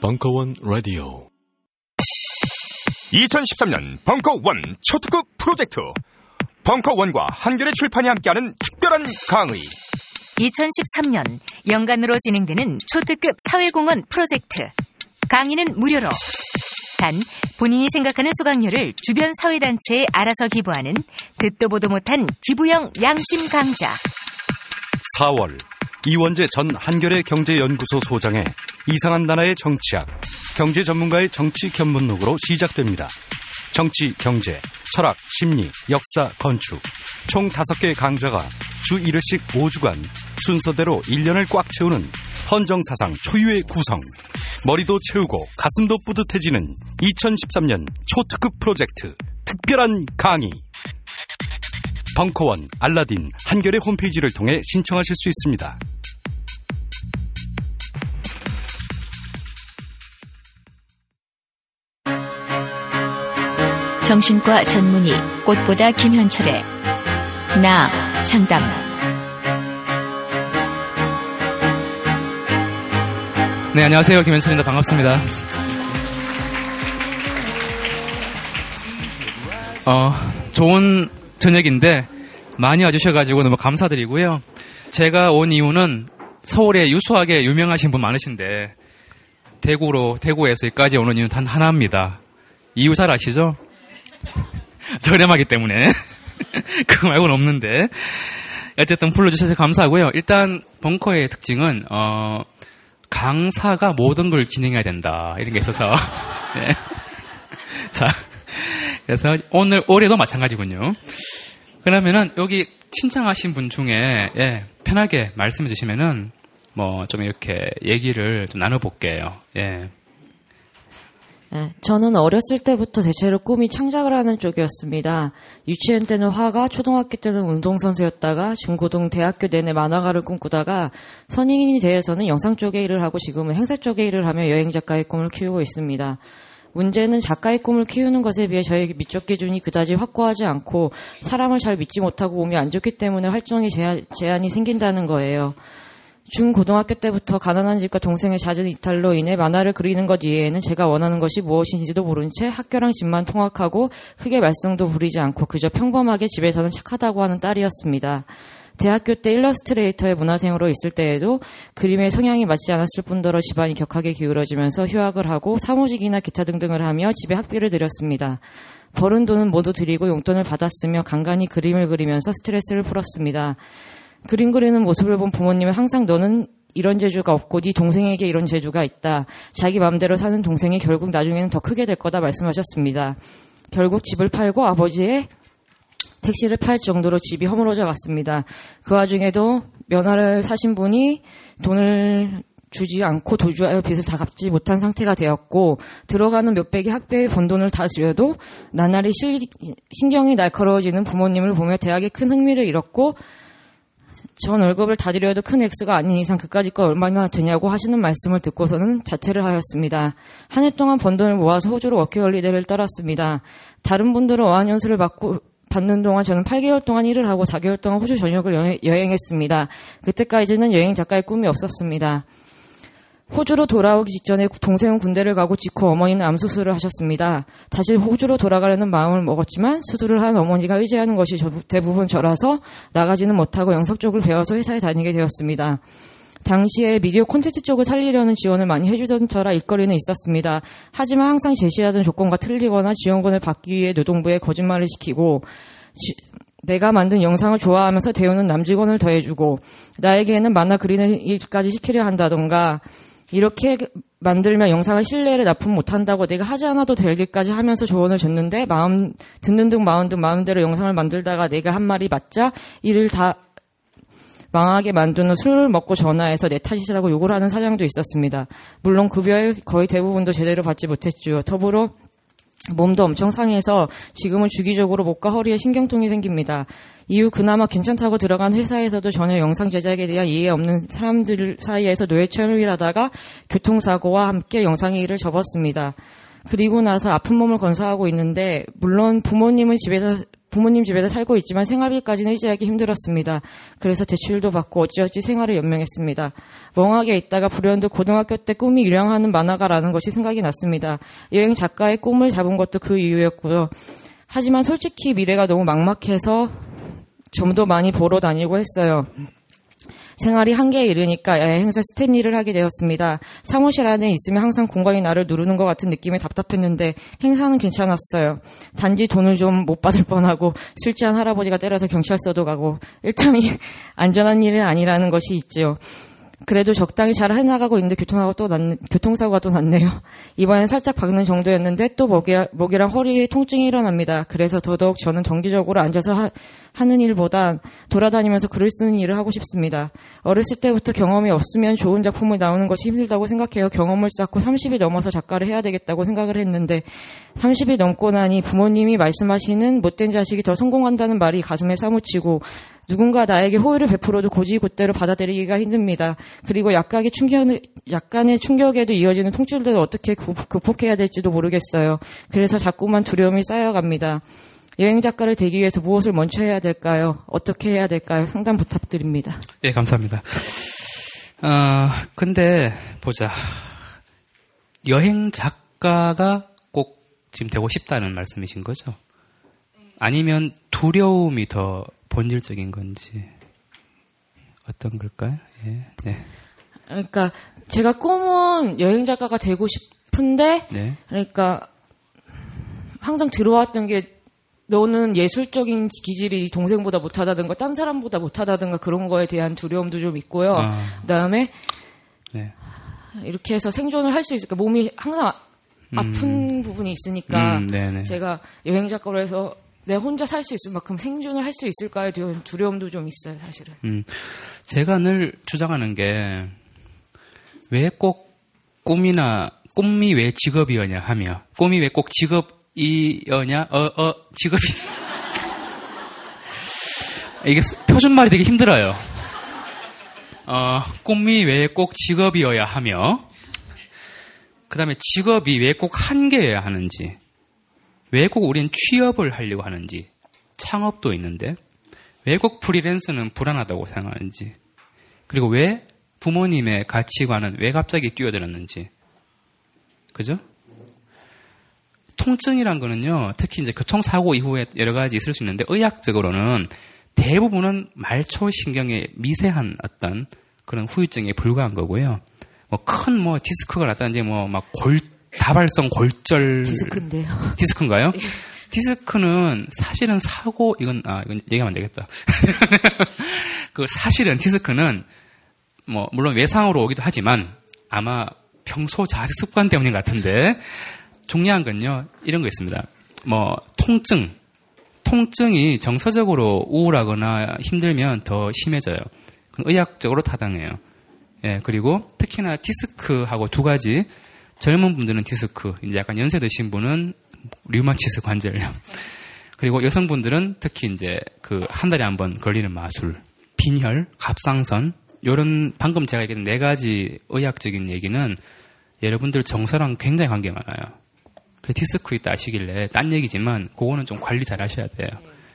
벙커원 라디오 2013년 벙커원 초특급 프로젝트 벙커원과 한겨레 출판이 함께하는 특별한 강의 2013년 연간으로 진행되는 초특급 사회공헌 프로젝트 강의는 무료로 단 본인이 생각하는 수강료를 주변 사회단체에 알아서 기부하는 듣도 보도 못한 기부형 양심 강좌 4월 이원재 전 한겨레 경제연구소 소장의 이상한 나라의 정치학, 경제 전문가의 정치 견문록으로 시작됩니다. 정치, 경제, 철학, 심리, 역사, 건축 총 5개 강좌가 주 1회씩 5주간 순서대로 1년을 꽉 채우는 헌정사상 초유의 구성, 머리도 채우고 가슴도 뿌듯해지는 2013년 초특급 프로젝트 특별한 강의 벙커원, 알라딘, 한겨레 홈페이지를 통해 신청하실 수 있습니다. 정신과 전문의 꽃보다 김현철의 나상담. 네, 안녕하세요. 김현철입니다. 반갑습니다. 좋은 저녁인데 많이 와주셔가지고 너무 감사드리고요. 제가 온 이유는 서울에 유수하게 유명하신 분 많으신데 대구에서 여기까지 오는 이유는 단 하나입니다. 이유 잘 아시죠? 저렴하기 때문에 그거 말고는 없는데 어쨌든 불러주셔서 감사하고요. 일단 벙커의 특징은 강사가 모든 걸 진행해야 된다 이런 게 있어서 네. 자. 그래서 올해도 마찬가지군요. 그러면은 여기 신청하신 분 중에 예, 편하게 말씀해 주시면은 뭐 좀 이렇게 얘기를 좀 나눠볼게요. 예. 저는 어렸을 때부터 대체로 꿈이 창작을 하는 쪽이었습니다. 유치원 때는 화가, 초등학교 때는 운동선수였다가 중고등 대학교 내내 만화가를 꿈꾸다가 성인이 되어서는 영상 쪽에 일을 하고 지금은 행사 쪽에 일을 하며 여행 작가의 꿈을 키우고 있습니다. 문제는 작가의 꿈을 키우는 것에 비해 저의 미적 기준이 그다지 확고하지 않고 사람을 잘 믿지 못하고 몸이 안 좋기 때문에 활동에 제한이 생긴다는 거예요. 중고등학교 때부터 가난한 집과 동생의 잦은 이탈로 인해 만화를 그리는 것 이외에는 제가 원하는 것이 무엇인지도 모른 채 학교랑 집만 통학하고 크게 말썽도 부리지 않고 그저 평범하게 집에서는 착하다고 하는 딸이었습니다. 대학교 때 일러스트레이터의 문화생으로 있을 때에도 그림의 성향이 맞지 않았을 뿐더러 집안이 격하게 기울어지면서 휴학을 하고 사무직이나 기타 등등을 하며 집에 학비를 들였습니다. 벌은 돈은 모두 드리고 용돈을 받았으며 간간히 그림을 그리면서 스트레스를 풀었습니다. 그림 그리는 모습을 본 부모님은 항상 너는 이런 재주가 없고 네 동생에게 이런 재주가 있다. 자기 마음대로 사는 동생이 결국 나중에는 더 크게 될 거다 말씀하셨습니다. 결국 집을 팔고 아버지의 택시를 팔 정도로 집이 허물어져 갔습니다. 그 와중에도 면화를 사신 분이 돈을 주지 않고 도주하여 빚을 다 갚지 못한 상태가 되었고 들어가는 몇백의 학비의 본돈을 다 들여도 나날이 신경이 날카로워지는 부모님을 보며 대학에 큰 흥미를 잃었고 전 월급을 다 드려도 큰 액수가 아닌 이상 그까짓 거 얼마나 되냐고 하시는 말씀을 듣고서는 자퇴를 하였습니다. 한 해 동안 번돈을 모아서 호주로 워킹홀리데이를 떠났습니다. 다른 분들은 어학연수를 받는 동안 저는 8개월 동안 일을 하고 4개월 동안 호주 전역을 여행했습니다. 그때까지는 여행 작가의 꿈이 없었습니다. 호주로 돌아오기 직전에 동생은 군대를 가고 직후 어머니는 암수술을 하셨습니다. 다시 호주로 돌아가려는 마음을 먹었지만 수술을 한 어머니가 의지하는 것이 대부분 저라서 나가지는 못하고 영상 쪽을 배워서 회사에 다니게 되었습니다. 당시에 미디어 콘텐츠 쪽을 살리려는 지원을 많이 해주던 터라 일거리는 있었습니다. 하지만 항상 제시하던 조건과 틀리거나 지원금을 받기 위해 노동부에 거짓말을 시키고 내가 만든 영상을 좋아하면서 대우는 남직원을 더해주고 나에게는 만화 그리는 일까지 시키려 한다던가 이렇게 만들면 영상을 신뢰를 납품 못한다고 내가 하지 않아도 될 일까지 하면서 조언을 줬는데 마음대로 영상을 만들다가 내가 한 말이 맞자 일을 다 망하게 만드는 술을 먹고 전화해서 내 탓이라고 욕을 하는 사장도 있었습니다. 물론 급여의 거의 대부분도 제대로 받지 못했죠. 더불어 몸도 엄청 상해서 지금은 주기적으로 목과 허리에 신경통이 생깁니다. 이후 그나마 괜찮다고 들어간 회사에서도 전혀 영상 제작에 대한 이해 없는 사람들 사이에서 노예 체험을 하다가 교통사고와 함께 영상의 일을 접었습니다. 그리고 나서 아픈 몸을 건사하고 있는데 물론 부모님은 집에서 부모님 집에서 살고 있지만 생활비까지는 의지하기 힘들었습니다. 그래서 대출도 받고 어찌어찌 생활을 연명했습니다. 멍하게 있다가 불현듯 고등학교 때 꿈이 유랑하는 만화가라는 것이 생각이 났습니다. 여행 작가의 꿈을 잡은 것도 그 이유였고요. 하지만 솔직히 미래가 너무 막막해서 좀도 많이 보러 다니고 했어요. 생활이 한계에 이르니까 여행사 스텝 일을 하게 되었습니다. 사무실 안에 있으면 항상 공간이 나를 누르는 것 같은 느낌이 답답했는데 행사는 괜찮았어요. 단지 돈을 좀 못 받을 뻔하고 술 취한 할아버지가 때려서 경찰서도 가고 일정이 안전한 일은 아니라는 것이 있지요. 그래도 적당히 잘 해나가고 있는데 교통사고가 또 났네요. 이번엔 살짝 박는 정도였는데 또 목이랑 허리에 통증이 일어납니다. 그래서 더더욱 저는 정기적으로 앉아서 하는 일보다 돌아다니면서 글을 쓰는 일을 하고 싶습니다. 어렸을 때부터 경험이 없으면 좋은 작품을 나오는 것이 힘들다고 생각해요. 경험을 쌓고 30이 넘어서 작가를 해야 되겠다고 생각을 했는데 30이 넘고 나니 부모님이 말씀하시는 못된 자식이 더 성공한다는 말이 가슴에 사무치고 누군가 나에게 호의를 베풀어도 곧이곧대로 받아들이기가 힘듭니다. 그리고 약간의 충격에도 이어지는 통증들을 어떻게 극복해야 될지도 모르겠어요. 그래서 자꾸만 두려움이 쌓여갑니다. 여행 작가를 되기 위해서 무엇을 먼저 해야 될까요? 어떻게 해야 될까요? 상담 부탁드립니다. 예, 감사합니다. 근데 보자. 여행 작가가 꼭 지금 되고 싶다는 말씀이신 거죠? 아니면 두려움이 더 본질적인 건지 어떤 걸까요? 예. 네. 그러니까 제가 꿈은 여행 작가가 되고 싶은데, 네. 그러니까 항상 들어왔던 게 너는 예술적인 기질이 동생보다 못하다든가 딴 사람보다 못하다든가 그런 거에 대한 두려움도 좀 있고요. 그다음에 네. 이렇게 해서 생존을 할 수 있을까? 몸이 항상 아픈 부분이 있으니까 제가 여행 작가로 해서 내 혼자 살 수 있을 만큼 생존을 할 수 있을까에 대한 두려움도 좀 있어요, 사실은. 제가 늘 주장하는 게 왜 꼭 꿈이 왜 직업이어냐 하며 꿈이 왜 꼭 직업이어냐 직업이 이게 표준말이 되게 힘들어요. 꿈이 왜 꼭 직업이어야 하며 그 다음에 직업이 왜 꼭 한계여야 하는지 왜 꼭 우린 취업을 하려고 하는지 창업도 있는데 왜 꼭 프리랜서는 불안하다고 생각하는지 그리고 왜 부모님의 가치관은 왜 갑자기 뛰어들었는지 그죠? 통증이란 거는요 특히 이제 교통사고 이후에 여러 가지 있을 수 있는데 의학적으로는 대부분은 말초신경의 미세한 어떤 그런 후유증에 불과한 거고요 큰 디스크가 났다든지 다발성 골절 디스크인데요. 디스크인가요? 예. 디스크는 사실은 사고 이건 얘기하면 안 되겠다. 그 사실은 디스크는 물론 외상으로 오기도 하지만 아마 평소 자세 습관 때문인 것 같은데 중요한 건요 이런 거 있습니다. 통증이 정서적으로 우울하거나 힘들면 더 심해져요. 의학적으로 타당해요. 예 그리고 특히나 디스크하고 두 가지. 젊은 분들은 디스크, 이제 약간 연세 드신 분은 류마티스 관절염. 그리고 여성분들은 특히 이제 그 한 달에 한 번 걸리는 마술, 빈혈, 갑상선, 요런 방금 제가 얘기한 네 가지 의학적인 얘기는 여러분들 정서랑 굉장히 관계 많아요. 그 디스크 있다 아시길래 딴 얘기지만 그거는 좀 관리 잘 하셔야 돼요.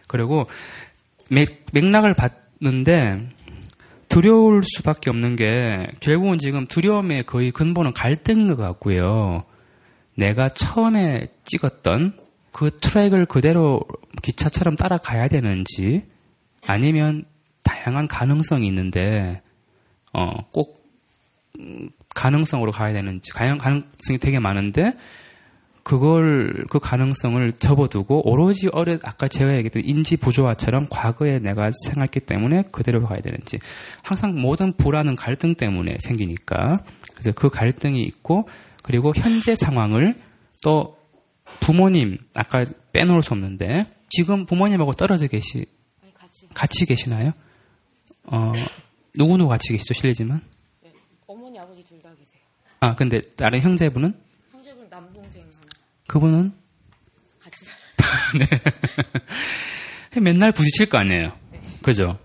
그리고 맥락을 봤는데 두려울 수밖에 없는 게 결국은 지금 두려움의 거의 근본은 갈등인 것 같고요. 내가 처음에 찍었던 그 트랙을 그대로 기차처럼 따라가야 되는지 아니면 다양한 가능성이 있는데 꼭 가능성으로 가야 되는지 가능성이 되게 많은데 그 가능성을 접어두고 오로지 아까 제가 얘기했던 인지 부조화처럼 과거에 내가 생각했기 때문에 그대로 가야 되는지 항상 모든 불안은 갈등 때문에 생기니까 그래서 그 갈등이 있고 그리고 현재 상황을 또 부모님 아까 빼놓을 수 없는데 지금 부모님하고 떨어져 같이 계시나요? 누구누구 같이 계시죠? 실례지만 네, 어머니 아버지 둘 다 계세요. 아 근데 다른 형제분은? 형제분 남동생 그분은? 같이 살아요. 네. 맨날 부딪힐 거 아니에요. 네. 그죠?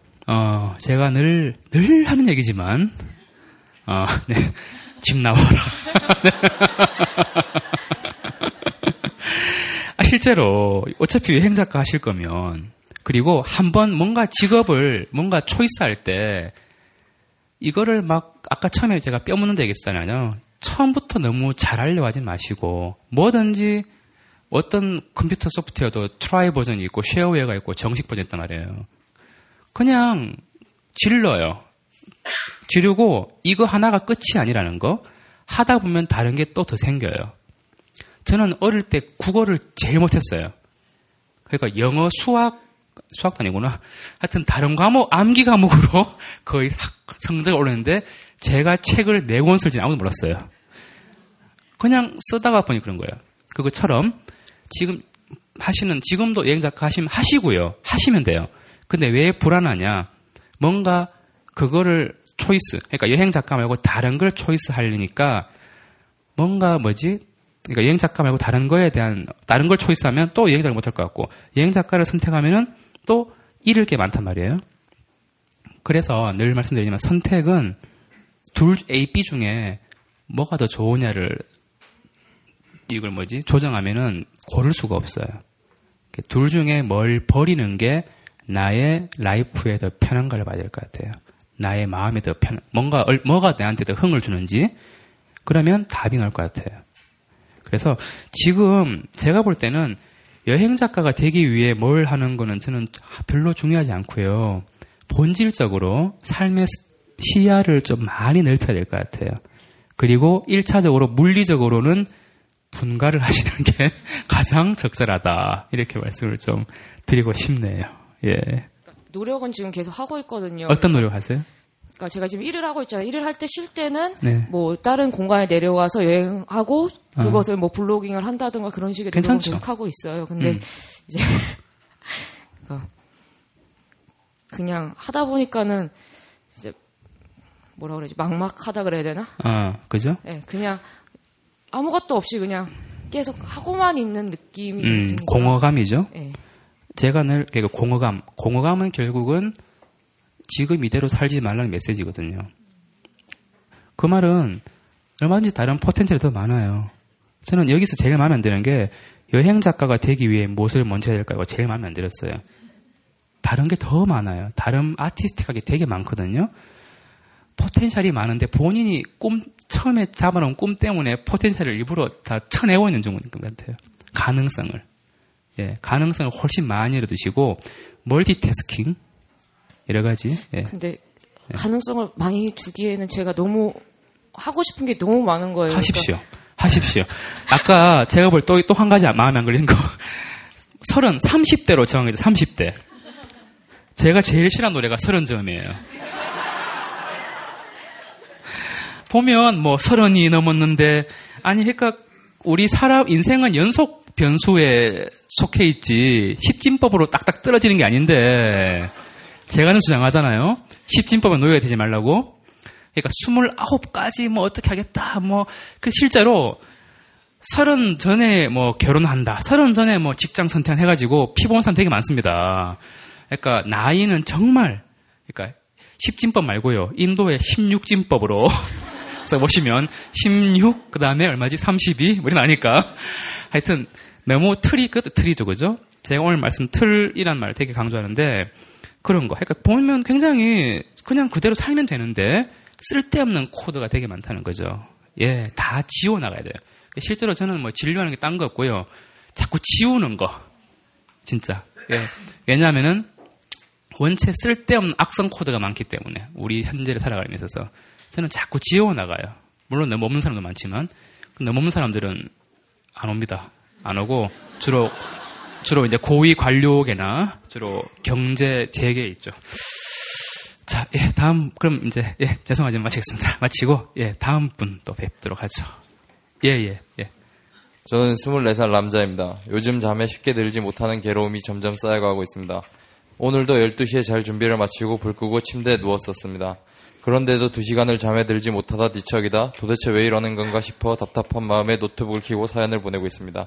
제가 늘 하는 얘기지만, 네. 집 나와라. 아, 실제로 어차피 행작가 하실 거면, 그리고 한번 뭔가 직업을 뭔가 초이스할 때 이거를 막 아까 처음에 제가 뼈 묻는다 얘기했잖아요. 처음부터 너무 잘하려고 하지 마시고 뭐든지 어떤 컴퓨터 소프트웨어도 트라이 버전이 있고 쉐어웨어가 있고 정식 버전이 있단 말이에요. 그냥 질러요. 지르고 이거 하나가 끝이 아니라는 거 하다 보면 다른 게 또 더 생겨요. 저는 어릴 때 국어를 제일 못했어요. 그러니까 영어, 수학도 아니구나. 하여튼 다른 과목, 암기 과목으로 거의 성적이 올랐는데 제가 책을 4권 쓸지는 아무도 몰랐어요. 그냥 쓰다가 보니 그런 거예요. 그것처럼 지금 하시는, 지금도 여행 작가 하시면 하시고요. 하시면 돼요. 근데 왜 불안하냐? 뭔가 그거를 초이스, 그러니까 여행 작가 말고 다른 걸 초이스 하려니까 뭔가 뭐지? 그러니까 여행 작가 말고 다른 거에 대한, 다른 걸 초이스하면 또 여행 작가를 못할 것 같고, 여행 작가를 선택하면은 또 잃을 게 많단 말이에요. 그래서 늘 말씀드리지만 선택은 둘 A, B 중에 뭐가 더 좋으냐를 이걸 뭐지? 조정하면은 고를 수가 없어요. 둘 중에 뭘 버리는 게 나의 라이프에 더 편한 걸 봐야 될 것 같아요. 나의 마음에 더 편, 뭔가, 뭐가 나한테 더 흥을 주는지, 그러면 답이 나올 것 같아요. 그래서 지금 제가 볼 때는 여행 작가가 되기 위해 뭘 하는 거는 저는 별로 중요하지 않고요. 본질적으로 삶의 시야를 좀 많이 넓혀야 될 것 같아요. 그리고 1차적으로 물리적으로는 분가를 하시는 게 가장 적절하다. 이렇게 말씀을 좀 드리고 싶네요. 예. 노력은 지금 계속 하고 있거든요. 어떤 노력하세요? 그러니까 제가 지금 일을 하고 있잖아요. 일을 할 때 쉴 때는 네. 뭐 다른 공간에 내려와서 여행하고 그것을 뭐 블로깅을 한다든가 그런 식의 노력을 계속 하고 있어요. 근데 이제 그냥 하다 보니까는 이제 뭐라 그러지? 막막하다 그래야 되나? 아, 그죠? 네, 그냥 아무것도 없이 그냥 계속 하고만 있는 느낌이 공허감이죠. 네. 제가 늘 그러니까 공허감은 결국은 지금 이대로 살지 말라는 메시지거든요. 그 말은 얼마든지 다른 포텐셜이 더 많아요. 저는 여기서 제일 마음에 안 드는 게 여행 작가가 되기 위해 무엇을 먼저 해야 될까요? 제일 마음에 안 들었어요. 다른 게 더 많아요. 다른 아티스틱하게 되게 많거든요. 포텐셜이 많은데 본인이 꿈 처음에 잡아놓은 꿈 때문에 포텐셜을 일부러 다 쳐내고 있는 중인 것 같아요. 가능성을. 예, 가능성을 훨씬 많이 열어두시고 멀티태스킹 여러 가지. 예. 근데 가능성을 많이 주기에는 제가 너무 하고 싶은 게 너무 많은 거예요. 하십시오. 그러니까. 하십시오. 아까 제가 볼 또 한 가지 마음에 안 걸리는 거. 30대로 정해져. 30대. 제가 제일 싫어하는 노래가 30점이에요. 보면 뭐 30이 넘었는데 아니 그러니까 우리 사람 인생은 연속 변수에 속해 있지 십진법으로 딱딱 떨어지는 게 아닌데 제가는 주장하잖아요. 십진법에 노예가 되지 말라고. 그러니까 29까지 뭐 어떻게 하겠다. 뭐 그 실제로 30 전에 뭐 결혼한다. 30 전에 뭐 직장 선택해가지고 피본 사람 되게 많습니다. 그러니까 나이는 정말 그러니까 십진법 말고요. 인도의 16진법으로 써보시면 16 그다음에 얼마지 32 뭐 이러니까 하여튼 너무 틀이 그것도 틀이죠, 그죠? 제가 오늘 말씀 틀이란 말 되게 강조하는데. 그런 거. 그러니까 보면 굉장히 그냥 그대로 살면 되는데 쓸데없는 코드가 되게 많다는 거죠. 예, 다 지워 나가야 돼요. 실제로 저는 뭐 진료하는 게 딴 거 없고요. 자꾸 지우는 거. 진짜. 예. 왜냐하면은 원체 쓸데없는 악성 코드가 많기 때문에 우리 현재를 살아가는 데 있어서 저는 자꾸 지워 나가요. 물론 너무 없는 사람도 많지만 너무 없는 사람들은 안 옵니다. 안 오고 주로 이제 고위 관료계나 주로 경제 재계 있죠. 자, 예, 다음 그럼 이제 예, 죄송하지만 마치겠습니다. 마치고 예, 다음 분 또 뵙도록 하죠. 예, 예, 예. 저는 24살 남자입니다. 요즘 잠에 쉽게 들지 못하는 괴로움이 점점 쌓여가고 있습니다. 오늘도 12시에 잘 준비를 마치고 불 끄고 침대에 누웠었습니다. 그런데도 2시간을 잠에 들지 못하다 뒤척이다 도대체 왜 이러는 건가 싶어 답답한 마음에 노트북을 켜고 사연을 보내고 있습니다.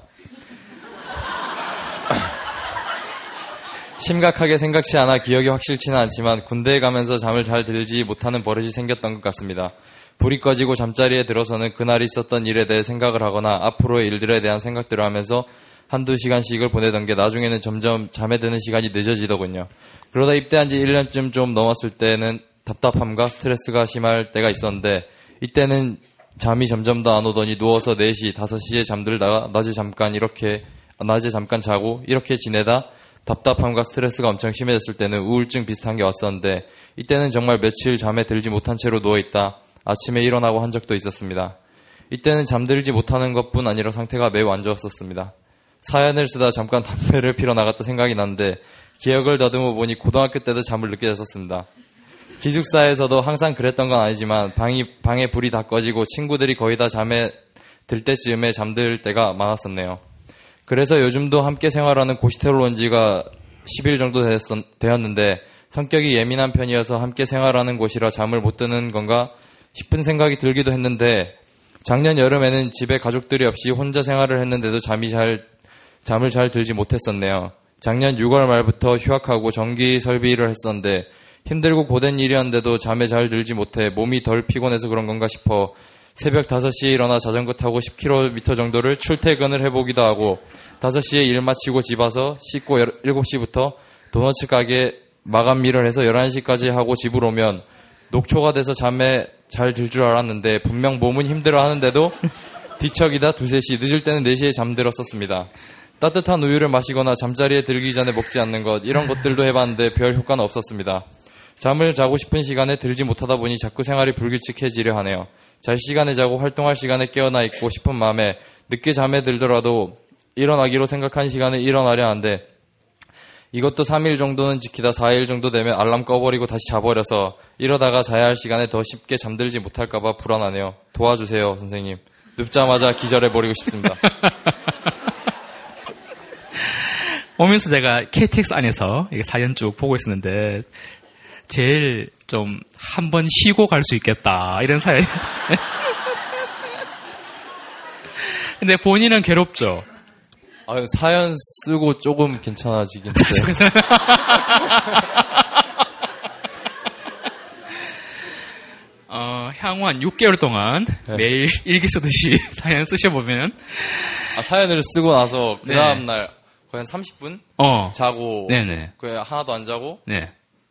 심각하게 생각치 않아 기억이 확실치는 않지만 군대에 가면서 잠을 잘 들지 못하는 버릇이 생겼던 것 같습니다. 불이 꺼지고 잠자리에 들어서는 그날 있었던 일에 대해 생각을 하거나 앞으로의 일들에 대한 생각들을 하면서 한두 시간씩을 보내던 게 나중에는 점점 잠에 드는 시간이 늦어지더군요. 그러다 입대한 지 1년쯤 좀 넘었을 때는 답답함과 스트레스가 심할 때가 있었는데 이때는 잠이 점점 더 안 오더니 누워서 4시, 5시에 잠들다가 낮에 잠깐 자고 이렇게 지내다 답답함과 스트레스가 엄청 심해졌을 때는 우울증 비슷한 게 왔었는데 이때는 정말 며칠 잠에 들지 못한 채로 누워있다 아침에 일어나고 한 적도 있었습니다. 이때는 잠들지 못하는 것뿐 아니라 상태가 매우 안 좋았었습니다. 사연을 쓰다 잠깐 담배를 피러 나갔다 생각이 났는데 기억을 더듬어 보니 고등학교 때도 잠을 늦게 잤었습니다. 기숙사에서도 항상 그랬던 건 아니지만 방에 불이 다 꺼지고 친구들이 거의 다 잠에 들 때쯤에 잠들 때가 많았었네요. 그래서 요즘도 함께 생활하는 고시텔로 온 지가 10일 정도 되었는데 성격이 예민한 편이어서 함께 생활하는 곳이라 잠을 못 드는 건가 싶은 생각이 들기도 했는데 작년 여름에는 집에 가족들이 없이 혼자 생활을 했는데도 잠을 잘 들지 못했었네요. 작년 6월 말부터 휴학하고 정기 설비를 했었는데 힘들고 고된 일이었는데도 잠에 잘 들지 못해 몸이 덜 피곤해서 그런 건가 싶어 새벽 5시에 일어나 자전거 타고 10km 정도를 출퇴근을 해보기도 하고 5시에 일 마치고 집 와서 씻고 7시부터 도너츠 가게 마감일을 해서 11시까지 하고 집으로 오면 녹초가 돼서 잠에 잘 들 줄 알았는데 분명 몸은 힘들어하는데도 뒤척이다 2, 3시, 늦을 때는 4시에 잠들었었습니다. 따뜻한 우유를 마시거나 잠자리에 들기 전에 먹지 않는 것 이런 것들도 해봤는데 별 효과는 없었습니다. 잠을 자고 싶은 시간에 들지 못하다 보니 자꾸 생활이 불규칙해지려 하네요. 잘 시간에 자고 활동할 시간에 깨어나 있고 싶은 마음에 늦게 잠에 들더라도 일어나기로 생각한 시간에 일어나려 하는데 이것도 3일 정도는 지키다 4일 정도 되면 알람 꺼버리고 다시 자버려서 이러다가 자야 할 시간에 더 쉽게 잠들지 못할까봐 불안하네요. 도와주세요, 선생님. 눕자마자 기절해버리고 싶습니다. 오면서 제가 KTX 안에서 사연 쭉 보고 있었는데 제일 좀 한번 쉬고 갈 수 있겠다 이런 사연. 근데 본인은 괴롭죠. 아, 사연 쓰고 조금 괜찮아지긴 했어요. 향후 한 6개월 동안 네. 매일 일기 쓰듯이 사연 쓰셔보면 사연을 쓰고 나서 그 다음날 거의 한 30분 자고 거의 하나도 안 자고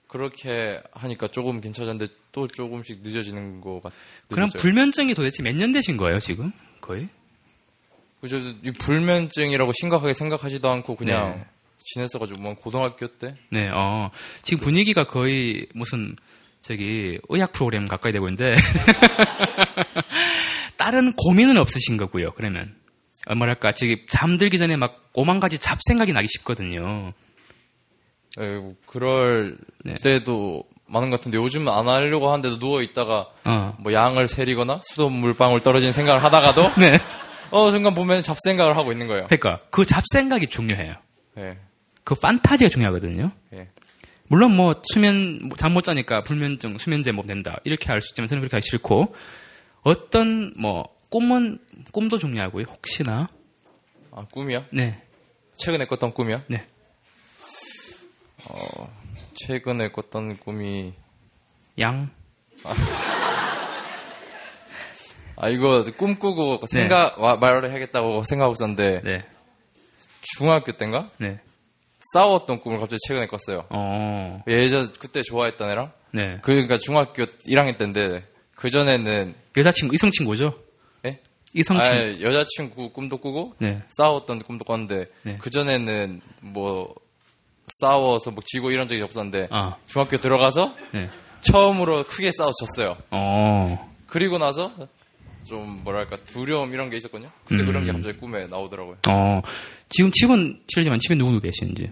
그렇게 하니까 조금 괜찮았는데 또 조금씩 늦어지는 거 같아요. 그럼 불면증이 도대체 몇 년 되신 거예요 지금? 거의? 그죠. 불면증이라고 심각하게 생각하지도 않고 그냥 지냈어가지고 뭐 고등학교 때. 네. 지금 분위기가 거의 무슨 의학 프로그램 가까이 되고 있는데 다른 고민은 없으신 거고요. 그러면 뭐랄까 지금 잠들기 전에 막 5만 가지 잡생각이 나기 쉽거든요. 그럴 때도 많은 것 같은데 요즘은 안 하려고 하는데도 누워있다가 뭐 양을 세리거나 수돗물방울 떨어지는 생각을 하다가도 순간 보면 잡생각을 하고 있는 거예요. 그러니까 그 잡생각이 중요해요. 네. 그 판타지가 중요하거든요. 네. 물론 뭐 잠 못 자니까 불면증, 수면제 못 된다 이렇게 할 수 있지만 저는 그렇게 하기 싫고 어떤 뭐 꿈도 중요하고요. 혹시나 꿈이요? 네. 최근에 꿨던 꿈이요? 네. 최근에 꿨던 꿈이 양. 이거 꿈꾸고 말을 해야겠다고 생각하고 있었는데 중학교 때인가? 싸웠던 꿈을 갑자기 최근에 꿨어요. 예전 그때 좋아했던 애랑. 그러니까 중학교 1학년 때인데 그 전에는 여자친구, 이성친구죠? 네? 이성친구. 여자친구 꿈도 꾸고 싸웠던 꿈도 꿨는데 그 전에는 뭐 싸워서 막 지고 이런 적이 없었는데 중학교 들어가서 처음으로 크게 싸워 졌어요. 그리고 나서 좀 뭐랄까 두려움 이런 게 있었거든요. 근데 그런 게 갑자기 꿈에 나오더라고요. 지금 집은 실례지만 집에 누구 계시는지?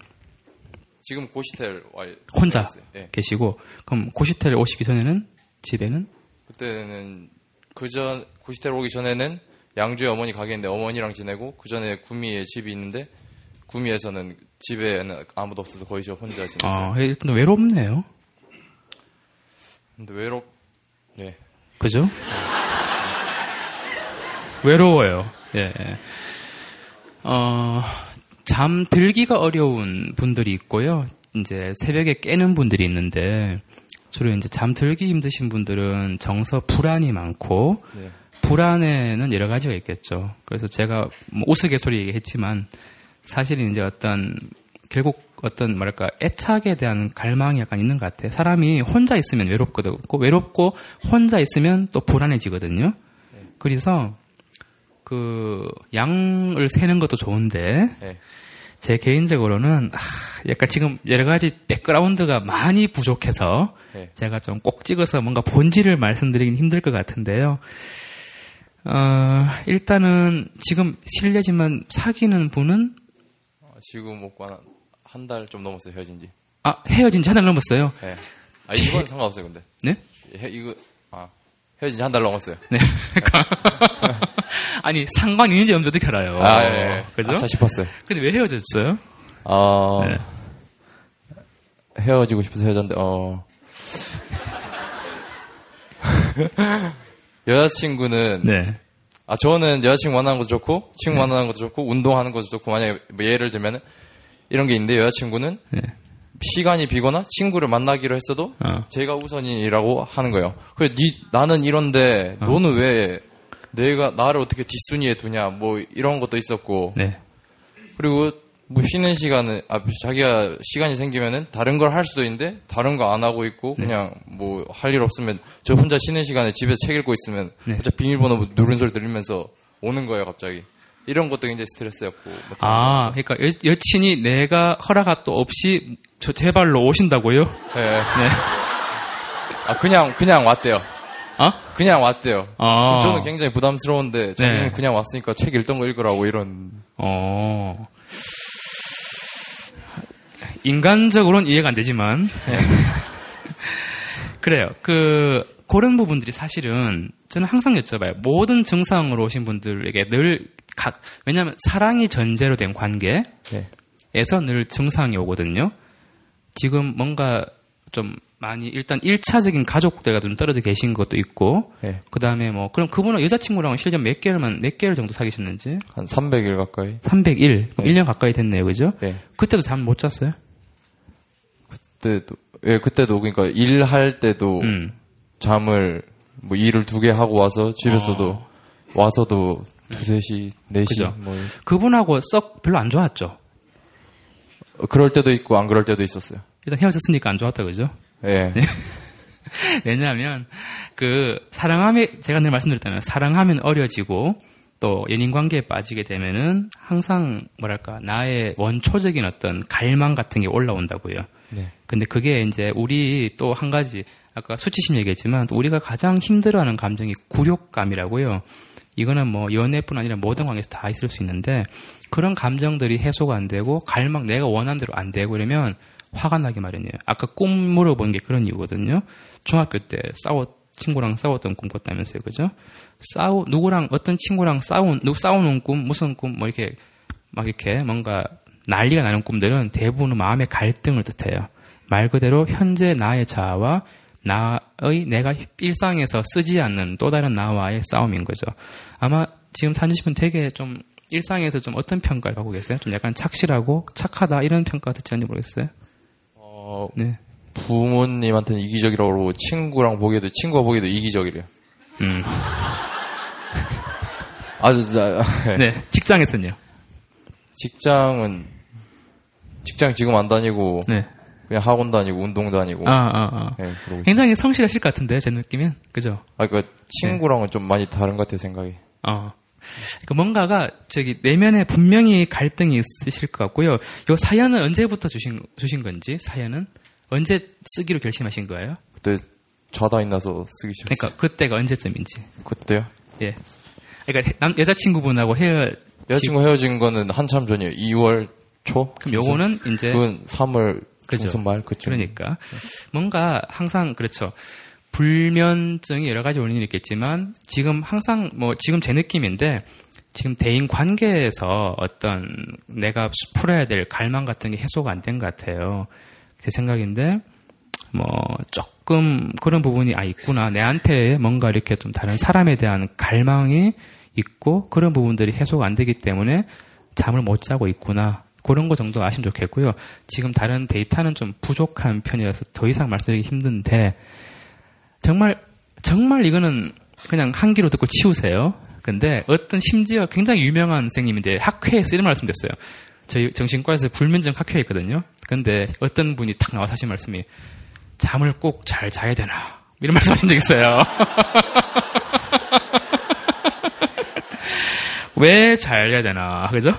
지금 고시텔 와 혼자 계시고 그럼 고시텔 오시기 전에는 집에는? 그때는 그전 고시텔 오기 전에는 양주에 어머니 가게 있는데 어머니랑 지내고 그 전에 구미에 집이 있는데 구미에서는 집에는 아무도 없어서 거의 저 혼자 지냈어요. 일단 외롭네요. 근데 그죠? 외로워요. 잠들기가 어려운 분들이 있고요. 이제 새벽에 깨는 분들이 있는데 주로 이제 잠들기 힘드신 분들은 정서 불안이 많고 불안에는 여러 가지가 있겠죠. 그래서 제가 뭐 우스갯소리 얘기했지만 사실은 이제 어떤 결국 어떤 뭐랄까 애착에 대한 갈망이 약간 있는 것 같아요. 사람이 혼자 있으면 외롭거든. 외롭고 혼자 있으면 또 불안해지거든요. 그래서 그 양을 세는 것도 좋은데 네. 제 개인적으로는 약간 지금 여러 가지 백그라운드가 많이 부족해서 네. 제가 좀 꼭 찍어서 뭔가 본질을 말씀드리긴 힘들 것 같은데요. 일단은 지금 실례지만 사귀는 분은 지금 한 달 좀 넘었어요. 헤어진지. 헤어진지 한 달 넘었어요. 네. 이건 상관없어요, 근데. 네? 헤어진지 한 달 넘었어요. 네. 아니 상관이 있는지 없는지 어떻게 알아요? 예. 그죠? 아차 싶었어요. 근데 왜 헤어졌어요? 네. 헤어지고 싶어서 헤어졌는데 여자친구는 네. 저는 여자친구 만나는 것도 좋고 친구 만나는 것도 좋고 운동하는 것도 좋고 만약에 예를 들면은 이런 게 있는데 여자친구는 네. 시간이 비거나 친구를 만나기로 했어도 제가 우선이라고 하는 거예요. 그래서 나는 이런데 너는 왜 내가 나를 어떻게 뒷순위에 두냐 뭐 이런 것도 있었고 네. 그리고 뭐 쉬는 시간은 자기가 시간이 생기면은 다른 걸 할 수도 있는데 다른 거 안 하고 있고 네. 그냥 뭐 할 일 없으면 저 혼자 쉬는 시간에 집에서 책 읽고 있으면 네. 혼자 비밀번호 뭐 누른 소리 들리면서 오는 거예요 갑자기. 이런 것도 굉장히 스트레스였고. 그러니까 여친이 내가 허락도 없이 제 발로 오신다고요? 네. 네. 그냥 왔대요. 그냥 왔대요. 저는 굉장히 부담스러운데 자기는 네. 그냥 왔으니까 책 읽던 거 읽으라고 이런. 인간적으로는 이해가 안 되지만. 네. 그래요. 그런 부분들이 사실은 저는 항상 여쭤봐요. 모든 증상으로 오신 분들에게 늘 왜냐하면 사랑이 전제로 된 관계에서 네. 늘 증상이 오거든요. 지금 뭔가 좀 많이 일단 1차적인 가족들과 좀 떨어져 계신 것도 있고 네. 그 다음에 그럼 그분은 여자친구랑 실제 몇 개월 정도 사귀셨는지? 한 300일 가까이. 301. 네. 1년 가까이 됐네요. 그죠? 네. 그때도 잠 못 잤어요? 그때도 그러니까 일할 때도 잠을 일을 2개 하고 와서 집에서도 와서도 2, 3시, 4시 뭐. 그분하고 썩 별로 안 좋았죠? 그럴 때도 있고 안 그럴 때도 있었어요. 일단 헤어졌으니까 안 좋았다 그죠? 예. 왜냐하면 사랑하면 제가 늘 말씀드렸다면 사랑하면 어려지고 또 연인관계에 빠지게 되면은 항상 뭐랄까 나의 원초적인 어떤 갈망 같은 게 올라온다고요. 네. 근데 그게 이제 우리 또 한 가지 아까 수치심 얘기했지만 또 우리가 가장 힘들어하는 감정이 굴욕감이라고요. 이거는 연애뿐 아니라 모든 관계에서 다 있을 수 있는데 그런 감정들이 해소가 안 되고 갈망 내가 원하는 대로 안 되고 이러면 화가 나기 마련이에요. 아까 꿈 물어본 게 그런 이유거든요. 중학교 때 친구랑 싸웠던 꿈 꿨다면서요, 그죠? 어떤 친구랑 싸우는 꿈, 무슨 꿈, 이렇게 이렇게 뭔가 난리가 나는 꿈들은 대부분 마음의 갈등을 뜻해요. 말 그대로 현재 나의 자아와 내가 일상에서 쓰지 않는 또 다른 나와의 싸움인 거죠. 아마 지금 사주신 되게 좀 일상에서 좀 어떤 평가를 받고 계세요? 좀 약간 착실하고 착하다 이런 평가 듣지 않는지 모르겠어요? 네. 부모님한테는 이기적이라고 그러고 친구가 보기에도 이기적이래요. 네. 직장에서는요? 직장 지금 안 다니고. 네. 그냥 학원 다니고 운동 다니고. 네, 굉장히 성실하실 것 같은데 제 느낌은 그죠? 친구랑은 네. 좀 많이 다른 것 같아요 생각이. 그러니까 뭔가가 내면에 분명히 갈등이 있으실 것 같고요. 요 사연은 언제부터 주신 건지 사연은 언제 쓰기로 결심하신 거예요? 그때 자다 일어나서 쓰기 시작했어요. 그러니까 그때가 언제쯤인지. 그때요? 예. 그러니까 여자친구분하고 헤어진 거는 한참 전이에요. 2월 초. 그럼 요거는 이제. 그건 3월. 그죠. 그러니까 뭔가 항상 그렇죠. 불면증이 여러 가지 원인이 있겠지만 지금 항상 지금 제 느낌인데 지금 대인 관계에서 어떤 내가 풀어야 될 갈망 같은 게 해소가 안 된 것 같아요. 제 생각인데 조금 그런 부분이 있구나. 내한테 뭔가 이렇게 좀 다른 사람에 대한 갈망이 있고 그런 부분들이 해소가 안 되기 때문에 잠을 못 자고 있구나. 그런 거 정도 아시면 좋겠고요. 지금 다른 데이터는 좀 부족한 편이라서 더 이상 말씀드리기 힘든데 정말 정말 이거는 그냥 한 귀로 듣고 치우세요. 근데 어떤 심지어 굉장히 유명한 선생님인데 학회에서 이런 말씀드렸어요. 저희 정신과에서 불면증 학회 있거든요. 근데 어떤 분이 딱 나와서 하신 말씀이 잠을 꼭 잘 자야 되나 이런 말씀 하신 적 있어요. 왜 자야 되나, 그죠?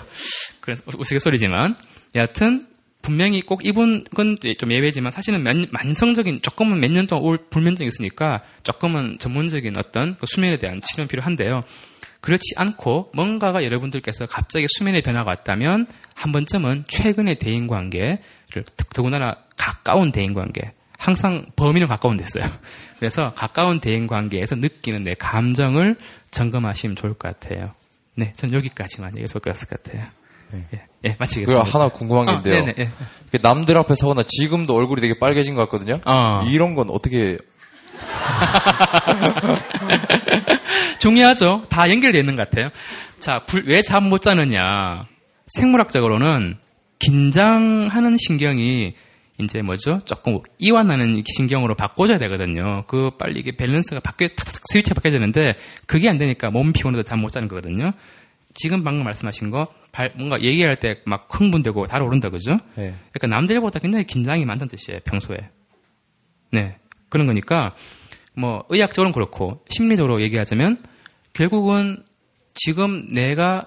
그래서 우스갯소리지만 여하튼 분명히 꼭 이분 건 좀 예외지만 사실은 만성적인 조금은 몇 년 동안 올 불면증이 있으니까 조금은 전문적인 어떤 그 수면에 대한 치료는 필요한데요. 그렇지 않고 뭔가가 여러분들께서 갑자기 수면의 변화가 왔다면 한 번쯤은 최근의 대인관계를 더군다나 가까운 대인관계, 항상 범위는 가까운 데 있어요. 그래서 가까운 대인관계에서 느끼는 내 감정을 점검하시면 좋을 것 같아요. 네, 전 여기까지만 얘기해서 볼 것 같아요. 네. 예, 마치겠습니다. 하나 궁금한 게 있는데요. 예. 남들 앞에서 하거나 지금도 얼굴이 되게 빨개진 것 같거든요. 이런 건 어떻게... 중요하죠. 다 연결되는 것 같아요. 자, 왜 잠 못 자느냐. 생물학적으로는 긴장하는 신경이 이제 뭐죠? 조금 이완하는 신경으로 바꿔줘야 되거든요. 그 빨리 이게 밸런스가 탁탁 스위치가 바뀌어지는데 그게 안 되니까 몸 피곤해도 잠 못 자는 거거든요. 지금 방금 말씀하신 거 뭔가 얘기할 때 막 흥분되고 달아오른다 그죠? 네. 그러니까 남들보다 굉장히 긴장이 많다는 뜻이에요. 평소에. 네. 그런 거니까 뭐 의학적으로는 그렇고 심리적으로 얘기하자면 결국은 지금 내가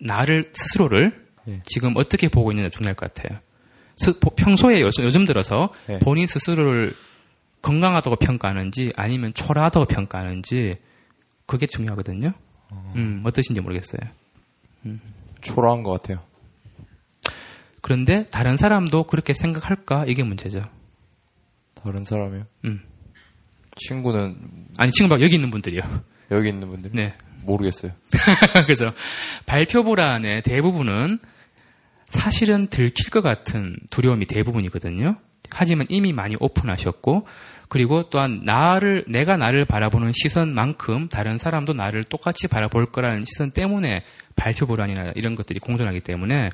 나를 스스로를 예. 지금 어떻게 보고 있느냐 중요할 것 같아요. 평소에 요즘 들어서 예. 본인 스스로를 건강하다고 평가하는지 아니면 초라하다고 평가하는지 그게 중요하거든요. 어떠신지 모르겠어요. 초라한 것 같아요. 그런데 다른 사람도 그렇게 생각할까? 이게 문제죠. 다른 사람이요? 친구는 아니 친구 막 여기 있는 분들이요. 여기 있는 분들? 네. 모르겠어요. 그죠. 발표불 안에 대부분은 사실은 들킬 것 같은 두려움이 대부분이거든요. 하지만 이미 많이 오픈하셨고 그리고 또한 내가 나를 바라보는 시선만큼 다른 사람도 나를 똑같이 바라볼 거라는 시선 때문에 발표불 안이나 이런 것들이 공존하기 때문에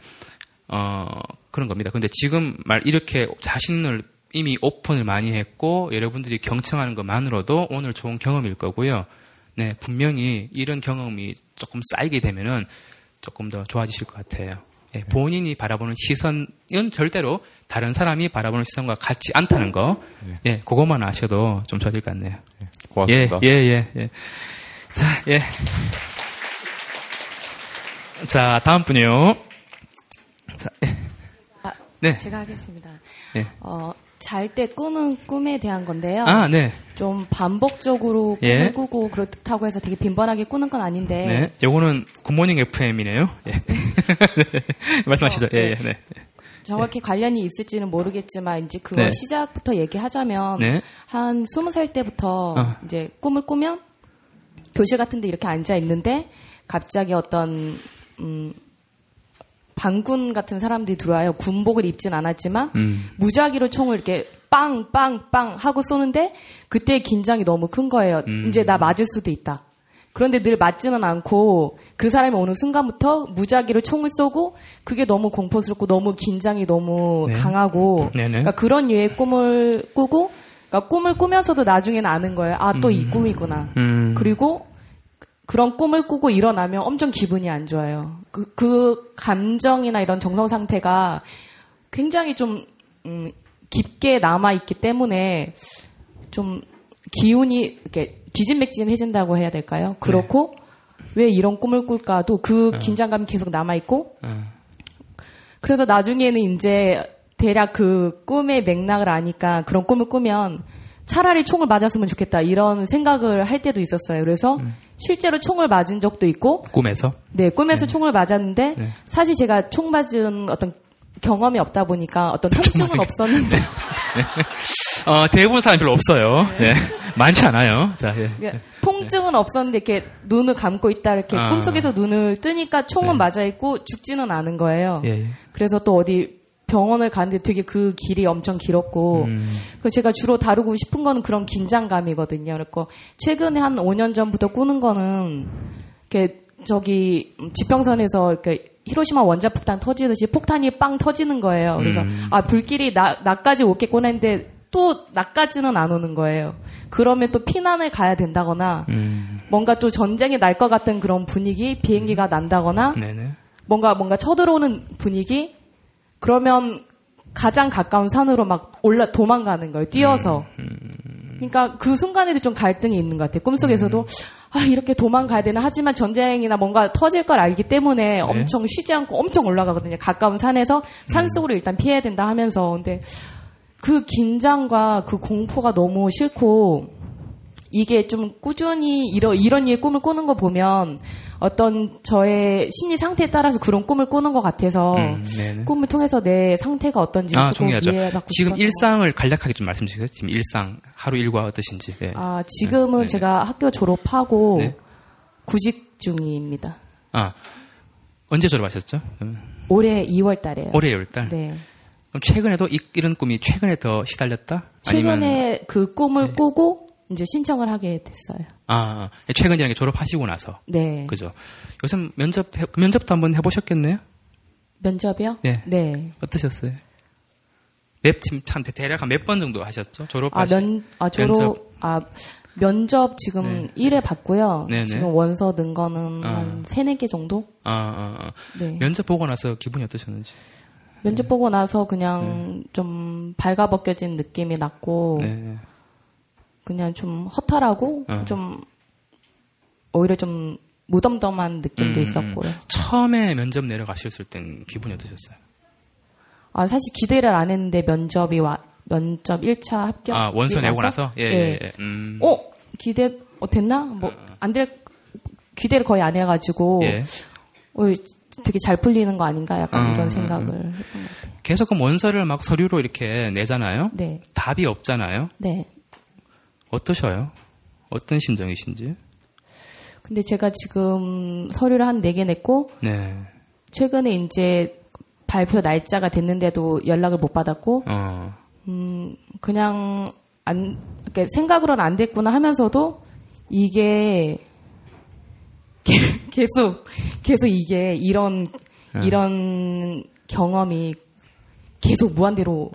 그런 겁니다. 근데 지금 이렇게 자신을 이미 오픈을 많이 했고 여러분들이 경청하는 것만으로도 오늘 좋은 경험일 거고요. 네, 분명히 이런 경험이 조금 쌓이게 되면은 조금 더 좋아지실 것 같아요. 네, 본인이 바라보는 시선은 절대로 다른 사람이 바라보는 시선과 같지 않다는 거, 네, 그것만 아셔도 좀 좋아질 것 같네요. 네, 고맙습니다. 예. 자, 예. 자, 다음 분이요. 자, 예. 네. 제가 하겠습니다. 네. 잘 때 꾸는 꿈에 대한 건데요. 네. 좀 반복적으로 꿈을 꾸고 그렇다고 해서 되게 빈번하게 꾸는 건 아닌데. 네. 요거는 굿모닝 FM이네요. 예. 네. 말씀하시죠. 네. 예. 네. 정확히 관련이 있을지는 모르겠지만 이제 그걸 시작부터 얘기하자면 한 20살 때부터 이제 꿈을 꾸면 교실 같은 데 이렇게 앉아 있는데 갑자기 어떤 반군 같은 사람들이 들어와요. 군복을 입진 않았지만 무작위로 총을 이렇게 빵빵빵 하고 쏘는데 그때 긴장이 너무 큰 거예요. 이제 나 맞을 수도 있다. 그런데 늘 맞지는 않고 그 사람이 오는 순간부터 무작위로 총을 쏘고 그게 너무 공포스럽고 너무 긴장이 너무 강하고 그러니까 그런 유의 꿈을 꾸고 그러니까 꿈을 꾸면서도 나중에는 아는 거예요. 아, 또 이 꿈이구나. 그리고 그런 꿈을 꾸고 일어나면 엄청 기분이 안 좋아요. 그 감정이나 이런 정서 상태가 굉장히 좀 깊게 남아있기 때문에 좀 기운이 이렇게 기진맥진해진다고 해야 될까요? 그렇고 왜 이런 꿈을 꿀까도 그 긴장감이 계속 남아있고 그래서 나중에는 이제 대략 그 꿈의 맥락을 아니까 그런 꿈을 꾸면 차라리 총을 맞았으면 좋겠다 이런 생각을 할 때도 있었어요. 그래서 실제로 총을 맞은 적도 있고 꿈에서? 네. 꿈에서 총을 맞았는데 사실 제가 총 맞은 어떤 경험이 없다 보니까 어떤 통증은 없었는데 대부분 사람이 별로 없어요. 네. 많지 않아요. 자, 통증은 없었는데 이렇게 눈을 감고 있다 이렇게 꿈속에서 눈을 뜨니까 총은 맞아 있고 죽지는 않은 거예요. 그래서 또 어디 병원을 가는데 되게 그 길이 엄청 길었고 제가 주로 다루고 싶은 거는 그런 긴장감이거든요. 그러니까 최근에 한 5년 전부터 꾸는 거는 이렇게 저기 지평선에서 이렇게 히로시마 원자폭탄 터지듯이 폭탄이 빵 터지는 거예요. 그래서 불길이 나까지 오게 꺼냈는데 또 나까지는 안 오는 거예요. 그러면 또 피난을 가야 된다거나 뭔가 또 전쟁이 날 것 같은 그런 분위기 비행기가 난다거나 뭔가 쳐들어오는 분위기? 그러면 가장 가까운 산으로 막 도망가는 거예요. 뛰어서. 그러니까 그 순간에도 좀 갈등이 있는 것 같아요. 꿈속에서도 아, 이렇게 도망가야 되나? 하지만 전쟁이나 뭔가 터질 걸 알기 때문에 네. 엄청 쉬지 않고 엄청 올라가거든요. 가까운 산에서 산속으로 일단 피해야 된다 하면서. 근데 그 긴장과 그 공포가 너무 싫고 이게 좀 꾸준히 이런 류의 꿈을 꾸는 거 보면 어떤 저의 심리 상태에 따라서 그런 꿈을 꾸는 것 같아서 꿈을 통해서 내 상태가 어떤지 조금 이해받고 지금 싶어서. 일상을 간략하게 좀 말씀 주세요. 지금 일상 하루 일과 어떠신지. 네. 아 지금은 네. 제가 학교 졸업하고 네. 구직 중입니다. 아 언제 졸업하셨죠? 올해 2월 달에요. 올해 2월 달. 네. 그럼 최근에도 이런 꿈이 최근에 더 시달렸다? 최근에 아니면... 그 꿈을 네. 꾸고 이제 신청을 하게 됐어요. 아, 최근에 졸업하시고 나서. 네. 그죠. 요즘 면접도 한번 해보셨겠네요? 면접이요? 네. 네. 어떠셨어요? 대략 한 몇 번 정도 하셨죠? 졸업하시고. 면접 지금 네. 1회 봤고요. 네네. 지금 원서 넣은 거는 한 3, 4개 정도? 네. 면접 보고 나서 기분이 어떠셨는지? 면접 보고 나서 그냥 좀 발가벗겨진 느낌이 났고. 네. 그냥 좀 허탈하고 좀 오히려 좀 무덤덤한 느낌도 있었고요. 처음에 면접 내려가셨을 땐 기분이 어떠셨어요? 아 사실 기대를 안 했는데 면접 1차 합격. 아 원서 내고 나서? 예. 예. 예. 기대 됐나? 뭐 안 될 기대를 거의 안 해가지고 예. 되게 잘 풀리는 거 아닌가? 약간 이런 생각을. 계속 그럼 원서를 막 서류로 이렇게 내잖아요. 네. 답이 없잖아요. 네. 어떠셔요? 어떤 심정이신지? 근데 제가 지금 서류를 한 4개 냈고 네. 최근에 이제 발표 날짜가 됐는데도 연락을 못 받았고 그냥 이렇게 생각으로는 안 됐구나 하면서도 이게 계속 이게 이런 경험이 계속 무한대로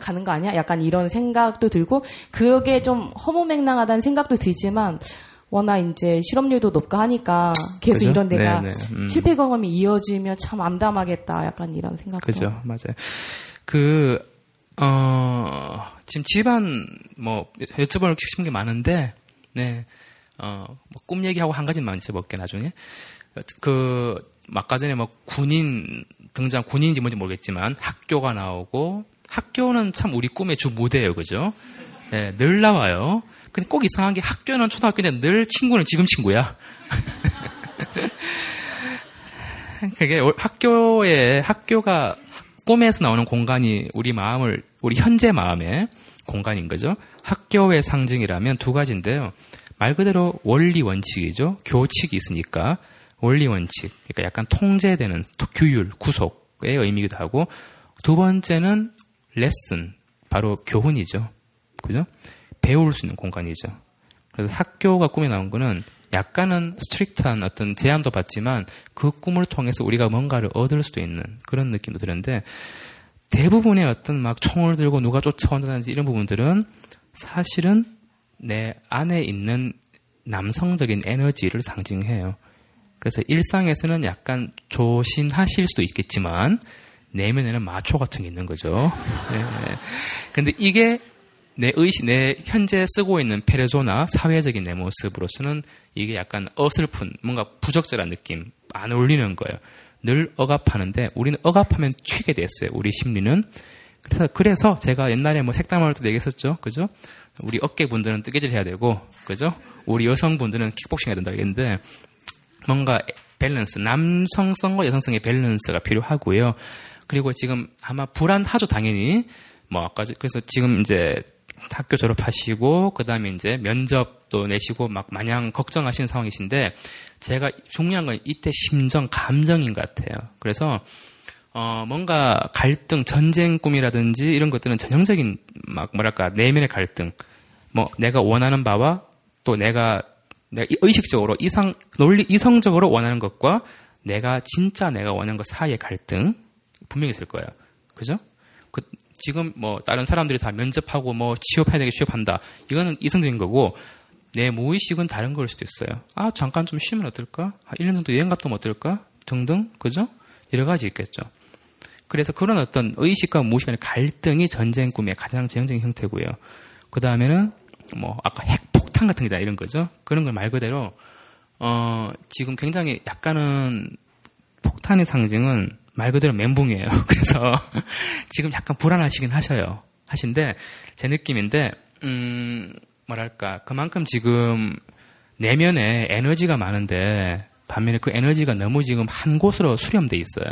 가는 거 아니야? 약간 이런 생각도 들고 그게 좀 허무맹랑하다는 생각도 들지만 워낙 이제 실업률도 높고 하니까 계속 그죠? 이런 데가 실패 경험이 이어지면 참 암담하겠다. 약간 이런 생각도. 그죠, 맞아요. 지금 집안 여쭤보는 게 많은데 네, 꿈 얘기하고 한 가지만 여쭤볼게 나중에. 아까 전에 군인 군인인지 뭔지 모르겠지만 학교가 나오고. 학교는 참 우리 꿈의 주 무대예요, 그죠? 네, 늘 나와요. 근데 꼭 이상한 게 학교는 초등학교인데 늘 친구는 지금 친구야. 그게 학교가 꿈에서 나오는 공간이 우리 현재 마음의 공간인 거죠. 학교의 상징이라면 2 가지인데요. 말 그대로 원리 원칙이죠. 교칙이 있으니까 원리 원칙. 그러니까 약간 통제되는 규율, 구속의 의미이기도 하고 2번째는 레슨, 바로 교훈이죠. 그죠? 배울 수 있는 공간이죠. 그래서 학교가 꿈에 나온 거는 약간은 스트릭트한 어떤 제한도 받지만 그 꿈을 통해서 우리가 뭔가를 얻을 수도 있는 그런 느낌도 드는데 대부분의 어떤 막 총을 들고 누가 쫓아온다든지 이런 부분들은 사실은 내 안에 있는 남성적인 에너지를 상징해요. 그래서 일상에서는 약간 조심하실 수도 있겠지만 내면에는 마초 같은 게 있는 거죠. 네. 근데 이게 내 현재 쓰고 있는 페르소나, 사회적인 내 모습으로서는 이게 약간 어설픈, 뭔가 부적절한 느낌, 안 어울리는 거예요. 늘 억압하는데, 우리는 억압하면 튀게 됐어요. 우리 심리는. 그래서 제가 옛날에 색담할 때도 얘기했었죠. 그죠? 우리 어깨분들은 뜨개질 해야 되고, 그죠? 우리 여성분들은 킥복싱 해야 된다고 했는데, 뭔가 밸런스, 남성성과 여성성의 밸런스가 필요하고요. 그리고 지금 아마 불안하죠, 당연히. 그래서 지금 이제 학교 졸업하시고, 그 다음에 이제 면접도 내시고, 막 마냥 걱정하시는 상황이신데, 제가 중요한 건 이때 심정, 감정인 것 같아요. 그래서, 뭔가 갈등, 전쟁 꿈이라든지 이런 것들은 전형적인, 내면의 갈등. 내가 원하는 바와 또 내가 의식적으로 이성적으로 원하는 것과 진짜 내가 원하는 것 사이의 갈등. 분명히 있을 거예요. 그죠? 지금 다른 사람들이 다 면접하고 취업해야 되게 취업한다. 이거는 이성적인 거고, 내 무의식은 다른 걸 수도 있어요. 아, 잠깐 좀 쉬면 어떨까? 아, 1년 정도 여행 갔다 오면 어떨까? 등등, 그죠? 여러 가지 있겠죠. 그래서 그런 어떤 의식과 무의식 간의 갈등이 전쟁 꿈의 가장 전형적인 형태고요. 그 다음에는 뭐 아까 핵폭탄 같은 게다 이런 거죠. 그런 걸 말 그대로 지금 굉장히 약간은 폭탄의 상징은 말 그대로 멘붕이에요. 그래서 지금 약간 불안하시긴 하신데 제 느낌인데 뭐랄까 그만큼 지금 내면에 에너지가 많은데 반면에 그 에너지가 너무 지금 한 곳으로 수렴돼 있어요.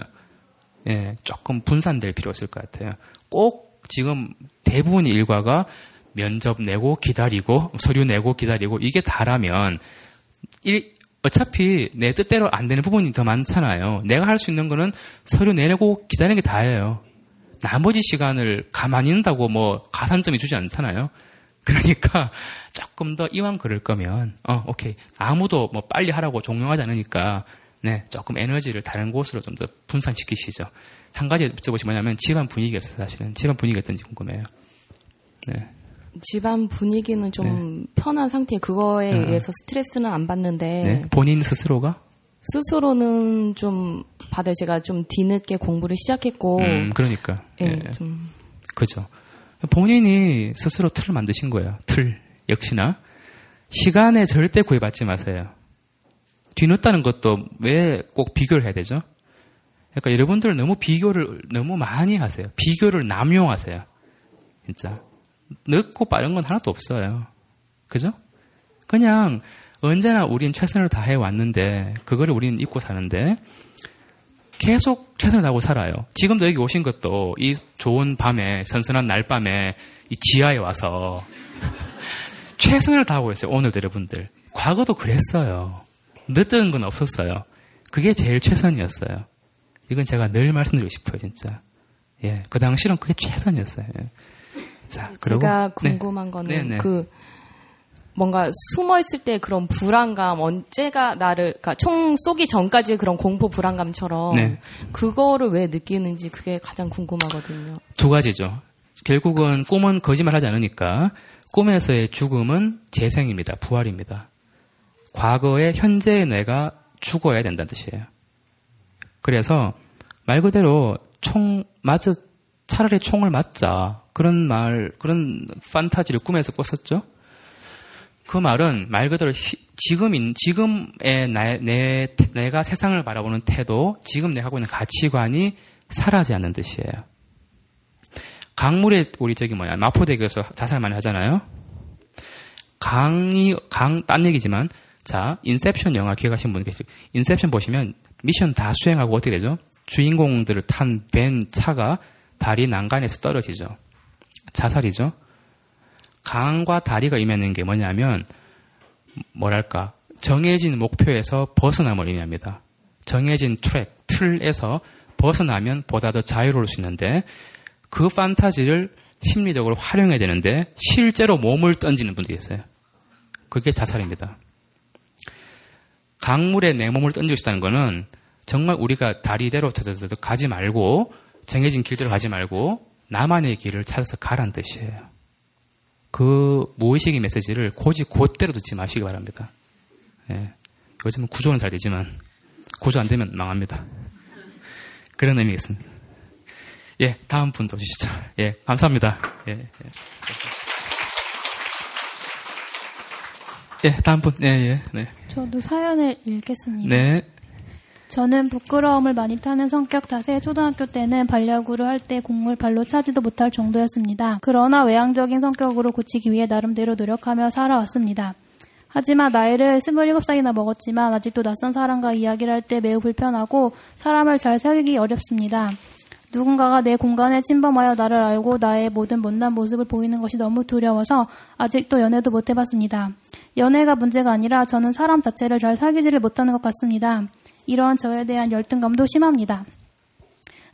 예, 조금 분산될 필요 있을 것 같아요. 꼭 지금 대부분 일과가 면접 내고 기다리고 서류 내고 기다리고 이게 다라면 어차피 내 뜻대로 안 되는 부분이 더 많잖아요. 내가 할 수 있는 거는 서류 내고 기다리는 게 다예요. 나머지 시간을 가만히 있는다고 뭐 가산점이 주지 않잖아요. 그러니까 조금 더 이왕 그럴 거면 오케이 아무도 뭐 빨리 하라고 종용하지 않으니까 네 조금 에너지를 다른 곳으로 좀 더 분산시키시죠. 한 가지 여쭤보시 뭐냐면 집안 분위기였어요. 사실은 집안 분위기가 어떤지 궁금해요. 네. 집안 분위기는 좀 네. 편한 상태에 그거에 의해서 스트레스는 안 받는데 네. 본인 스스로가? 스스로는 좀 받아요. 제가 좀 뒤늦게 공부를 시작했고 그러니까 네, 예. 좀. 그죠. 본인이 스스로 틀을 만드신 거예요. 틀 역시나 시간에 절대 구애받지 마세요. 뒤늦다는 것도 왜 꼭 비교를 해야 되죠? 그러니까 여러분들 너무 비교를 너무 많이 하세요. 비교를 남용하세요. 진짜 늦고 빠른 건 하나도 없어요. 그죠? 그냥 언제나 우린 최선을 다해 왔는데 그거를 우리는 잊고 사는데 계속 최선을 다하고 살아요. 지금도 여기 오신 것도 이 좋은 밤에 선선한 날밤에 이 지하에 와서 최선을 다하고 있어요. 오늘 여러분들. 과거도 그랬어요. 늦은 건 없었어요. 그게 제일 최선이었어요. 이건 제가 늘 말씀드리고 싶어요. 진짜. 예, 그 당시는 그게 최선이었어요. 예. 자, 그리고 제가 궁금한 네. 거는 네네. 그 뭔가 숨어 있을 때 그런 불안감 언제가 나를 그러니까 총 쏘기 전까지 그런 공포 불안감처럼 네. 그거를 왜 느끼는지 그게 가장 궁금하거든요. 두 가지죠. 결국은 꿈은 거짓말하지 않으니까 꿈에서의 죽음은 재생입니다. 부활입니다. 과거의 현재의 내가 죽어야 된다는 뜻이에요. 그래서 말 그대로 차라리 총을 맞자. 그런 판타지를 꿈에서 꿨었죠. 그 말은 말 그대로 지금의 내가 세상을 바라보는 태도, 지금 내가 갖고 있는 가치관이 사라지지 않는 뜻이에요. 강물에 우리 마포대교에서 자살 많이 하잖아요. 딴 얘기지만 자 인셉션 영화 기억하시는 분 계시죠? 인셉션 보시면 미션 다 수행하고 어떻게 되죠? 주인공들을 탄 밴 차가 다리 난간에서 떨어지죠. 자살이죠. 강과 다리가 의미하는 게 뭐냐면 뭐랄까 정해진 목표에서 벗어남을 의미합니다. 정해진 틀에서 벗어나면 보다 더 자유로울 수 있는데 그 판타지를 심리적으로 활용해야 되는데 실제로 몸을 던지는 분도 있어요. 그게 자살입니다. 강물에 내 몸을 던지고 싶다는 거는 정말 우리가 다리대로 가지 말고 정해진 길대로 가지 말고 나만의 길을 찾아서 가란 뜻이에요. 그 무의식의 메시지를 곧이 곧대로 듣지 마시기 바랍니다. 예. 요즘은 구조는 잘 되지만 구조 안 되면 망합니다. 그런 의미겠습니다. 예, 다음 분도 주시죠. 예, 감사합니다. 예, 다음 분. 예, 네. 저도 사연을 읽겠습니다. 네. 저는 부끄러움을 많이 타는 성격 탓에 초등학교 때는 반려구를 할 때 공을 발로 차지도 못할 정도였습니다. 그러나 외향적인 성격으로 고치기 위해 나름대로 노력하며 살아왔습니다. 하지만 나이를 27살이나 먹었지만 아직도 낯선 사람과 이야기를 할 때 매우 불편하고 사람을 잘 사귀기 어렵습니다. 누군가가 내 공간에 침범하여 나를 알고 나의 모든 못난 모습을 보이는 것이 너무 두려워서 아직도 연애도 못 해봤습니다. 연애가 문제가 아니라 저는 사람 자체를 잘 사귀지를 못하는 것 같습니다. 이런 저에 대한 열등감도 심합니다.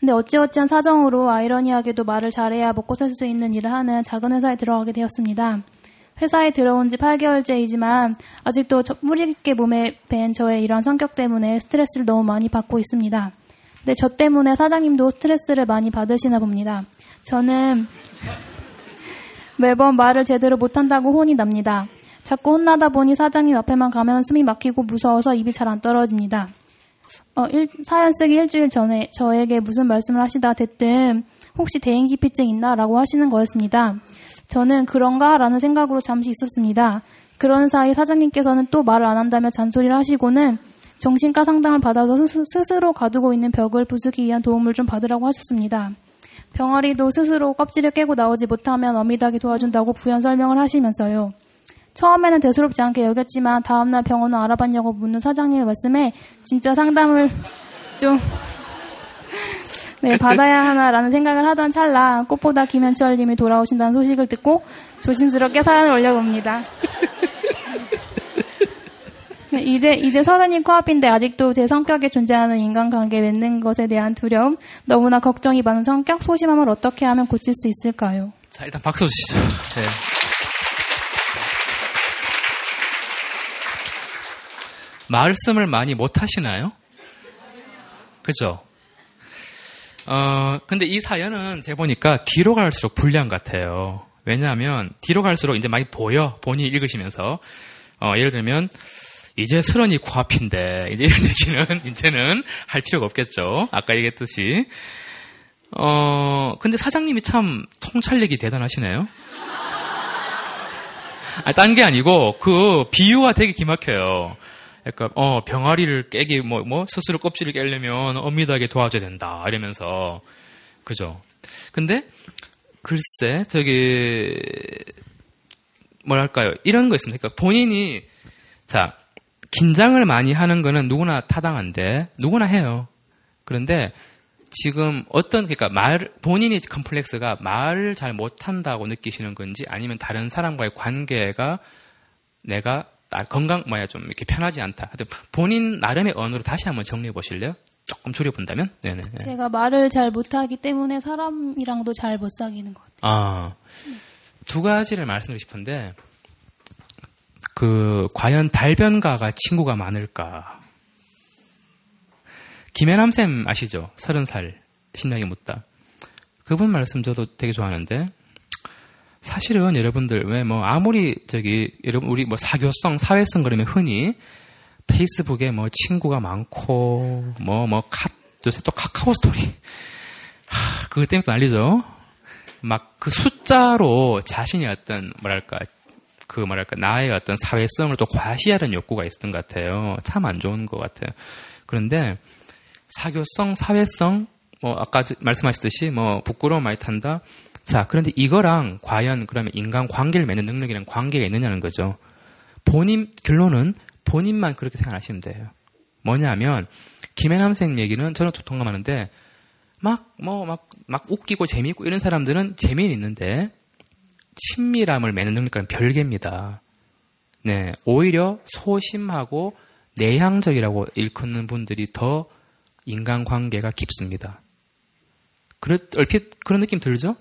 근데 어찌어찌한 사정으로 아이러니하게도 말을 잘해야 먹고 살 수 있는 일을 하는 작은 회사에 들어가게 되었습니다. 회사에 들어온 지 8개월째이지만 아직도 뿌리 깊게 몸에 밴 저의 이런 성격 때문에 스트레스를 너무 많이 받고 있습니다. 근데 저 때문에 사장님도 스트레스를 많이 받으시나 봅니다. 저는 매번 말을 제대로 못한다고 혼이 납니다. 자꾸 혼나다 보니 사장님 앞에만 가면 숨이 막히고 무서워서 입이 잘 안 떨어집니다. 사연 쓰기 일주일 전에 저에게 무슨 말씀을 하시다 대뜸 혹시 대인기피증 있나? 라고 하시는 거였습니다. 저는 그런가? 라는 생각으로 잠시 있었습니다. 그런 사이 사장님께서는 또 말을 안 한다며 잔소리를 하시고는 정신과 상담을 받아서 스스로 가두고 있는 벽을 부수기 위한 도움을 좀 받으라고 하셨습니다. 병아리도 스스로 껍질을 깨고 나오지 못하면 어미닭이 도와준다고 부연 설명을 하시면서요. 처음에는 대수롭지 않게 여겼지만 다음날 병원을 알아봤냐고 묻는 사장님의 말씀에 진짜 상담을 좀 받아야 하나라는 생각을 하던 찰나 꽃보다 김현철님이 돌아오신다는 소식을 듣고 조심스럽게 사연을 올려봅니다. 이제 서른이 코앞인데 아직도 제 성격에 존재하는 인간관계 맺는 것에 대한 두려움, 너무나 걱정이 많은 성격, 소심함을 어떻게 하면 고칠 수 있을까요? 자, 일단 박수 주시죠. 네. 말씀을 많이 못 하시나요? 그죠? 근데 이 사연은 제가 보니까 뒤로 갈수록 불리한 것 같아요. 왜냐하면 뒤로 갈수록 이제 많이 보여, 본인이 읽으시면서. 예를 들면, 이제 서른이 코앞인데, 이제 이런 얘기는 이제는 할 필요가 없겠죠. 아까 얘기했듯이. 근데 사장님이 참 통찰력이 대단하시네요. 딴 게 아니고, 그 비유가 되게 기막혀요. 약간, 병아리를 깨기, 스스로 껍질을 깨려면 엄밀하게 도와줘야 된다. 이러면서. 그죠. 근데, 글쎄, 이런 거 있습니다. 그러니까 본인이, 긴장을 많이 하는 거는 누구나 타당한데, 누구나 해요. 그런데 지금 본인이 컴플렉스가 말을 잘 못한다고 느끼시는 건지, 아니면 다른 사람과의 관계가 내가 좀 이렇게 편하지 않다. 하여튼 본인 나름의 언어로 다시 한번 정리해 보실래요? 조금 줄여본다면? 네네. 제가 말을 잘 못하기 때문에 사람이랑도 잘 못 사귀는 것 같아요. 두 가지를 말씀드리고 싶은데, 과연 달변가가 친구가 많을까? 김혜남 쌤 아시죠? 30살 신나게 묻다. 그분 말씀 저도 되게 좋아하는데, 사실은 여러분들 우리 사교성, 사회성 그러면 흔히 페이스북에 친구가 많고 요새 또 카카오 스토리. 그것 때문에 또 난리죠. 그 숫자로 자신의 나의 사회성을 또 과시하는 욕구가 있었던 것 같아요. 참 안 좋은 것 같아요. 그런데 사교성, 사회성, 아까 말씀하셨듯이 부끄러움 많이 탄다. 그런데 이거랑 과연 그러면 인간 관계를 맺는 능력이랑 관계가 있느냐는 거죠. 결론은 본인만 그렇게 생각하시면 돼요. 뭐냐면, 김혜남 쌤 얘기는 저는 동감하는데, 웃기고 재미있고 이런 사람들은 재미는 있는데, 친밀함을 맺는 능력과는 별개입니다. 네, 오히려 소심하고 내향적이라고 일컫는 분들이 더 인간관계가 깊습니다. 얼핏 그런 느낌 들죠?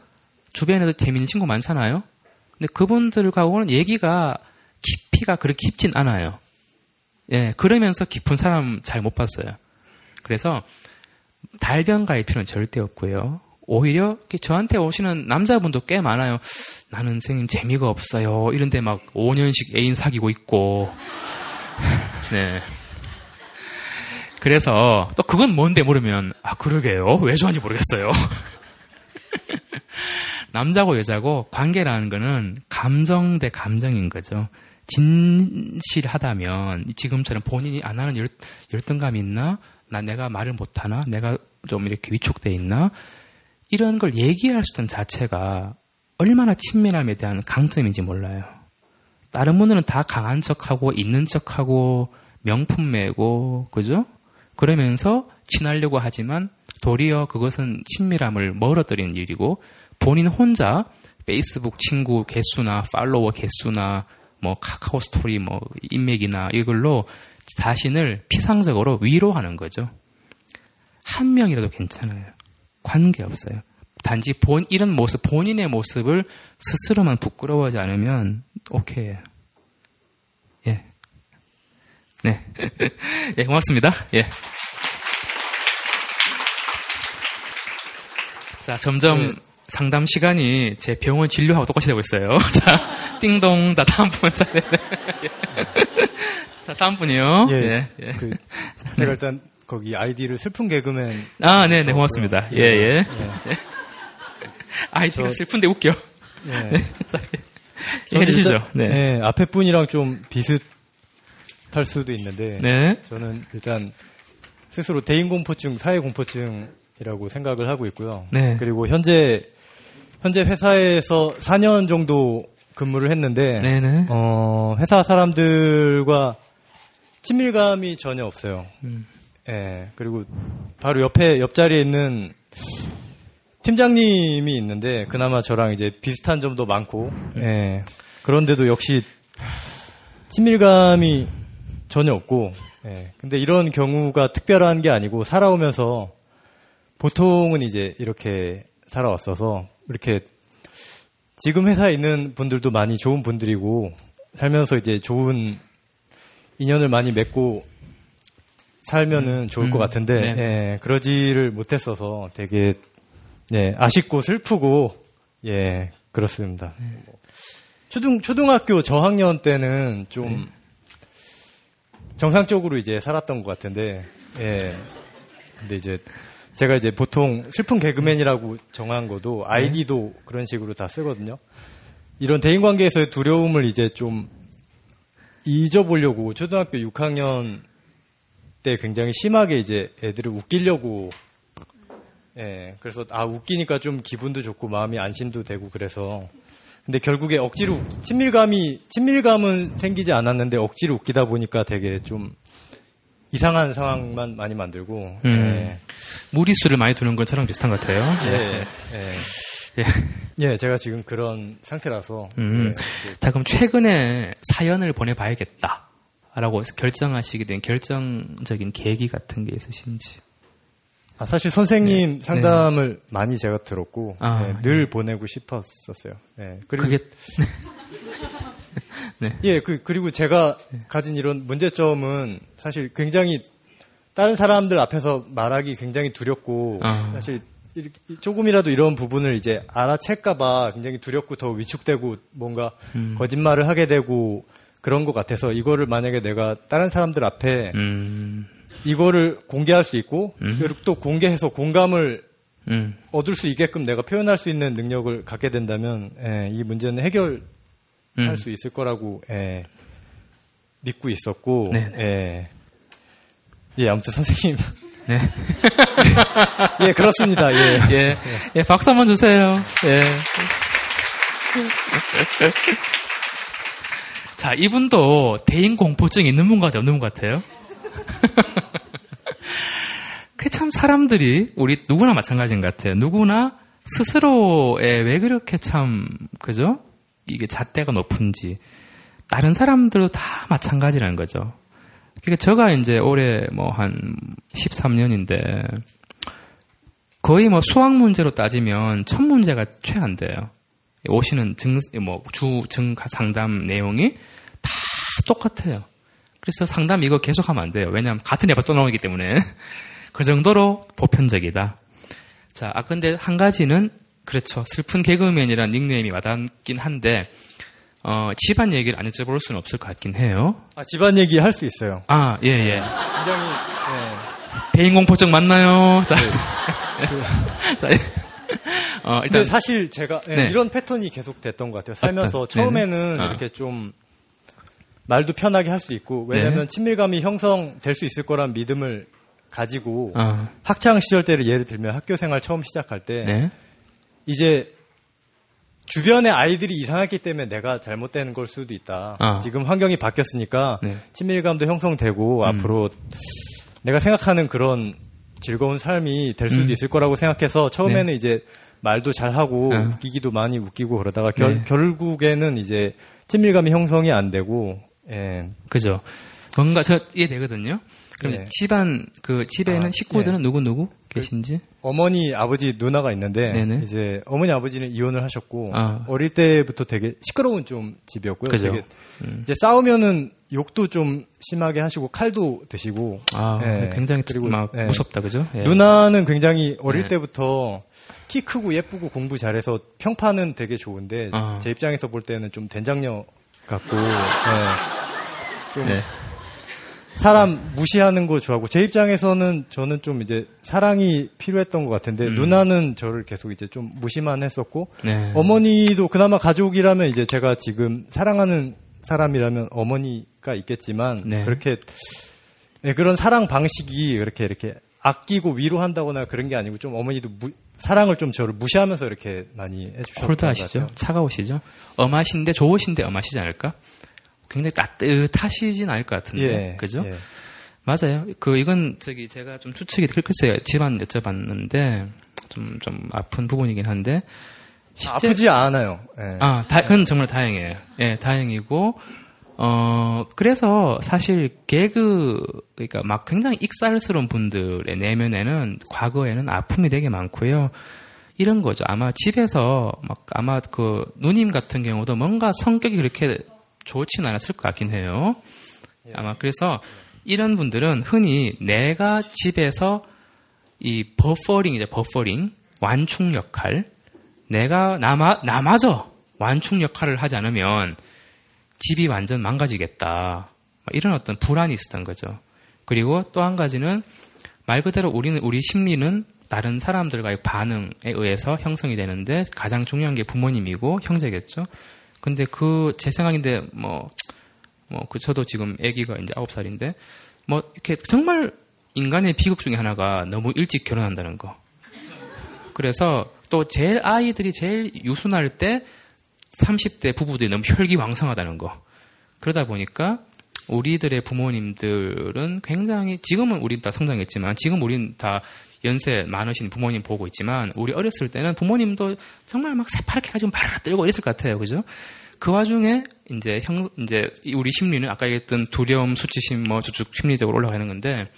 주변에도 재미있는 친구 많잖아요. 근데 그분들과는 얘기가 깊이가 그렇게 깊진 않아요. 예, 그러면서 깊은 사람 잘 못 봤어요. 그래서 달변가일 필요는 절대 없고요. 오히려 저한테 오시는 남자분도 꽤 많아요. 나는 선생님 재미가 없어요. 이런데 5년씩 애인 사귀고 있고. 네. 그래서 또 그건 뭔데 물으면 그러게요. 왜 좋아하는지 모르겠어요. 남자고 여자고 관계라는 거는 감정 대 감정인 거죠. 진실하다면 지금처럼 본인이 안 하는 열등감이 있나? 내가 말을 못하나? 내가 좀 이렇게 위축돼 있나? 이런 걸 얘기할 수 있는 자체가 얼마나 친밀함에 대한 강점인지 몰라요. 다른 분들은 다 강한 척하고 있는 척하고 명품 메고 그죠? 그러면서 친하려고 하지만 도리어 그것은 친밀함을 멀어뜨리는 일이고, 본인 혼자 페이스북 친구 개수나 팔로워 개수나 카카오 스토리 인맥이나 이걸로 자신을 피상적으로 위로하는 거죠. 한 명이라도 괜찮아요. 관계없어요. 단지 이런 모습, 본인의 모습을 스스로만 부끄러워하지 않으면 오케이예요. 예. 네. 예, 고맙습니다. 예. 점점 상담 시간이 제 병원 진료하고 똑같이 되고 있어요. 띵동. 자, 다음 분. 자, 다음 분이요. 예. 예. 예. 그 제가 일단 거기 아이디를 슬픈 개그맨. 아, 네, 네, 고맙습니다. 예, 예. 예. 예. 아이디가 슬픈데 웃겨. 예. 네. 예. 해주시죠. 네. 네, 앞에 분이랑 좀 비슷할 수도 있는데. 네. 저는 일단 스스로 대인공포증, 사회공포증이라고 생각을 하고 있고요. 네. 그리고 현재 회사에서 4년 정도 근무를 했는데, 네네. 회사 사람들과 친밀감이 전혀 없어요. 예, 그리고 바로 옆자리에 있는 팀장님이 있는데, 그나마 저랑 이제 비슷한 점도 많고, 예, 그런데도 역시 친밀감이 전혀 없고, 예, 근데 이런 경우가 특별한 게 아니고, 살아오면서 보통은 이제 이렇게 살아왔어서, 이렇게 지금 회사에 있는 분들도 많이 좋은 분들이고 살면서 이제 좋은 인연을 많이 맺고 살면은 좋을 것 같은데 네. 예, 그러지를 못했어서 되게 예, 아쉽고 슬프고 예 그렇습니다. 네. 초등학교 저학년 때는 좀 네. 정상적으로 이제 살았던 것 같은데 예 근데 이제 제가 이제 보통 슬픈 개그맨이라고 정한 것도 아이디도 네. 그런 식으로 다 쓰거든요. 이런 대인관계에서의 두려움을 이제 좀 잊어보려고 초등학교 6학년 때 굉장히 심하게 이제 애들을 웃기려고 예, 그래서 아 웃기니까 좀 기분도 좋고 마음이 안심도 되고 그래서 근데 결국에 억지로 친밀감은 생기지 않았는데 억지로 웃기다 보니까 되게 좀 이상한 상황만 많이 만들고 예. 무리수를 많이 두는 건 저랑 비슷한 것 같아요. 예, 예, 예. 예 제가 지금 그런 상태라서. 예. 자, 그럼 최근에 사연을 보내봐야겠다라고 결정하시게 된 결정적인 계기 같은 게 있으신지. 아, 사실 선생님 네. 상담을 네. 많이 제가 들었고 아, 예, 늘 예. 보내고 싶었었어요. 예. 그리고 그게... 네. 예, 그리고 제가 가진 이런 문제점은 사실 굉장히 다른 사람들 앞에서 말하기 굉장히 두렵고 사실 조금이라도 이런 부분을 이제 알아챌까봐 굉장히 두렵고 더 위축되고 뭔가 거짓말을 하게 되고 그런 것 같아서 이거를 만약에 내가 다른 사람들 앞에 이거를 공개할 수 있고 그리고 또 공개해서 공감을 얻을 수 있게끔 내가 표현할 수 있는 능력을 갖게 된다면 예, 이 문제는 할 수 있을 거라고 예, 믿고 있었고 예. 예 아무튼 선생님 네. 예 그렇습니다 예. 예. 예. 예 박수 한번 주세요 예. 자 이분도 대인 공포증이 있는 분 같아요 없는 분 같아요 그 참 사람들이 우리 누구나 마찬가지인 것 같아요 누구나 스스로의 왜 그렇게 참 그죠? 이게 잣대가 높은지 다른 사람들도 다 마찬가지라는 거죠. 그러니까 제가 이제 올해 뭐 한 13년인데 거의 뭐 수학 문제로 따지면 첫 문제가 최 안 돼요. 오시는 주 상담 내용이 다 똑같아요. 그래서 상담 이거 계속하면 안 돼요. 왜냐하면 같은 애가 또 나오기 때문에 그 정도로 보편적이다. 자, 아 근데 한 가지는 그렇죠. 슬픈 개그맨이라는 닉네임이 와닿긴 한데 집안 얘기를 안 여쭤볼 수는 없을 것 같긴 해요. 아 집안 얘기 할 수 있어요. 아 예예. 예. 굉장히 예. 대인공포증 맞나요? 자, 네. 자 일단 근데 사실 제가 예, 네. 이런 패턴이 계속 됐던 것 같아요. 살면서 어떤, 처음에는 네네. 이렇게 좀 말도 편하게 할 수 있고 왜냐하면 네. 친밀감이 형성될 수 있을 거란 믿음을 가지고 학창 시절 때를 예를 들면 학교 생활 처음 시작할 때. 네. 이제 주변의 아이들이 이상했기 때문에 내가 잘못된 걸 수도 있다. 지금 환경이 바뀌었으니까 네. 친밀감도 형성되고 앞으로 내가 생각하는 그런 즐거운 삶이 될 수도 있을 거라고 생각해서 처음에는 네. 이제 말도 잘하고 웃기기도 많이 웃기고 그러다가 네. 결국에는 이제 친밀감이 형성이 안 되고 예. 그죠. 뭔가 저 이해되거든요. 그럼 집안 그 집에는 식구들은 누구누구 계신지? 어머니, 아버지, 누나가 있는데 네네. 이제 어머니, 아버지는 이혼을 하셨고 어릴 때부터 되게 시끄러운 좀 집이었고요. 되게 이제 싸우면은 욕도 좀 심하게 하시고 칼도 드시고. 굉장히 그리고 막 무섭다, 그죠? 예. 누나는 굉장히 어릴 때부터 키 크고 예쁘고 공부 잘해서 평판은 되게 좋은데 제 입장에서 볼 때는 좀 된장녀 같고 좀. 사람 무시하는 거 좋아하고 제 입장에서는 저는 좀 이제 사랑이 필요했던 것 같은데 누나는 저를 계속 이제 좀 무시만 했었고 어머니도 그나마 가족이라면 이제 제가 지금 사랑하는 사람이라면 어머니가 있겠지만 그렇게 그런 사랑 방식이 이렇게 아끼고 위로한다거나 그런 게 아니고 좀 어머니도 사랑을 좀 저를 무시하면서 이렇게 많이 해주셨던 것 같아요. 콜드하시죠? 차가우시죠? 엄하신데 좋으신데 엄하시지 않을까? 굉장히 따뜻하시진 않을 것 같은데, 그죠? 예. 맞아요. 이건 제가 좀 추측이 글쎄요. 집안 여쭤봤는데 좀 아픈 부분이긴 한데 아프지 않아요. 예. 그건 정말 다행이에요. 예, 다행이고 그래서 사실 그러니까 막 굉장히 익살스러운 분들의 내면에는 과거에는 아픔이 되게 많고요. 이런 거죠. 아마 집에서 막 아마 그 누님 같은 경우도 뭔가 성격이 그렇게 좋진 않았을 것 같긴 해요. 아마 그래서 이런 분들은 흔히 내가 집에서 이 버퍼링 완충 역할, 내가 나마저 완충 역할을 하지 않으면 집이 완전 망가지겠다. 이런 어떤 불안이 있었던 거죠. 그리고 또 한 가지는 말 그대로 우리 심리는 다른 사람들과의 반응에 의해서 형성이 되는데 가장 중요한 게 부모님이고 형제겠죠. 근데 제 생각인데, 저도 지금 아기가 이제 9살인데, 이렇게 정말 인간의 비극 중에 하나가 너무 일찍 결혼한다는 거. 그래서 또 아이들이 제일 유순할 때 30대 부부들이 너무 혈기왕성하다는 거. 그러다 보니까 우리들의 부모님들은 굉장히, 지금은 우린 다 성장했지만, 지금 우린 다 연세 많으신 부모님 보고 있지만 우리 어렸을 때는 부모님도 정말 막 새파랗게 가지고 바라라 뜨고 이랬을 것 같아요, 그죠? 그 와중에 이제 이제 우리 심리는 아까 얘기했던 두려움, 수치심, 저축 심리적으로 올라가는 건데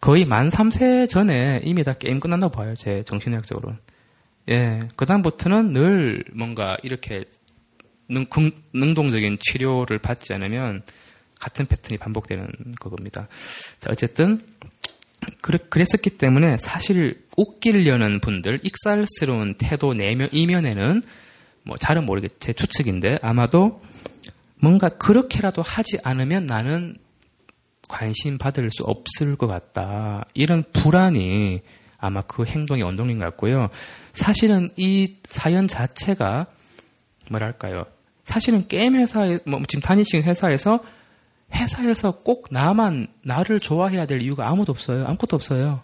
거의 만 3세 전에 이미 다 게임 끝난다고 봐요, 제 정신의학적으로. 예, 그 다음부터는 늘 뭔가 이렇게 능동적인 치료를 받지 않으면 같은 패턴이 반복되는 겁니다. 자, 어쨌든. 그랬었기 때문에 사실 웃기려는 분들, 익살스러운 태도 이면에는 잘은 모르겠, 제 추측인데 아마도 뭔가 그렇게라도 하지 않으면 나는 관심 받을 수 없을 것 같다. 이런 불안이 아마 그 행동의 원동인 것 같고요. 사실은 이 사연 자체가 뭐랄까요? 사실은 게임 회사에 지금 다니시는 회사에서 꼭 나를 좋아해야 될 이유가 아무것도 없어요.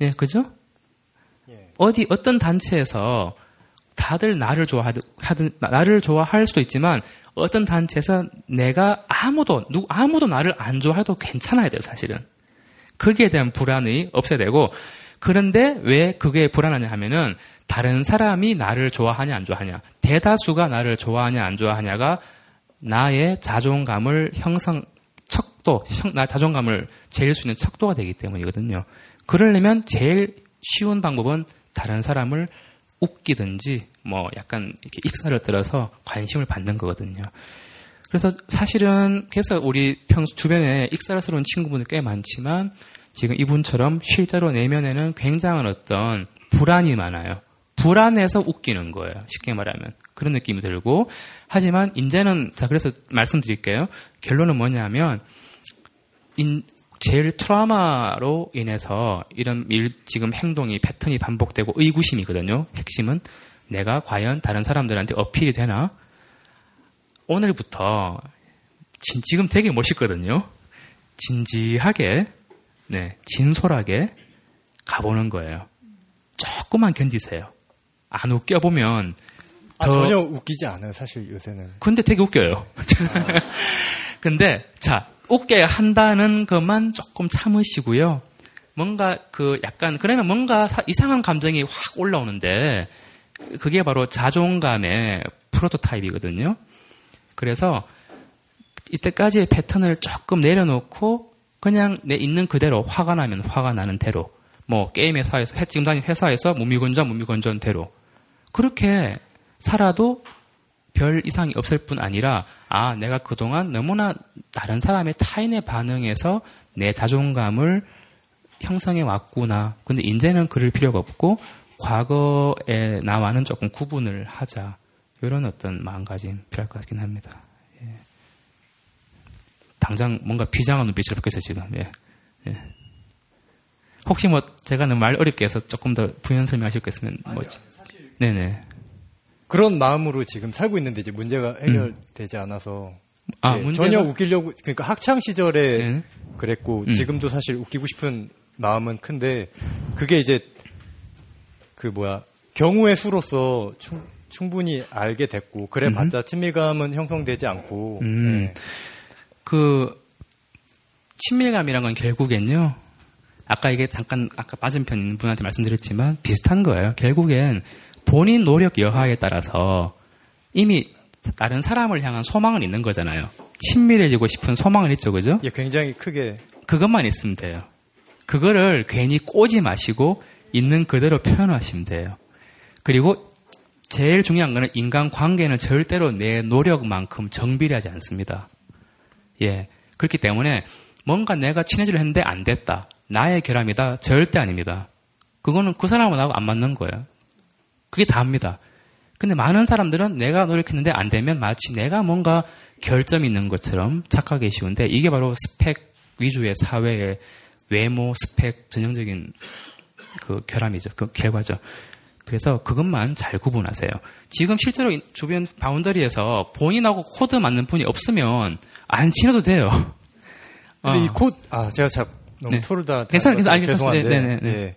예, 그죠? 예. 어떤 단체에서 다들 나를 좋아할 수도 있지만 어떤 단체에서 내가 아무도 나를 안 좋아해도 괜찮아야 돼요, 사실은. 거기에 대한 불안이 없어야 되고, 그런데 왜 그게 불안하냐 하면은 다른 사람이 나를 좋아하냐, 안 좋아하냐. 대다수가 나를 좋아하냐, 안 좋아하냐가 나의 자존감을 자존감을 재일 수 있는 척도가 되기 때문이거든요. 그러려면 제일 쉬운 방법은 다른 사람을 웃기든지, 약간 이렇게 익살을 떨어서 관심을 받는 거거든요. 그래서 사실은, 우리 주변에 익살스러운 친구분들 꽤 많지만, 지금 이분처럼 실제로 내면에는 굉장한 어떤 불안이 많아요. 불안해서 웃기는 거예요. 쉽게 말하면. 그런 느낌이 들고. 하지만 이제는, 그래서 말씀드릴게요. 결론은 뭐냐면, 제일 트라우마로 인해서 이런 지금 행동이 패턴이 반복되고 의구심이거든요. 핵심은 내가 과연 다른 사람들한테 어필이 되나? 오늘부터, 지금 되게 멋있거든요. 진지하게, 진솔하게 가보는 거예요. 조금만 견디세요. 안 웃겨보면 전혀 웃기지 않아요, 사실 요새는. 근데 되게 웃겨요. 근데 웃겨야 한다는 것만 조금 참으시고요. 뭔가 그러면 뭔가 이상한 감정이 확 올라오는데 그게 바로 자존감의 프로토타입이거든요. 그래서 이때까지의 패턴을 조금 내려놓고 그냥 내 있는 그대로 화가 나면 화가 나는 대로, 뭐 게임 회사에서 지금 다니는 회사에서 몸이 건전 대로 그렇게 살아도 별 이상이 없을 뿐 아니라 아 내가 그동안 너무나 다른 사람의 타인의 반응에서 내 자존감을 형성해 왔구나. 근데 이제는 그럴 필요가 없고 과거의 나와는 조금 구분을 하자. 이런 어떤 마음가짐 필요할 것 같긴 합니다. 예. 당장 뭔가 비장한 눈빛으로 바뀌었어요 지금. 예. 예. 혹시 뭐 제가 너무 말 어렵게 해서 조금 더 부연 설명하실 거 있으면 뭐 사실 네네. 그런 마음으로 지금 살고 있는데 이제 문제가 해결되지 않아서 아, 네, 문제가... 전혀 웃기려고 그러니까 학창 시절에 네. 그랬고 지금도 사실 웃기고 싶은 마음은 큰데 그게 이제 그 경우의 수로서 충분히 알게 됐고 그래봤자 친밀감은 형성되지 않고 네. 그 친밀감이란 건 결국엔요. 아까 이게 잠깐 아까 맞은편 있는 분한테 말씀드렸지만 비슷한 거예요. 결국엔 본인 노력 여하에 따라서 이미 다른 사람을 향한 소망은 있는 거잖아요. 친밀해지고 싶은 소망은 있죠, 그죠? 예, 굉장히 크게. 그것만 있으면 돼요. 그거를 괜히 꼬지 마시고 있는 그대로 표현하시면 돼요. 그리고 제일 중요한 거는 인간관계는 절대로 내 노력만큼 정비례하지 않습니다. 예, 그렇기 때문에 뭔가 내가 친해지려 했는데 안 됐다. 나의 결함이다. 절대 아닙니다. 그거는 그 사람하고 안 맞는 거예요. 그게 다입니다. 근데 많은 사람들은 내가 노력했는데 안 되면 마치 내가 뭔가 결점이 있는 것처럼 착하기 쉬운데 이게 바로 스펙 위주의 사회의 외모 스펙 전형적인 그 결함이죠. 그 결과죠. 그래서 그것만 잘 구분하세요. 지금 실제로 주변 바운더리에서 본인하고 코드 맞는 분이 없으면 안 친해도 돼요. 근데 이 코드, 제가 너무 토를 다. 괜찮아요. 죄송한데. 네.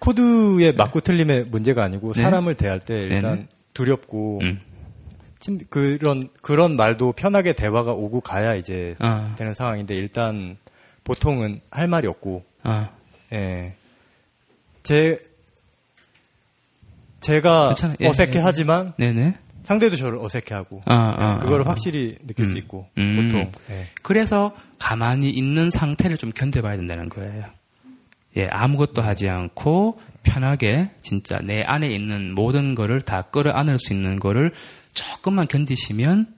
코드의 맞고 틀림의 문제가 아니고 사람을 대할 때 일단 두렵고 그런 말도 편하게 대화가 오고 가야 이제 되는 상황인데 일단 보통은 할 말이 없고 예. 제가 예, 어색해하지만 상대도 저를 어색해하고 그걸 확실히 느낄 수 있고 보통 그래서 가만히 있는 상태를 좀 견뎌봐야 된다는 거예요. 예, 아무것도 하지 않고 편하게 진짜 내 안에 있는 모든 거를 다 끌어안을 수 있는 거를 조금만 견디시면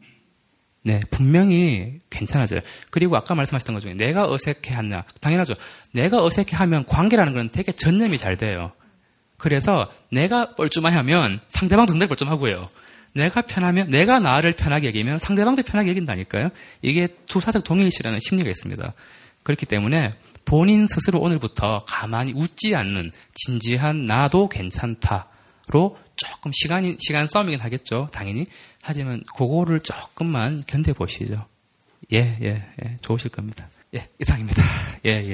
네, 분명히 괜찮아져요. 그리고 아까 말씀하셨던 것 중에 내가 어색해하냐. 당연하죠. 내가 어색해하면 관계라는 건 되게 전념이 잘 돼요. 그래서 내가 뻘쭘하면 상대방도 굉장히 뻘쭘하고요. 내가 편하면 내가 나를 편하게 여기면 상대방도 편하게 여긴다니까요. 이게 투사적 동일시라는 심리가 있습니다. 그렇기 때문에 본인 스스로 오늘부터 가만히 웃지 않는 진지한 나도 괜찮다로 조금 시간 싸움이긴 하겠죠. 당연히. 하지만 그거를 조금만 견뎌보시죠. 예. 좋으실 겁니다. 예, 이상입니다. 네.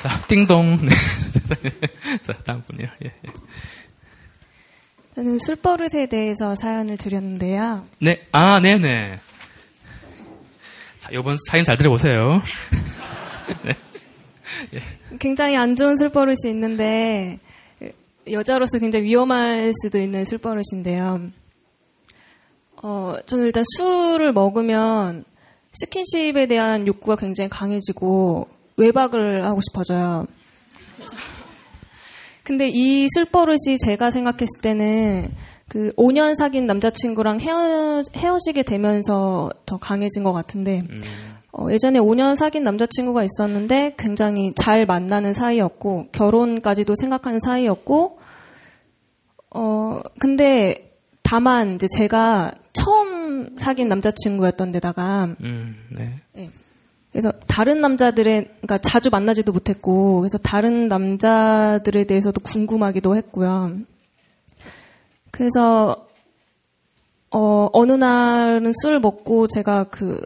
자, 띵동. 네. 자, 다음 분이요. 예. 저는 술버릇에 대해서 사연을 드렸는데요. 네. 네네. 자, 요번 사연 잘 들어보세요. 네. 예. 굉장히 안 좋은 술버릇이 있는데 여자로서 굉장히 위험할 수도 있는 술버릇인데요. 저는 일단 술을 먹으면 스킨십에 대한 욕구가 굉장히 강해지고 외박을 하고 싶어져요. 근데 이 술버릇이 제가 생각했을 때는 그 5년 사귄 남자친구랑 헤어지게 되면서 더 강해진 것 같은데 예전에 5년 사귄 남자친구가 있었는데 굉장히 잘 만나는 사이였고 결혼까지도 생각하는 사이였고 근데 다만 이제 제가 처음 사귄 남자친구였던 데다가 네. 그래서 다른 그러니까 자주 만나지도 못했고 그래서 다른 남자들에 대해서도 궁금하기도 했고요. 그래서 어느 날은 술 먹고 제가 그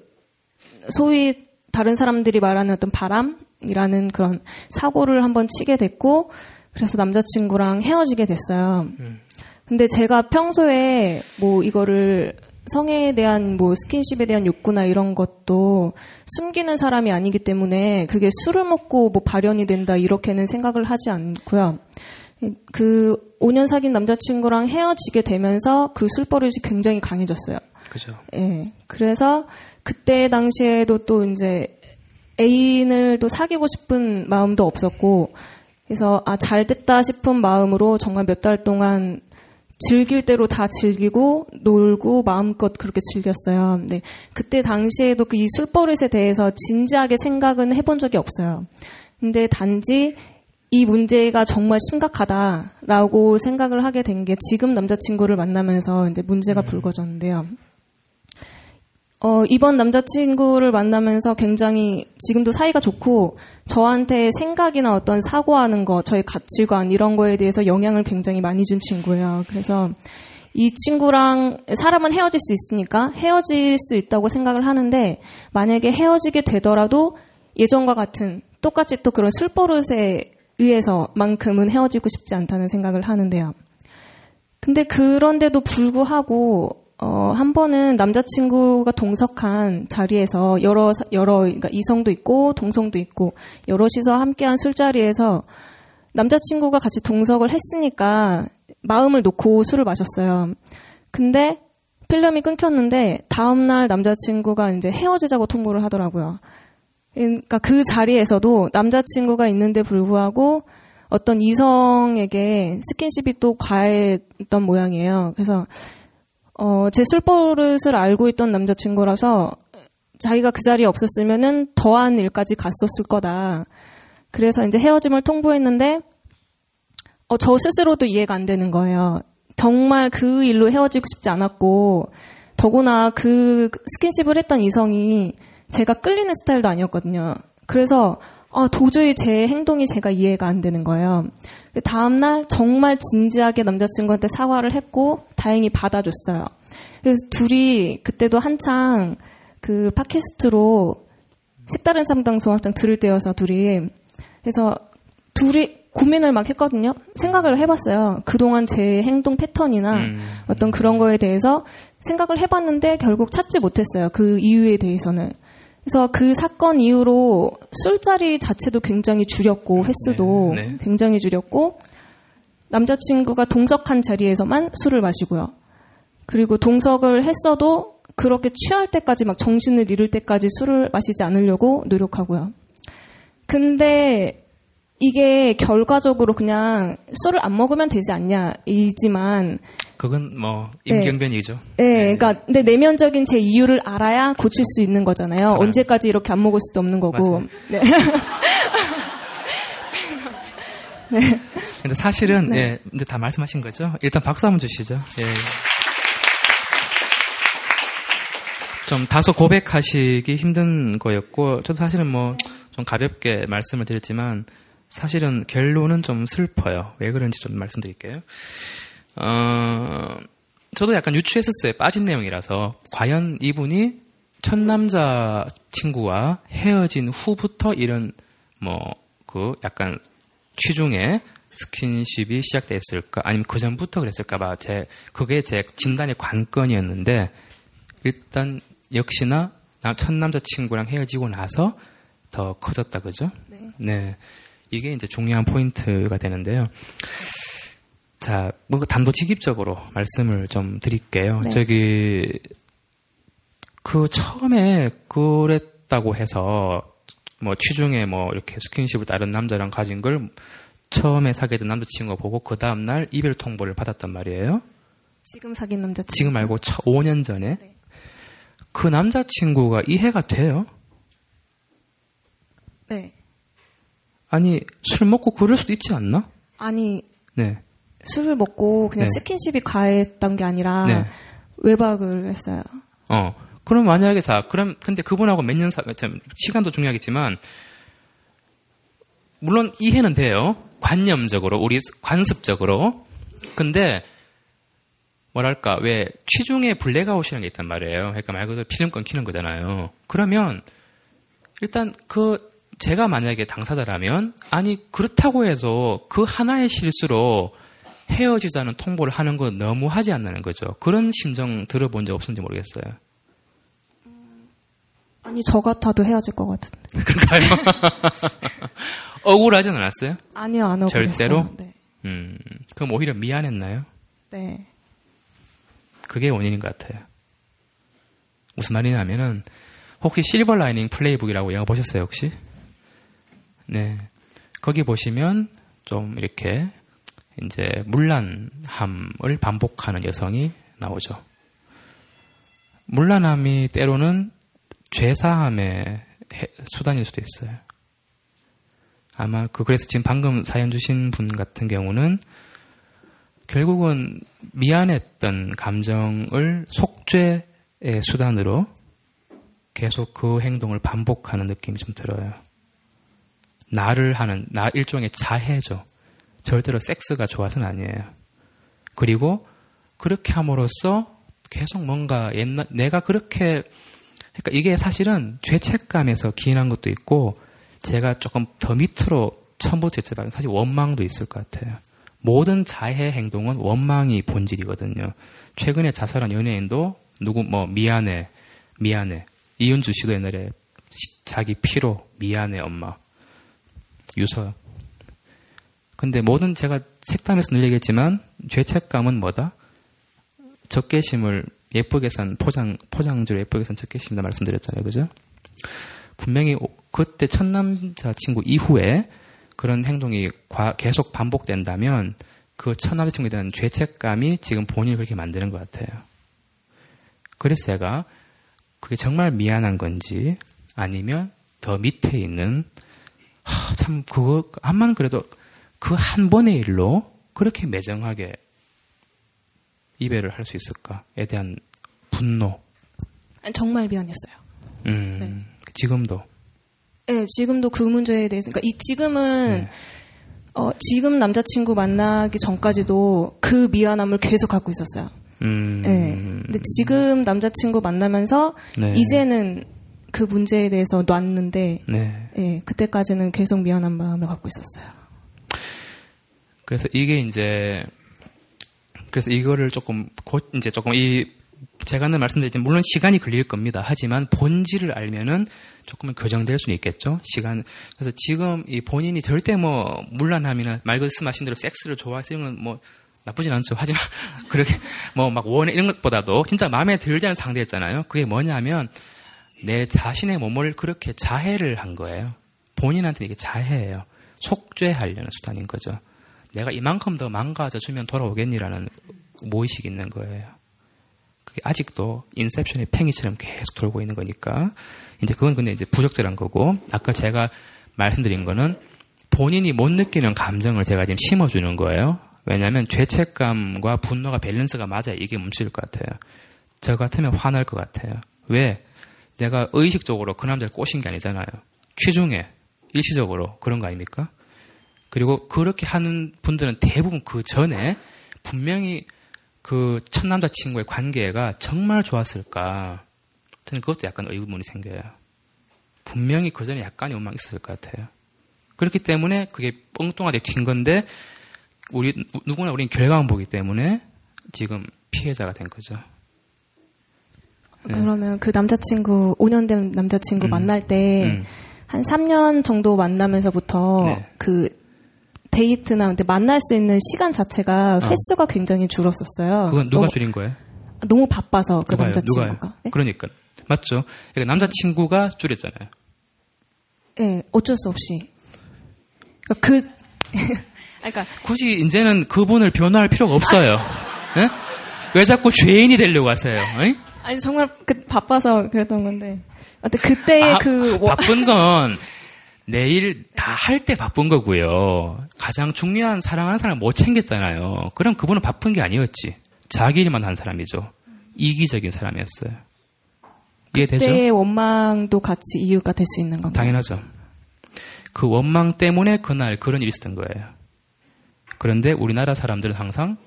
소위 다른 사람들이 말하는 어떤 바람이라는 그런 사고를 한번 치게 됐고 그래서 남자친구랑 헤어지게 됐어요. 근데 제가 평소에 뭐 이거를 성에 대한 뭐 스킨십에 대한 욕구나 이런 것도 숨기는 사람이 아니기 때문에 그게 술을 먹고 뭐 발현이 된다 이렇게는 생각을 하지 않고요. 그 5년 사귄 남자친구랑 헤어지게 되면서 그 술버릇이 굉장히 강해졌어요. 그죠. 예. 그래서 그때 당시에도 또 이제 애인을 또 사귀고 싶은 마음도 없었고, 그래서 아, 잘 됐다 싶은 마음으로 정말 몇 달 동안 즐길 대로 다 즐기고 놀고 마음껏 그렇게 즐겼어요. 근데 그때 당시에도 그 이 술버릇에 대해서 진지하게 생각은 해본 적이 없어요. 근데 단지 이 문제가 정말 심각하다라고 생각을 하게 된 게 지금 남자친구를 만나면서 이제 문제가 불거졌는데요. 이번 남자친구를 만나면서 굉장히 지금도 사이가 좋고 저한테 생각이나 어떤 사고하는 거, 저의 가치관 이런 거에 대해서 영향을 굉장히 많이 준 친구예요. 그래서 이 친구랑 사람은 헤어질 수 있으니까 헤어질 수 있다고 생각을 하는데, 만약에 헤어지게 되더라도 예전과 같은 똑같이 또 그런 술버릇에 의해서만큼은 헤어지고 싶지 않다는 생각을 하는데요. 근데 그런데도 불구하고 한 번은 남자친구가 동석한 자리에서 그러니까 이성도 있고 동성도 있고 여럿이서 함께한 술자리에서 남자친구가 같이 동석을 했으니까 마음을 놓고 술을 마셨어요. 근데 필름이 끊겼는데 다음날 남자친구가 이제 헤어지자고 통보를 하더라고요. 그러니까 그 자리에서도 남자친구가 있는데 불구하고 어떤 이성에게 스킨십이 또 과했던 모양이에요. 그래서 제 술버릇을 알고 있던 남자친구라서 자기가 그 자리에 없었으면은 더한 일까지 갔었을 거다. 그래서 이제 헤어짐을 통보했는데, 저 스스로도 이해가 안 되는 거예요. 정말 그 일로 헤어지고 싶지 않았고, 더구나 그 스킨십을 했던 이성이 제가 끌리는 스타일도 아니었거든요. 그래서 도저히 제 행동이 제가 이해가 안 되는 거예요. 다음날 정말 진지하게 남자친구한테 사과를 했고 다행히 받아줬어요. 그래서 둘이 그때도 한창 그 팟캐스트로 색다른 상담소 한창 들을 때여서 둘이, 그래서 둘이 고민을 막 했거든요. 생각을 해봤어요. 그동안 제 행동 패턴이나 어떤 그런 거에 대해서 생각을 해봤는데 결국 찾지 못했어요. 그 이유에 대해서는. 그래서 그 사건 이후로 술자리 자체도 굉장히 줄였고 횟수도 네. 굉장히 줄였고, 남자친구가 동석한 자리에서만 술을 마시고요. 그리고 동석을 했어도 그렇게 취할 때까지 막 정신을 잃을 때까지 술을 마시지 않으려고 노력하고요. 근데 이게 결과적으로 그냥 술을 안 먹으면 되지 않냐 이지만, 그건 뭐 임경변이죠. 네. 네. 네, 그러니까 내 내면적인 제 이유를 알아야 고칠 수 있는 거잖아요. 그럼. 언제까지 이렇게 안 먹을 수도 없는 거고. 네. 네. 근데 사실은 네. 예, 이제 다 말씀하신 거죠. 일단 박수 한번 주시죠. 예. 좀 다소 고백하시기 힘든 거였고, 저도 사실은 뭐 좀 가볍게 말씀을 드렸지만 사실은 결론은 좀 슬퍼요. 왜 그런지 좀 말씀드릴게요. 저도 약간 유추했었어요. 빠진 내용이라서. 과연 이분이 첫 남자 친구와 헤어진 후부터 이런 약간 취중에 스킨십이 시작됐을까? 아니면 그 전부터 그랬을까봐 그게 제 진단의 관건이었는데, 일단 역시나 첫 남자 친구랑 헤어지고 나서 더 커졌다, 그죠? 네. 네. 이게 이제 중요한 포인트가 되는데요. 자, 뭔가 단도직입적으로 말씀을 좀 드릴게요. 네. 처음에 그랬다고 해서, 취중에 이렇게 스킨십을 다른 남자랑 가진 걸 처음에 사귀던 남자친구가 보고, 그 다음날 이별 통보를 받았단 말이에요. 지금 사귄 남자친구? 지금 말고 5년 전에. 네. 그 남자친구가 이해가 돼요? 네. 아니, 술 먹고 그럴 수도 있지 않나? 아니. 네. 술을 먹고 그냥 네. 스킨십이 과했던 게 아니라 네. 외박을 했어요. 그럼 만약에 근데 그분하고 몇 년 시간도 중요하겠지만, 물론 이해는 돼요. 관념적으로, 우리 관습적으로. 근데 뭐랄까, 왜 취중에 블랙아웃이라는 게 있단 말이에요. 그러니까 말 그대로 필름 끊기는 거잖아요. 그러면 일단 제가 만약에 당사자라면, 아니 그렇다고 해서 그 하나의 실수로 헤어지자는 통보를 하는 건 너무하지 않냐는 거죠. 그런 심정 들어본 적 없는지 모르겠어요. 아니, 저 같아도 헤어질 것 같은데. 그런가요? 억울하진 않았어요? 아니요, 안 억울했어요. 절대로? 네. 그럼 오히려 미안했나요? 네. 그게 원인인 것 같아요. 무슨 말이냐면은 혹시 실버 라이닝 플레이북이라고 영화 보셨어요 혹시? 네. 거기 보시면 좀 이렇게 이제 문란함을 반복하는 여성이 나오죠. 문란함이 때로는 죄사함의 수단일 수도 있어요. 아마 그래서 지금 방금 사연 주신 분 같은 경우는 결국은 미안했던 감정을 속죄의 수단으로 계속 그 행동을 반복하는 느낌이 좀 들어요. 나 일종의 자해죠. 절대로 섹스가 좋아서는 아니에요. 그리고 그렇게 함으로써 계속 뭔가 옛날 내가 그렇게 그러니까 이게 사실은 죄책감에서 기인한 것도 있고 제가 조금 더 밑으로 처음부터 했지만 사실 원망도 있을 것 같아요. 모든 자해 행동은 원망이 본질이거든요. 최근에 자살한 연예인도 미안해. 이은주 씨도 옛날에 자기 피로 미안해 엄마. 유서. 근데 모든 제가 책담에서 늘 얘기했지만 죄책감은 뭐다? 적개심을 예쁘게 산 포장지로 예쁘게 산 적개심이다 말씀드렸잖아요. 그죠? 분명히 그때 첫 남자친구 이후에 그런 행동이 계속 반복된다면 그 첫 남자친구에 대한 죄책감이 지금 본인을 그렇게 만드는 것 같아요. 그래서 제가 그게 정말 미안한 건지 아니면 더 밑에 있는 참 그거 한만 그래도 그 한 번의 일로 그렇게 매정하게 이별을 할 수 있을까에 대한 분노. 정말 미안했어요. 네. 지금도. 네, 지금도 그 문제에 대해서. 그러니까 지금은, 네. 지금 남자친구 만나기 전까지도 그 미안함을 계속 갖고 있었어요. 네. 근데 지금 남자친구 만나면서 네. 이제는 그 문제에 대해서 놨는데, 네. 네, 그때까지는 계속 미안한 마음을 갖고 있었어요. 그래서 이게 이제, 그래서 이거를 조금, 제가 늘 말씀드렸지만, 물론 시간이 걸릴 겁니다. 하지만 본질을 알면은 조금은 교정될 수는 있겠죠. 그래서 지금 이 본인이 절대 문란함이나 말 말씀하신 대로 섹스를 좋아하시는 건 나쁘진 않죠. 하지만, 그렇게, 원해, 이런 것보다도 진짜 마음에 들지 않은 상대였잖아요. 그게 뭐냐면, 내 자신의 몸을 그렇게 자해를 한 거예요. 본인한테 이게 자해예요. 속죄하려는 수단인 거죠. 내가 이만큼 더 망가져주면 돌아오겠니라는 모의식이 있는 거예요. 그게 아직도 인셉션의 팽이처럼 계속 돌고 있는 거니까 이제 그건 근데 이제 부적절한 거고 아까 제가 말씀드린 거는 본인이 못 느끼는 감정을 제가 지금 심어주는 거예요. 왜냐하면 죄책감과 분노가 밸런스가 맞아야 이게 멈출 것 같아요. 저 같으면 화날 것 같아요. 왜? 내가 의식적으로 그 남자를 꼬신 게 아니잖아요. 취중에 일시적으로 그런 거 아닙니까? 그리고 그렇게 하는 분들은 대부분 그 전에 분명히 그 첫 남자친구의 관계가 정말 좋았을까. 저는 그것도 약간 의문이 생겨요. 분명히 그 전에 약간의 원망이 있었을 것 같아요. 그렇기 때문에 그게 뻥뚱하게 튄 건데 누구나 우리는 결과만 보기 때문에 지금 피해자가 된 거죠. 네. 그러면 그 남자친구 5년 된 남자친구 만날 때 한 3년 정도 만나면서부터 네. 그 데이트나 근데 만날 수 있는 시간 자체가 횟수가 굉장히 줄었었어요. 그건 누가 줄인 거예요? 너무 바빠서 그 남자친구가. 네? 그러니까 맞죠. 그러니까 남자친구가 줄였잖아요. 네, 어쩔 수 없이. 그러니까 굳이 이제는 그분을 변화할 필요가 없어요. 네? 왜 자꾸 죄인이 되려고 하세요? 네? 아니 정말 바빠서 그랬던 건데. 그때의 바쁜 건. 내일 다 할 때 바쁜 거고요. 가장 중요한 사랑하는 사람을 못 챙겼잖아요. 그럼 그분은 바쁜 게 아니었지. 자기 일만 한 사람이죠. 이기적인 사람이었어요. 이해되죠? 그때의 원망도 같이 이유가 될 수 있는 건가요? 당연하죠. 그 원망 때문에 그날 그런 일이 있었던 거예요. 그런데 우리나라 사람들은 항상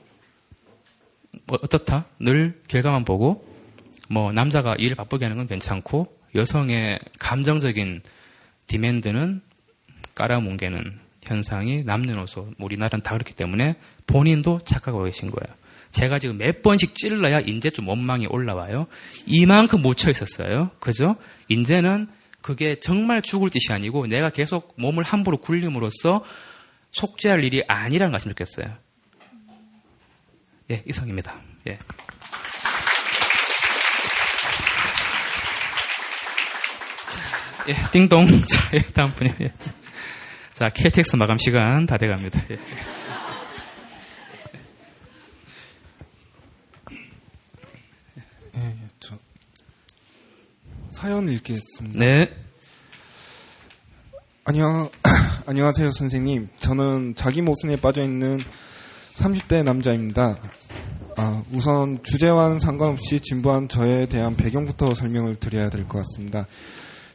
어떻다? 늘 결과만 보고 남자가 일을 바쁘게 하는 건 괜찮고 여성의 감정적인 디맨드는 깔아뭉개는 현상이 남녀노소 우리나라는 다 그렇기 때문에 본인도 착각하고 계신 거예요. 제가 지금 몇 번씩 찔러야 이제 좀 원망이 올라와요. 이만큼 묻혀 있었어요. 그죠? 이제는 그게 정말 죽을 짓이 아니고 내가 계속 몸을 함부로 굴림으로써 속죄할 일이 아니라는 것을 느꼈어요. 예, 이상입니다. 예. 예, 띵동. 자, 예, 다음 분이요. 예. 자, KTX 마감 시간 다 돼갑니다. 예. 예, 저 사연 읽겠습니다. 네. 안녕하세요, 선생님. 저는 자기 모순에 빠져있는 30대 남자입니다. 우선 주제와는 상관없이 진부한 저에 대한 배경부터 설명을 드려야 될 것 같습니다.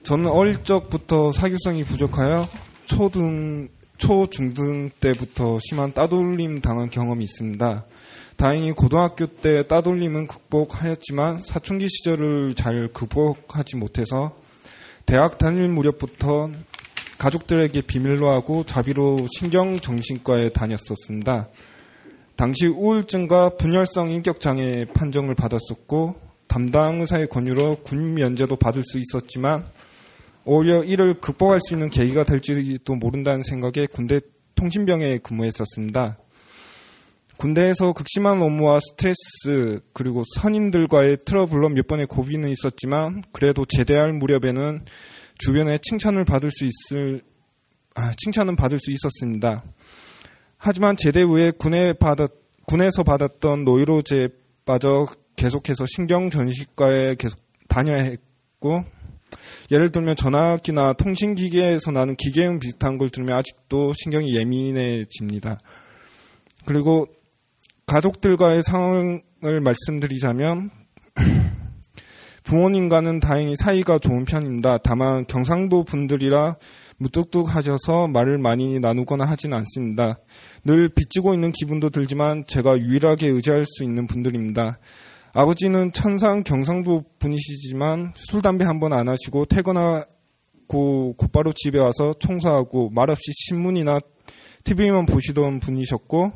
저는 어릴 적부터 사교성이 부족하여 초중등 때부터 심한 따돌림 당한 경험이 있습니다. 다행히 고등학교 때 따돌림은 극복하였지만 사춘기 시절을 잘 극복하지 못해서 대학 다닐 무렵부터 가족들에게 비밀로 하고 자비로 신경정신과에 다녔었습니다. 당시 우울증과 분열성 인격장애 판정을 받았었고 담당 의사의 권유로 군 면제도 받을 수 있었지만 오히려 이를 극복할 수 있는 계기가 될지도 모른다는 생각에 군대 통신병에 근무했었습니다. 군대에서 극심한 업무와 스트레스 그리고 선임들과의 트러블로 몇 번의 고비는 있었지만 그래도 제대할 무렵에는 주변에 칭찬은 받을 수 있었습니다. 하지만 제대 후에 군에서 받았던 노이로제에 빠져 계속해서 신경전신과에 계속 다녀야 했고, 예를 들면 전화기나 통신기계에서 나는 기계음 비슷한 걸 들으면 아직도 신경이 예민해집니다. 그리고 가족들과의 상황을 말씀드리자면 부모님과는 다행히 사이가 좋은 편입니다. 다만 경상도 분들이라 무뚝뚝하셔서 말을 많이 나누거나 하진 않습니다. 늘 빚지고 있는 기분도 들지만 제가 유일하게 의지할 수 있는 분들입니다. 아버지는 천상 경상도 분이시지만 술, 담배 한 번 안 하시고 퇴근하고 곧바로 집에 와서 청소하고 말없이 신문이나 TV만 보시던 분이셨고,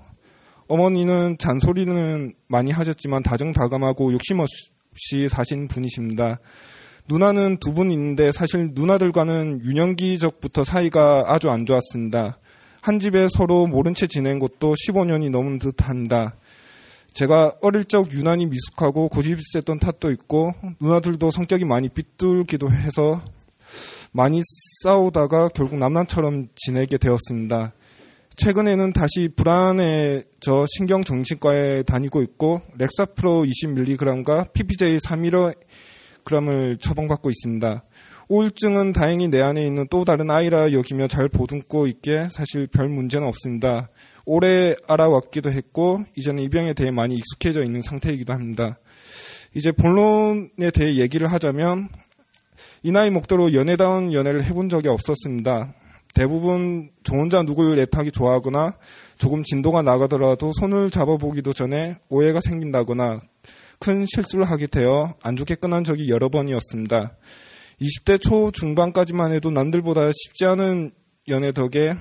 어머니는 잔소리는 많이 하셨지만 다정다감하고 욕심 없이 사신 분이십니다. 누나는 두 분 있는데 사실 누나들과는 유년기적부터 사이가 아주 안 좋았습니다. 한 집에 서로 모른 채 지낸 것도 15년이 넘은 듯합니다. 제가 어릴 적 유난히 미숙하고 고집이 셌던 탓도 있고 누나들도 성격이 많이 삐뚤기도 해서 많이 싸우다가 결국 남남처럼 지내게 되었습니다. 최근에는 다시 불안해져 신경정신과에 다니고 있고 렉사프로 20mg과 PPJ 3mg을 처방받고 있습니다. 우울증은 다행히 내 안에 있는 또 다른 아이라 여기며 잘 보듬고 있기에 사실 별 문제는 없습니다. 오래 알아왔기도 했고 이제는 이 병에 대해 많이 익숙해져 있는 상태이기도 합니다. 이제 본론에 대해 얘기를 하자면 이 나이 먹도록 연애다운 연애를 해본 적이 없었습니다. 대부분 저 혼자 누굴 애타게 좋아하거나 조금 진도가 나가더라도 손을 잡아보기도 전에 오해가 생긴다거나 큰 실수를 하게 되어 안 좋게 끝난 적이 여러 번이었습니다. 20대 초 중반까지만 해도 남들보다 쉽지 않은 연애 덕에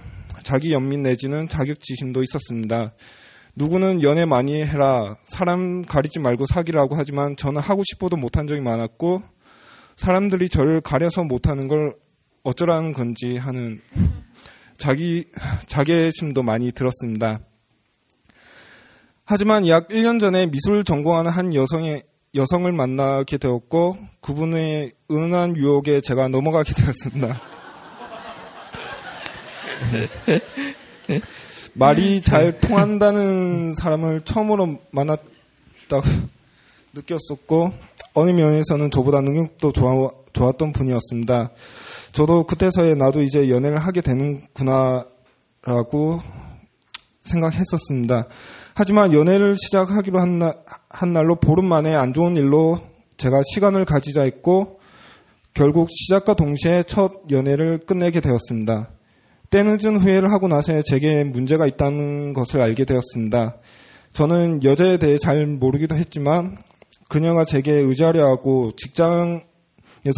자기 연민 내지는 자격지심도 있었습니다. 누구는 연애 많이 해라, 사람 가리지 말고 사귀라고 하지만 저는 하고 싶어도 못한 적이 많았고 사람들이 저를 가려서 못하는 걸 어쩌라는 건지 하는 자괴심도 많이 들었습니다. 하지만 약 1년 전에 미술 전공하는 한 여성을 만나게 되었고 그분의 은은한 유혹에 제가 넘어가게 되었습니다. 말이 잘 통한다는 사람을 처음으로 만났다고 느꼈었고 어느 면에서는 저보다 능력도 좋았던 분이었습니다. 저도 그때서야 나도 이제 연애를 하게 되는구나라고 생각했었습니다. 하지만 연애를 시작하기로 한 날로 보름 만에 안 좋은 일로 제가 시간을 가지자 했고 결국 시작과 동시에 첫 연애를 끝내게 되었습니다. 때늦은 후회를 하고 나서 제게 문제가 있다는 것을 알게 되었습니다. 저는 여자에 대해 잘 모르기도 했지만 그녀가 제게 의지하려 하고 직장에서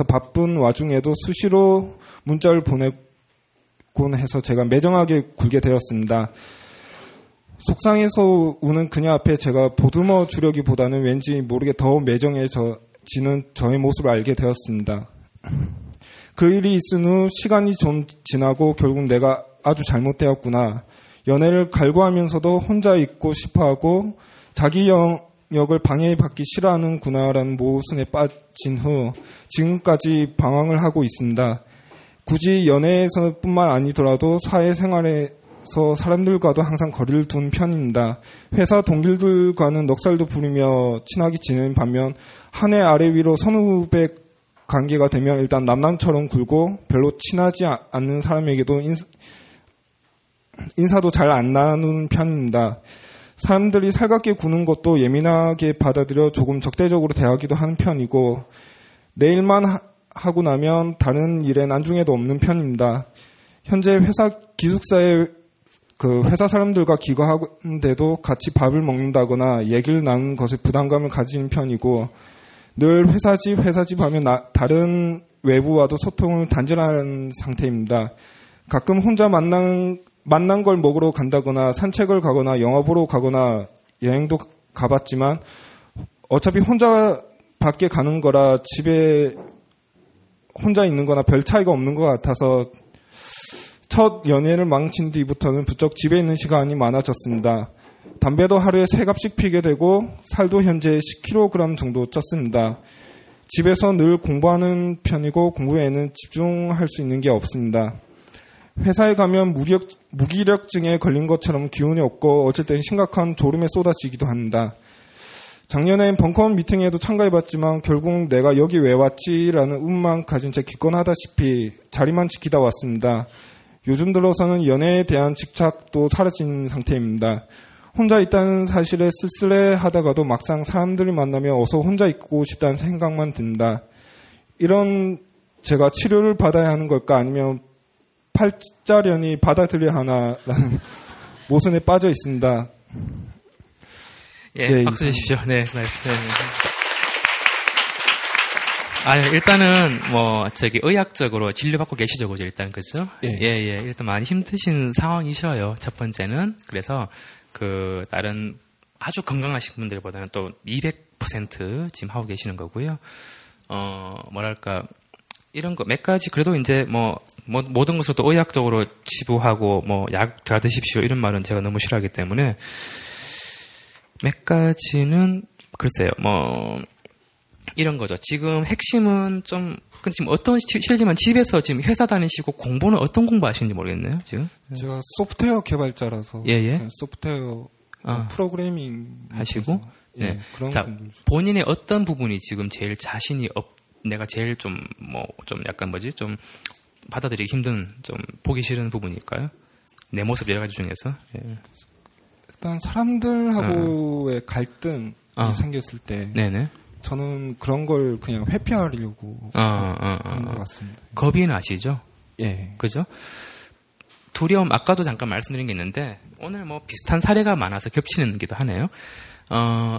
바쁜 와중에도 수시로 문자를 보내곤 해서 제가 매정하게 굴게 되었습니다. 속상해서 우는 그녀 앞에 제가 보듬어 주려기보다는 왠지 모르게 더 매정해지는 저의 모습을 알게 되었습니다. 그 일이 있은 후 시간이 좀 지나고 결국 내가 아주 잘못되었구나. 연애를 갈구하면서도 혼자 있고 싶어하고 자기 영역을 방해받기 싫어하는구나라는 모순에 빠진 후 지금까지 방황을 하고 있습니다. 굳이 연애에서뿐만 아니더라도 사회생활에서 사람들과도 항상 거리를 둔 편입니다. 회사 동기들과는 넉살도 부리며 친하게 지내는 반면 한 해 아래 위로 선후배 관계가 되면 일단 남남처럼 굴고 별로 친하지 않는 사람에게도 인사도 잘 안 나누는 편입니다. 사람들이 살갑게 구는 것도 예민하게 받아들여 조금 적대적으로 대하기도 하는 편이고 내일만 하고 나면 다른 일엔 안중에도 없는 편입니다. 현재 회사 기숙사에 그 회사 사람들과 귀가하는데도 같이 밥을 먹는다거나 얘기를 나누는 것에 부담감을 가지는 편이고 늘 회사집 하면 다른 외부와도 소통을 단절하는 상태입니다. 가끔 혼자 만난 걸 먹으러 간다거나 산책을 가거나 영화 보러 가거나 여행도 가봤지만 어차피 혼자 밖에 가는 거라 집에 혼자 있는 거나 별 차이가 없는 것 같아서 첫 연애를 망친 뒤부터는 부쩍 집에 있는 시간이 많아졌습니다. 담배도 하루에 3갑씩 피게 되고 살도 현재 10kg 정도 쪘습니다. 집에서 늘 공부하는 편이고 공부에는 집중할 수 있는 게 없습니다. 회사에 가면 무기력증에 걸린 것처럼 기운이 없고 어쩔 땐 심각한 졸음에 쏟아지기도 합니다. 작년엔 벙커원 미팅에도 참가해봤지만 결국 내가 여기 왜 왔지라는 운만 가진 채 기권하다시피 자리만 지키다 왔습니다. 요즘 들어서는 연애에 대한 집착도 사라진 상태입니다. 혼자 있다는 사실에 쓸쓸해하다가도 막상 사람들을 만나면 어서 혼자 있고 싶다는 생각만 든다. 이런 제가 치료를 받아야 하는 걸까 아니면 팔자련이 받아들여야 하나라는 모순에 빠져 있습니다. 예, 네, 박수 주십시오. 네, 말씀드립니다. 일단은 의학적으로 진료받고 계시죠, 그죠? 일단 그죠? 예, 일단 많이 힘드신 상황이셔요. 첫 번째는 그래서 그 다른 아주 건강하신 분들보다는 또 200% 지금 하고 계시는 거고요. 이런 거 몇 가지 그래도 이제 모든 것을 또 의학적으로 치부하고 약 잘 드십시오 이런 말은 제가 너무 싫어하기 때문에 몇 가지는 글쎄요 이런 거죠. 지금 핵심은 지금 어떤 실례지만 집에서 지금 회사 다니시고 공부는 어떤 공부 하시는지 모르겠네요 지금. 제가 소프트웨어 개발자라서 소프트웨어 프로그래밍 하시고 그런 자, 본인의 어떤 부분이 지금 제일 자신이 내가 제일 좀 받아들이기 힘든 좀 보기 싫은 부분일까요? 내 모습 여러 가지 중에서 일단 사람들하고의 갈등이 생겼을 때 저는 그런 걸 그냥 회피하려고 하는 것 같습니다. 겁이 나시죠? 예, 그죠? 두려움 아까도 잠깐 말씀드린 게 있는데 오늘 비슷한 사례가 많아서 겹치는 기도 하네요.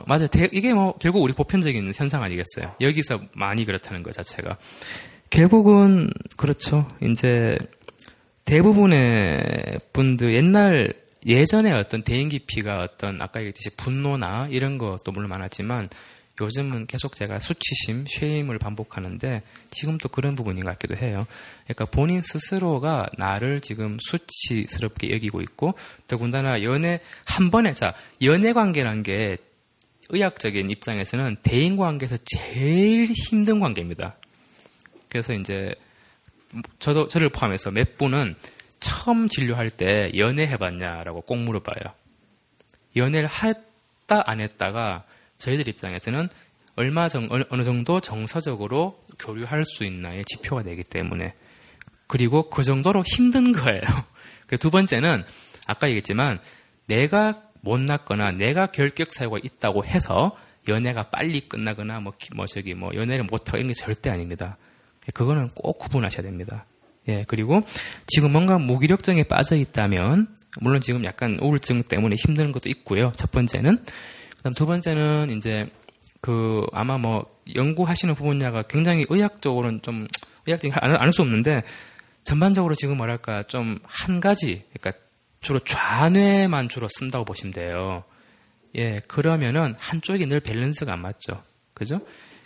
맞아. 이게 결국 우리 보편적인 현상 아니겠어요? 여기서 많이 그렇다는 것 자체가. 결국은, 그렇죠. 이제, 대부분의 분들, 예전에 어떤 대인기피가 아까 얘기했듯이 분노나 이런 것도 물론 많았지만, 요즘은 계속 제가 수치심, 쉐임을 반복하는데, 지금도 그런 부분인 것 같기도 해요. 그러니까 본인 스스로가 나를 지금 수치스럽게 여기고 있고, 더군다나 연애 관계란 게 의학적인 입장에서는 대인 관계에서 제일 힘든 관계입니다. 그래서 이제, 저를 포함해서 몇 분은 처음 진료할 때 연애해봤냐라고 꼭 물어봐요. 연애를 했다, 안 했다가, 저희들 입장에서는 어느 정도 정서적으로 교류할 수 있나의 지표가 되기 때문에 그리고 그 정도로 힘든 거예요. 그리고 두 번째는 아까 얘기했지만 내가 못났거나 내가 결격사유가 있다고 해서 연애가 빨리 끝나거나 연애를 못하고 이런 게 절대 아닙니다. 그거는 꼭 구분하셔야 됩니다. 예, 그리고 지금 뭔가 무기력증에 빠져 있다면 물론 지금 약간 우울증 때문에 힘든 것도 있고요. 첫 번째는 그다음 두 번째는 이제 아마 연구하시는 분야가 굉장히 의학적으로는 좀 의학적인 알 수 없는데 전반적으로 지금 한 가지 그러니까 주로 좌뇌만 주로 쓴다고 보시면 돼요. 예, 그러면은 한쪽이 늘 밸런스가 안 맞죠, 그죠?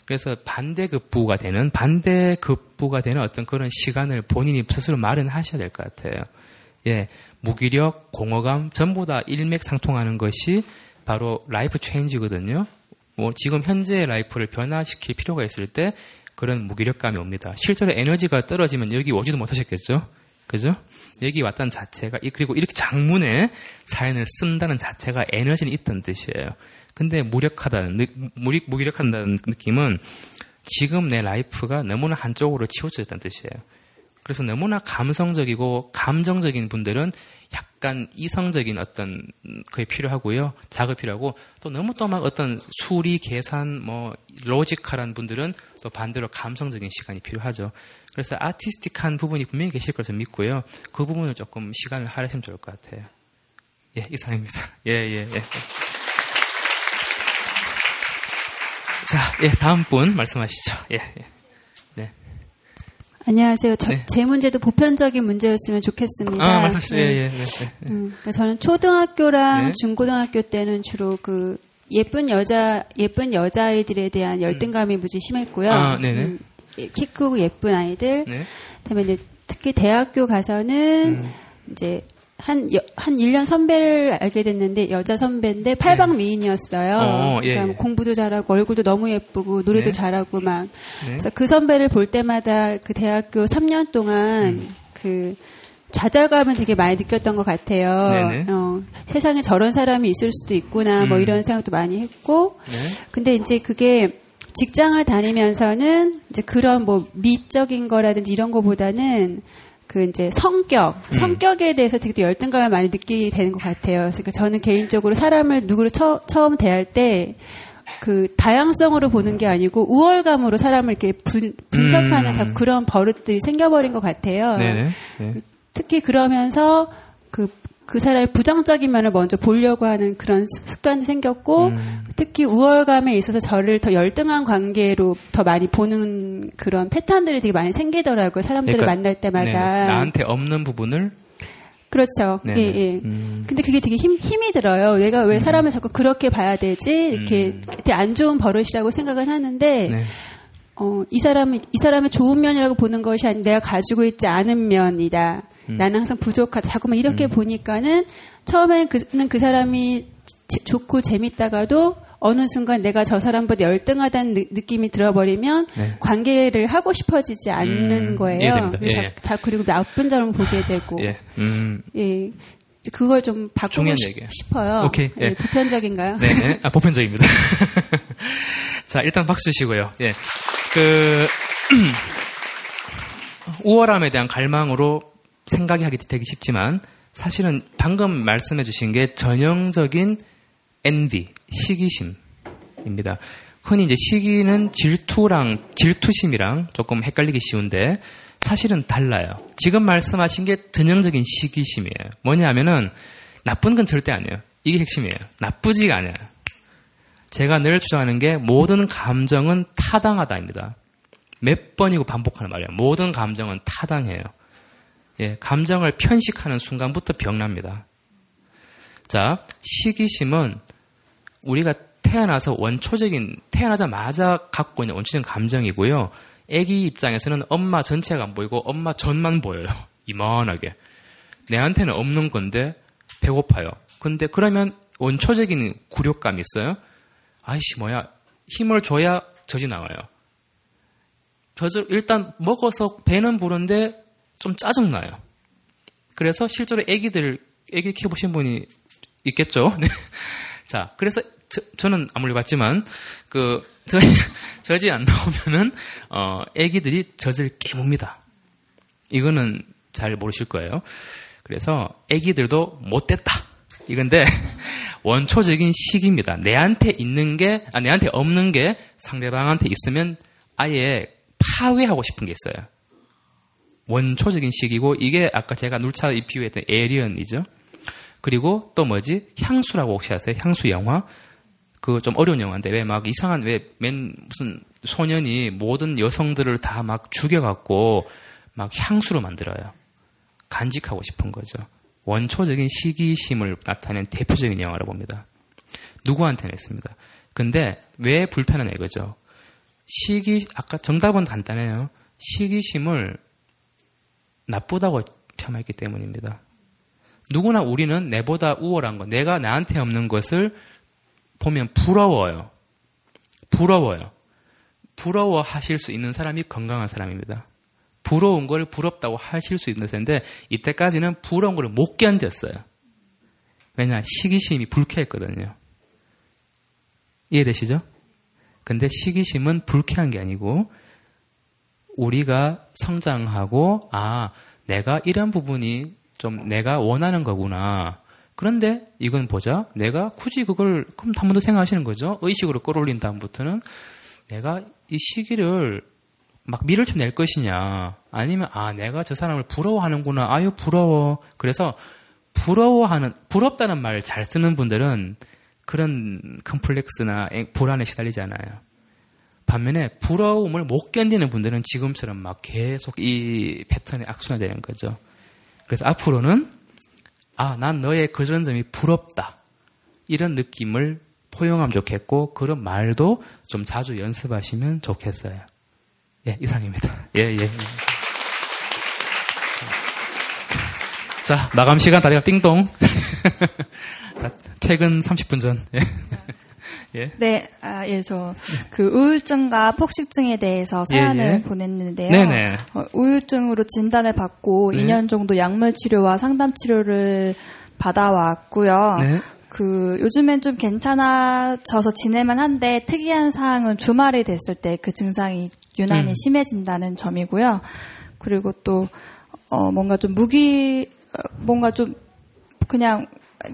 그래서 반대급부가 되는 어떤 그런 시간을 본인이 스스로 마련하셔야 될 것 같아요. 예, 무기력, 공허감 전부 다 일맥상통하는 것이 바로 라이프 체인지거든요. 지금 현재의 라이프를 변화시킬 필요가 있을 때 그런 무기력감이 옵니다. 실제로 에너지가 떨어지면 여기 오지도 못하셨겠죠? 그죠? 여기 왔다는 자체가, 그리고 이렇게 장문에 사연을 쓴다는 자체가 에너지는 있다는 뜻이에요. 근데 무기력하다는 느낌은 지금 내 라이프가 너무나 한쪽으로 치우쳐 있다는 뜻이에요. 그래서 너무나 감성적이고 감정적인 분들은 약간 이성적인 어떤 그게 필요하고요. 자극이 필요하고 또 너무 또 막 어떤 수리, 계산, 로지컬한 분들은 또 반대로 감성적인 시간이 필요하죠. 그래서 아티스틱한 부분이 분명히 계실 걸 저는 믿고요. 그 부분을 조금 시간을 할애하시면 좋을 것 같아요. 예, 이상입니다. 예. 자, 예, 다음 분 말씀하시죠. 예. 네. 안녕하세요. 네. 제 문제도 보편적인 문제였으면 좋겠습니다. 아, 말씀하시죠. 네. 그러니까 저는 초등학교랑 네. 중고등학교 때는 주로 그 예쁜 여자아이들에 대한 열등감이 무지 심했고요. 아, 네네. 키 크고 예쁜 아이들. 네. 그다음에 이제 특히 대학교 가서는 이제 한 1년 선배를 알게 됐는데 여자 선배인데 팔방 미인이었어요. 그러니까 공부도 잘하고 얼굴도 너무 예쁘고 노래도 잘하고 막. 네. 그래서 그 선배를 볼 때마다 그 대학교 3년 동안 그 좌절감을 되게 많이 느꼈던 것 같아요. 세상에 저런 사람이 있을 수도 있구나 뭐 이런 생각도 많이 했고. 네. 근데 이제 그게 직장을 다니면서는 이제 그런 뭐 미적인 거라든지 이런 거보다는 그 이제 성격에 대해서 되게 열등감을 많이 느끼게 되는 것 같아요. 그러니까 저는 개인적으로 사람을 누구를 처음 대할 때 그 다양성으로 보는 게 아니고 우월감으로 사람을 이렇게 분석하는 자꾸 그런 버릇들이 생겨버린 것 같아요. 네. 특히 그러면서 그 사람의 부정적인 면을 먼저 보려고 하는 그런 습관이 생겼고 특히 우월감에 있어서 저를 더 열등한 관계로 더 많이 보는 그런 패턴들이 되게 많이 생기더라고요. 사람들을 그러니까, 만날 때마다. 네네. 나한테 없는 부분을. 그렇죠. 예. 근데 그게 되게 힘이 들어요. 내가 왜 사람을 자꾸 그렇게 봐야 되지? 이렇게 안 좋은 버릇이라고 생각은 하는데 네. 이 사람의 좋은 면이라고 보는 것이 아닌 내가 가지고 있지 않은 면이다. 나는 항상 부족하다. 자꾸만 이렇게 보니까는 처음엔 그 사람이 좋고 재밌다가도 어느 순간 내가 저 사람보다 열등하다는 느낌이 들어버리면 네. 관계를 하고 싶어지지 않는 거예요. 자꾸 그리고 나쁜 점을 보게 되고. 그걸 좀 바꾸고 싶어요. 오케이. 예. 보편적인가요? 네. 아, 보편적입니다. 자, 일단 박수 주시고요. 예. 우월함에 대한 갈망으로 생각이 하기 되게 쉽지만 사실은 방금 말씀해 주신 게 전형적인 envy, 시기심입니다. 흔히 이제 시기는 질투심이랑 조금 헷갈리기 쉬운데 사실은 달라요. 지금 말씀하신 게 전형적인 시기심이에요. 뭐냐면은 나쁜 건 절대 아니에요. 이게 핵심이에요. 나쁘지가 않아요. 제가 늘 주장하는 게 모든 감정은 타당하다입니다. 몇 번이고 반복하는 말이에요. 모든 감정은 타당해요. 예, 감정을 편식하는 순간부터 병납니다. 자, 시기심은 우리가 태어나자마자 갖고 있는 원초적인 감정이고요. 아기 입장에서는 엄마 전체가 안 보이고 엄마 전만 보여요. 이만하게. 내한테는 없는 건데 배고파요. 근데 그러면 원초적인 굴욕감이 있어요. 아이씨 뭐야. 힘을 줘야 젖이 나와요. 젖을 일단 먹어서 배는 부른데 좀 짜증나요. 그래서 실제로 애기 키워보신 분이 있겠죠. 자, 그래서 저는 아무리 봤지만, 젖이 안 나오면은, 애기들이 젖을 깨뭅니다. 이거는 잘 모르실 거예요. 그래서 애기들도 못됐다. 이건데, 원초적인 시기입니다. 내한테 없는 게 상대방한테 있으면 아예 파괴하고 싶은 게 있어요. 원초적인 식이고 이게 아까 제가 눌차 비유했던 에리언이죠. 그리고 또 뭐지? 향수라고 혹시 아세요? 향수 영화? 그 좀 어려운 영화인데 무슨 소년이 모든 여성들을 다 막 죽여갖고 막 향수로 만들어요. 간직하고 싶은 거죠. 원초적인 시기심을 나타낸 대표적인 영화라고 봅니다. 누구한테나 있습니다. 근데 왜 불편한 애거죠? 아까 정답은 간단해요. 시기심을 나쁘다고 폄하했기 때문입니다. 누구나 우리는 내보다 우월한 것, 내가 나한테 없는 것을 보면 부러워요. 부러워하실 수 있는 사람이 건강한 사람입니다. 부러운 걸 부럽다고 하실 수 있는 텐데 이때까지는 부러운 걸 못 견뎠어요. 왜냐? 시기심이 불쾌했거든요. 이해되시죠? 근데 시기심은 불쾌한 게 아니고 우리가 성장하고 아, 내가 이런 부분이 좀 내가 원하는 거구나. 그런데 이건 보자. 내가 굳이 그걸 그럼 한 번 더 생각하시는 거죠. 의식으로 끌어올린 다음부터는 내가 이 시기를 막 밀어쳐 낼 것이냐 아니면 아 내가 저 사람을 부러워하는구나. 아유 부러워. 그래서 부러워하는 부럽다는 말 잘 쓰는 분들은 그런 컴플렉스나 불안에 시달리지 않아요. 반면에 부러움을 못 견디는 분들은 지금처럼 막 계속 이 패턴에 악순환되는 거죠. 그래서 앞으로는 아, 난 너의 그런 점이 부럽다. 이런 느낌을 포용하면 좋겠고 그런 말도 좀 자주 연습하시면 좋겠어요. 예, 이상입니다. 예. 자, 마감 시간 다리가 띵동. 자, 퇴근 30분 전. 예. 네, 아, 예, 저, 그, 우울증과 폭식증에 대해서 사연을 보냈는데요. 네네. 우울증으로 진단을 받고 2년 정도 약물 치료와 상담 치료를 받아왔고요. 네. 그, 요즘엔 좀 괜찮아져서 지낼만 한데 특이한 사항은 주말이 됐을 때 그 증상이 유난히 심해진다는 점이고요. 그리고 또, 뭔가 좀, 그냥,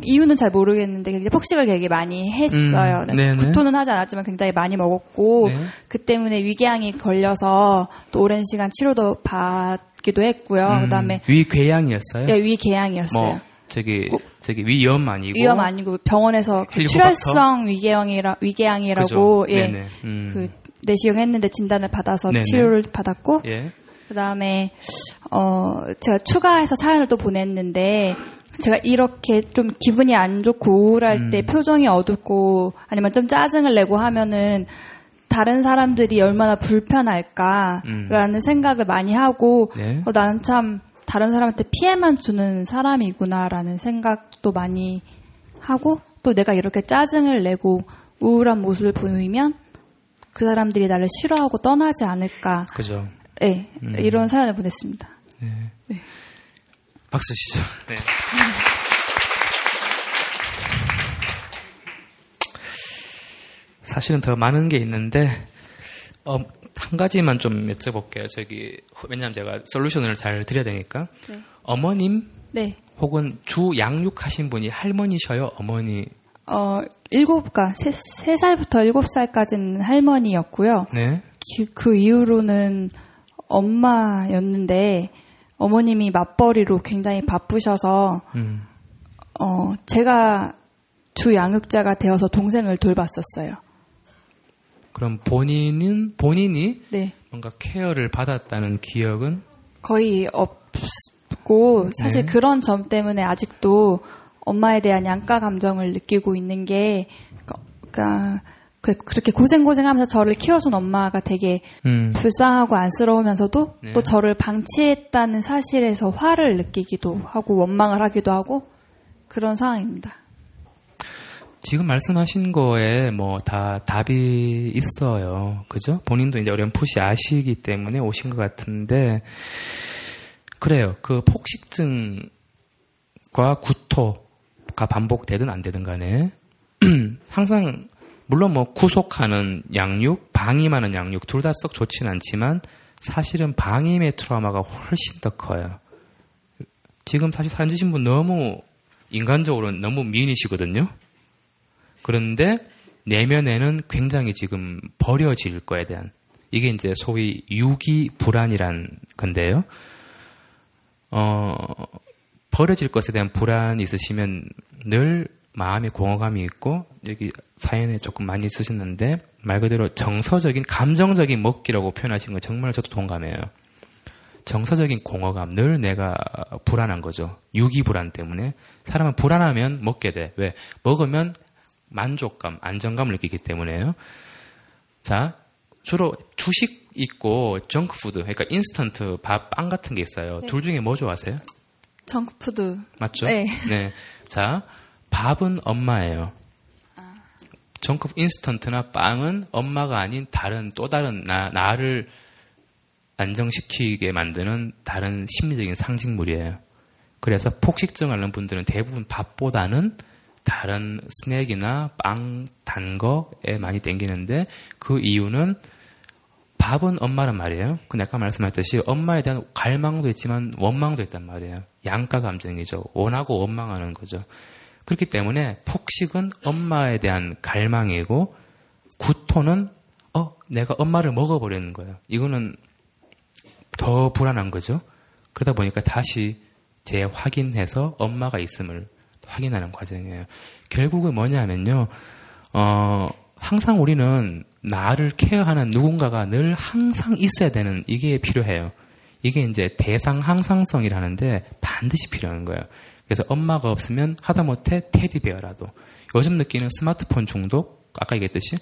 이유는 잘 모르겠는데 굉장히 폭식을 되게 많이 했어요. 구토는 하지 않았지만 굉장히 많이 먹었고 그 때문에 위궤양이 걸려서 또 오랜 시간 치료도 받기도 했고요. 그다음에 위궤양이었어요? 예, 위궤양이었어요. 뭐 저기 위염 아니고 병원에서 그 출혈성 위궤양이라고 예, 그 내시경했는데 진단을 받아서 치료를 받았고 그다음에 제가 추가해서 사연을 또 보냈는데. 제가 이렇게 좀 기분이 안 좋고 우울할 때 표정이 어둡고 아니면 좀 짜증을 내고 하면은 다른 사람들이 얼마나 불편할까라는 생각을 많이 하고 나는 참 다른 사람한테 피해만 주는 사람이구나라는 생각도 많이 하고 또 내가 이렇게 짜증을 내고 우울한 모습을 보이면 그 사람들이 나를 싫어하고 떠나지 않을까. 그죠. 네, 이런 사연을 보냈습니다. 네. 네. 박수 주시죠. 네. 사실은 더 많은 게 있는데 한 가지만 좀 여쭤볼게요. 저기 왜냐하면 제가 솔루션을 잘 드려야 되니까 어머님 혹은 주 양육하신 분이 할머니셔요? 어머니? 3살부터 7살까지는 할머니였고요. 네. 그 이후로는 엄마였는데 어머님이 맞벌이로 굉장히 바쁘셔서 제가 주 양육자가 되어서 동생을 돌봤었어요. 그럼 본인이 뭔가 케어를 받았다는 기억은? 거의 없고 사실 그런 점 때문에 아직도 엄마에 대한 양가 감정을 느끼고 있는 게 그러니까 그렇게 고생하면서 저를 키워준 엄마가 되게 불쌍하고 안쓰러우면서도 또 저를 방치했다는 사실에서 화를 느끼기도 하고 원망을 하기도 하고 그런 상황입니다. 지금 말씀하신 거에 뭐 다 답이 있어요. 그죠? 본인도 이제 어렴풋이 아시기 때문에 오신 것 같은데 그래요. 그 폭식증과 구토가 반복되든 안 되든 간에 항상 물론 뭐 구속하는 양육, 방임하는 양육 둘 다 썩 좋진 않지만 사실은 방임의 트라우마가 훨씬 더 커요. 지금 사실 사연 주신 분 너무 인간적으로는 너무 미인이시거든요. 그런데 내면에는 굉장히 지금 버려질 거에 대한 이게 이제 소위 유기 불안이란 건데요. 버려질 것에 대한 불안이 있으시면 늘 마음의 공허감이 있고 여기 사연에 조금 많이 쓰셨는데 말 그대로 정서적인 감정적인 먹기라고 표현하신 건 정말 저도 동감해요. 정서적인 공허감 늘 내가 불안한 거죠. 유기 불안 때문에 사람은 불안하면 먹게 돼. 왜? 먹으면 만족감, 안정감을 느끼기 때문에요. 자, 주로 주식 있고 정크푸드 그러니까 인스턴트 밥, 빵 같은 게 있어요. 네. 둘 중에 뭐 좋아하세요? 정크푸드 맞죠? 네. 자. 밥은 엄마예요. 정컵 인스턴트나 빵은 엄마가 아닌 다른 또 다른 나를 안정시키게 만드는 다른 심리적인 상징물이에요. 그래서 폭식증 앓는 분들은 대부분 밥보다는 다른 스낵이나 빵, 단 거에 많이 땡기는데 그 이유는 밥은 엄마란 말이에요. 근데 아까 말씀하셨듯이 엄마에 대한 갈망도 있지만 원망도 있단 말이에요. 양가 감정이죠. 원하고 원망하는 거죠. 그렇기 때문에 폭식은 엄마에 대한 갈망이고 구토는 내가 엄마를 먹어버리는 거예요. 이거는 더 불안한 거죠. 그러다 보니까 다시 재확인해서 엄마가 있음을 확인하는 과정이에요. 결국은 뭐냐면요. 항상 우리는 나를 케어하는 누군가가 늘 항상 있어야 되는 이게 필요해요. 이게 이제 대상 항상성이라는데 반드시 필요한 거예요. 그래서 엄마가 없으면 하다못해 테디베어라도 요즘 느끼는 스마트폰 중독 아까 얘기했듯이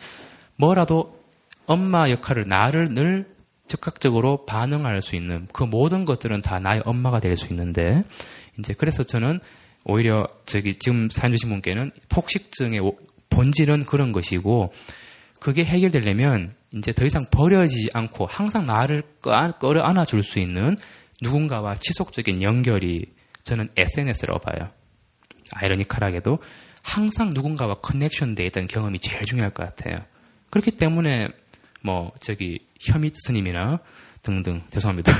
뭐라도 엄마 역할을 나를 늘 즉각적으로 반응할 수 있는 그 모든 것들은 다 나의 엄마가 될 수 있는데 이제 그래서 저는 오히려 지금 사연 주신 분께는 폭식증의 본질은 그런 것이고 그게 해결되려면 이제 더 이상 버려지지 않고 항상 나를 끌어안아 줄 수 있는 누군가와 지속적인 연결이 저는 SNS라고 봐요. 아이러니컬하게도 항상 누군가와 커넥션되어 있다는 경험이 제일 중요할 것 같아요. 그렇기 때문에 혐의 스님이나 등등 죄송합니다.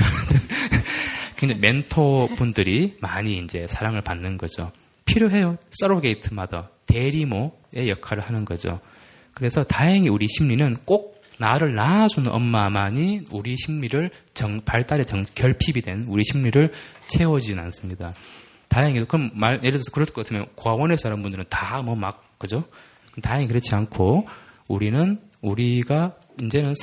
굉장히 멘토 분들이 많이 이제 사랑을 받는 거죠. 필요해요. 서로게이트마다 대리모의 역할을 하는 거죠. 그래서 다행히 우리 심리는 꼭 나를 낳아주는 엄마만이 우리 심리를 결핍이 된 우리 심리를 채워지진 않습니다. 다행히도 그럼 예를 들어서 그럴 것 같으면 고아원에 사는 분들은 다 그죠? 다행히 그렇지 않고 우리는 우리가 이제는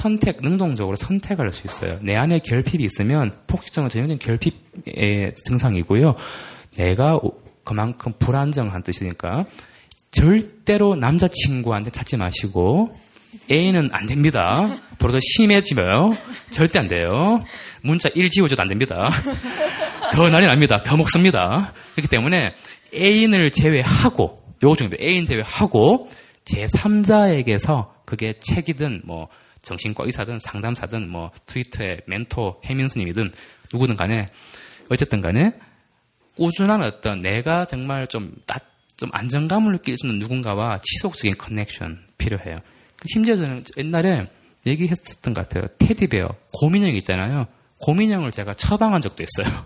능동적으로 선택할 수 있어요. 내 안에 결핍이 있으면 폭식증은 전형적인 결핍의 증상이고요. 내가 그만큼 불안정한 뜻이니까 절대로 남자친구한테 찾지 마시고 애인은 안 됩니다. 더러도 심해지면 절대 안 돼요. 문자 1 지워줘도 안 됩니다. 더 난리 납니다. 더 먹습니다. 그렇기 때문에 애인을 제외하고 애인 제외하고 제3자에게서 그게 책이든 정신과 의사든 상담사든 트위터의 멘토 해민스님이든 누구든 간에 어쨌든 간에 꾸준한 내가 정말 좀 안정감을 느낄 수 있는 누군가와 지속적인 커넥션 필요해요. 심지어 저는 옛날에 얘기했었던 것 같아요. 테디베어, 곰인형 있잖아요. 곰인형을 제가 처방한 적도 있어요.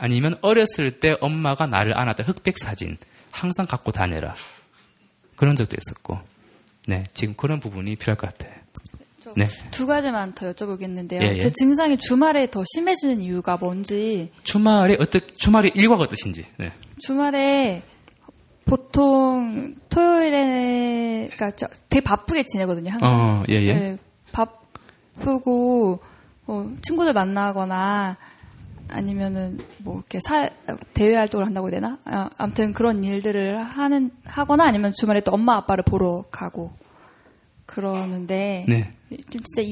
아니면 어렸을 때 엄마가 나를 안았던 흑백 사진 항상 갖고 다녀라. 그런 적도 있었고. 네, 지금 그런 부분이 필요할 것 같아요. 네. 두 가지만 더 여쭤보겠는데요. 예, 예. 제 증상이 주말에 더 심해지는 이유가 뭔지. 주말에 일과가 어떠신지. 네. 주말에 보통 토요일에 되게 바쁘게 지내거든요. 항상. 예, 예. 네, 바쁘고 친구들 만나거나 아니면은 이렇게 대외 활동을 한다고 해야 되나? 아무튼 그런 일들을 하거나 아니면 주말에 또 엄마 아빠를 보러 가고 그러는데 네. 진짜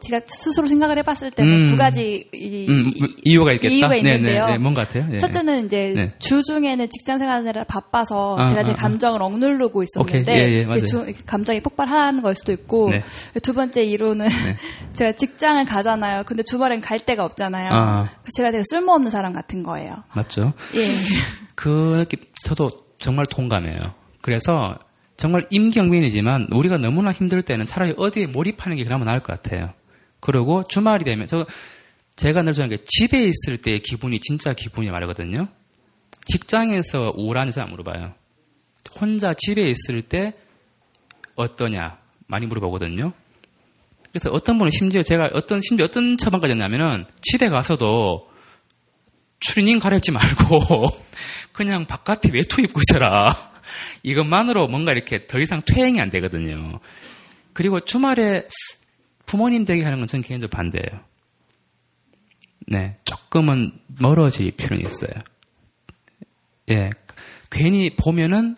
제가 스스로 생각을 해봤을 때 두 가지 이유가 있겠다. 이유가 있는데요. 네, 뭔 것 같아요? 네. 첫째는 이제 주중에는 직장 생활을 바빠서 제가 제 감정을 억누르고 있었는데 예, 감정이 폭발하는 걸 수도 있고 네. 두 번째 이유는 제가 직장을 가잖아요. 근데 주말엔 갈 데가 없잖아요. 제가 되게 쓸모없는 사람 같은 거예요. 맞죠? 예. 저도 정말 동감해요. 그래서 정말 임경빈이지만 우리가 너무나 힘들 때는 차라리 어디에 몰입하는 게 그나마 나을 것 같아요. 그리고 주말이 되면 제가 늘 좋아하는 게 집에 있을 때의 기분이 진짜 기분이 말이거든요. 직장에서 우울한 사람 물어봐요. 혼자 집에 있을 때 어떠냐 많이 물어보거든요. 그래서 어떤 분은 심지어 어떤 처방까지 했냐면은 집에 가서도 추리닝 가렵지 말고 그냥 바깥에 외투 입고 있어라. 이것만으로 뭔가 이렇게 더 이상 퇴행이 안 되거든요. 그리고 주말에 부모님 댁에 가는 건 저는 개인적으로 반대예요. 네, 조금은 멀어질 필요는 있어요. 예, 괜히 보면은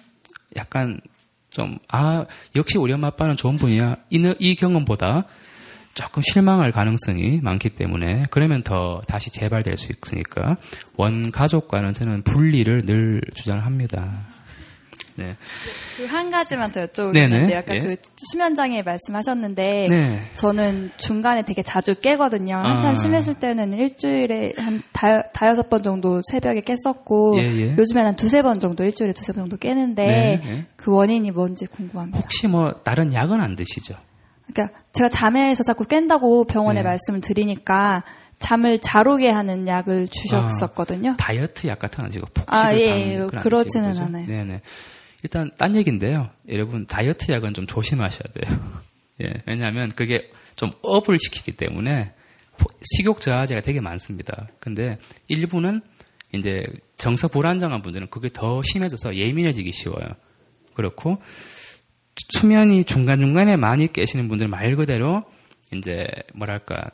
약간 역시 우리 엄마 아빠는 좋은 분이야. 이 경험보다 조금 실망할 가능성이 많기 때문에 그러면 더 다시 재발될 수 있으니까 원가족과는 저는 분리를 늘 주장합니다. 네. 그 한 가지만 더 여쭤보는데 약간 예. 그 수면장애 말씀하셨는데 네. 저는 중간에 되게 자주 깨거든요. 한참 심했을 때는 일주일에 한 다여섯 번 정도 새벽에 깼었고 예, 예. 요즘에는 한 두세 번 정도 일주일에 두세 번 정도 깨는데 네, 예. 그 원인이 뭔지 궁금합니다. 혹시 뭐 다른 약은 안 드시죠? 그러니까 제가 잠에서 자꾸 깬다고 병원에 네. 말씀을 드리니까 잠을 잘 오게 하는 약을 주셨었거든요. 다이어트 약 같은 아니고 폭식을 당하는 그런 그렇지는 아니죠? 않아요. 네네. 일단 딴 얘기인데요. 여러분 다이어트 약은 좀 조심하셔야 돼요. 예, 왜냐하면 그게 좀 업을 시키기 때문에 식욕 저하제가 되게 많습니다. 근데 일부는 이제 정서 불안정한 분들은 그게 더 심해져서 예민해지기 쉬워요. 그렇고 수면이 중간중간에 많이 깨시는 분들 말 그대로 이제 뭐랄까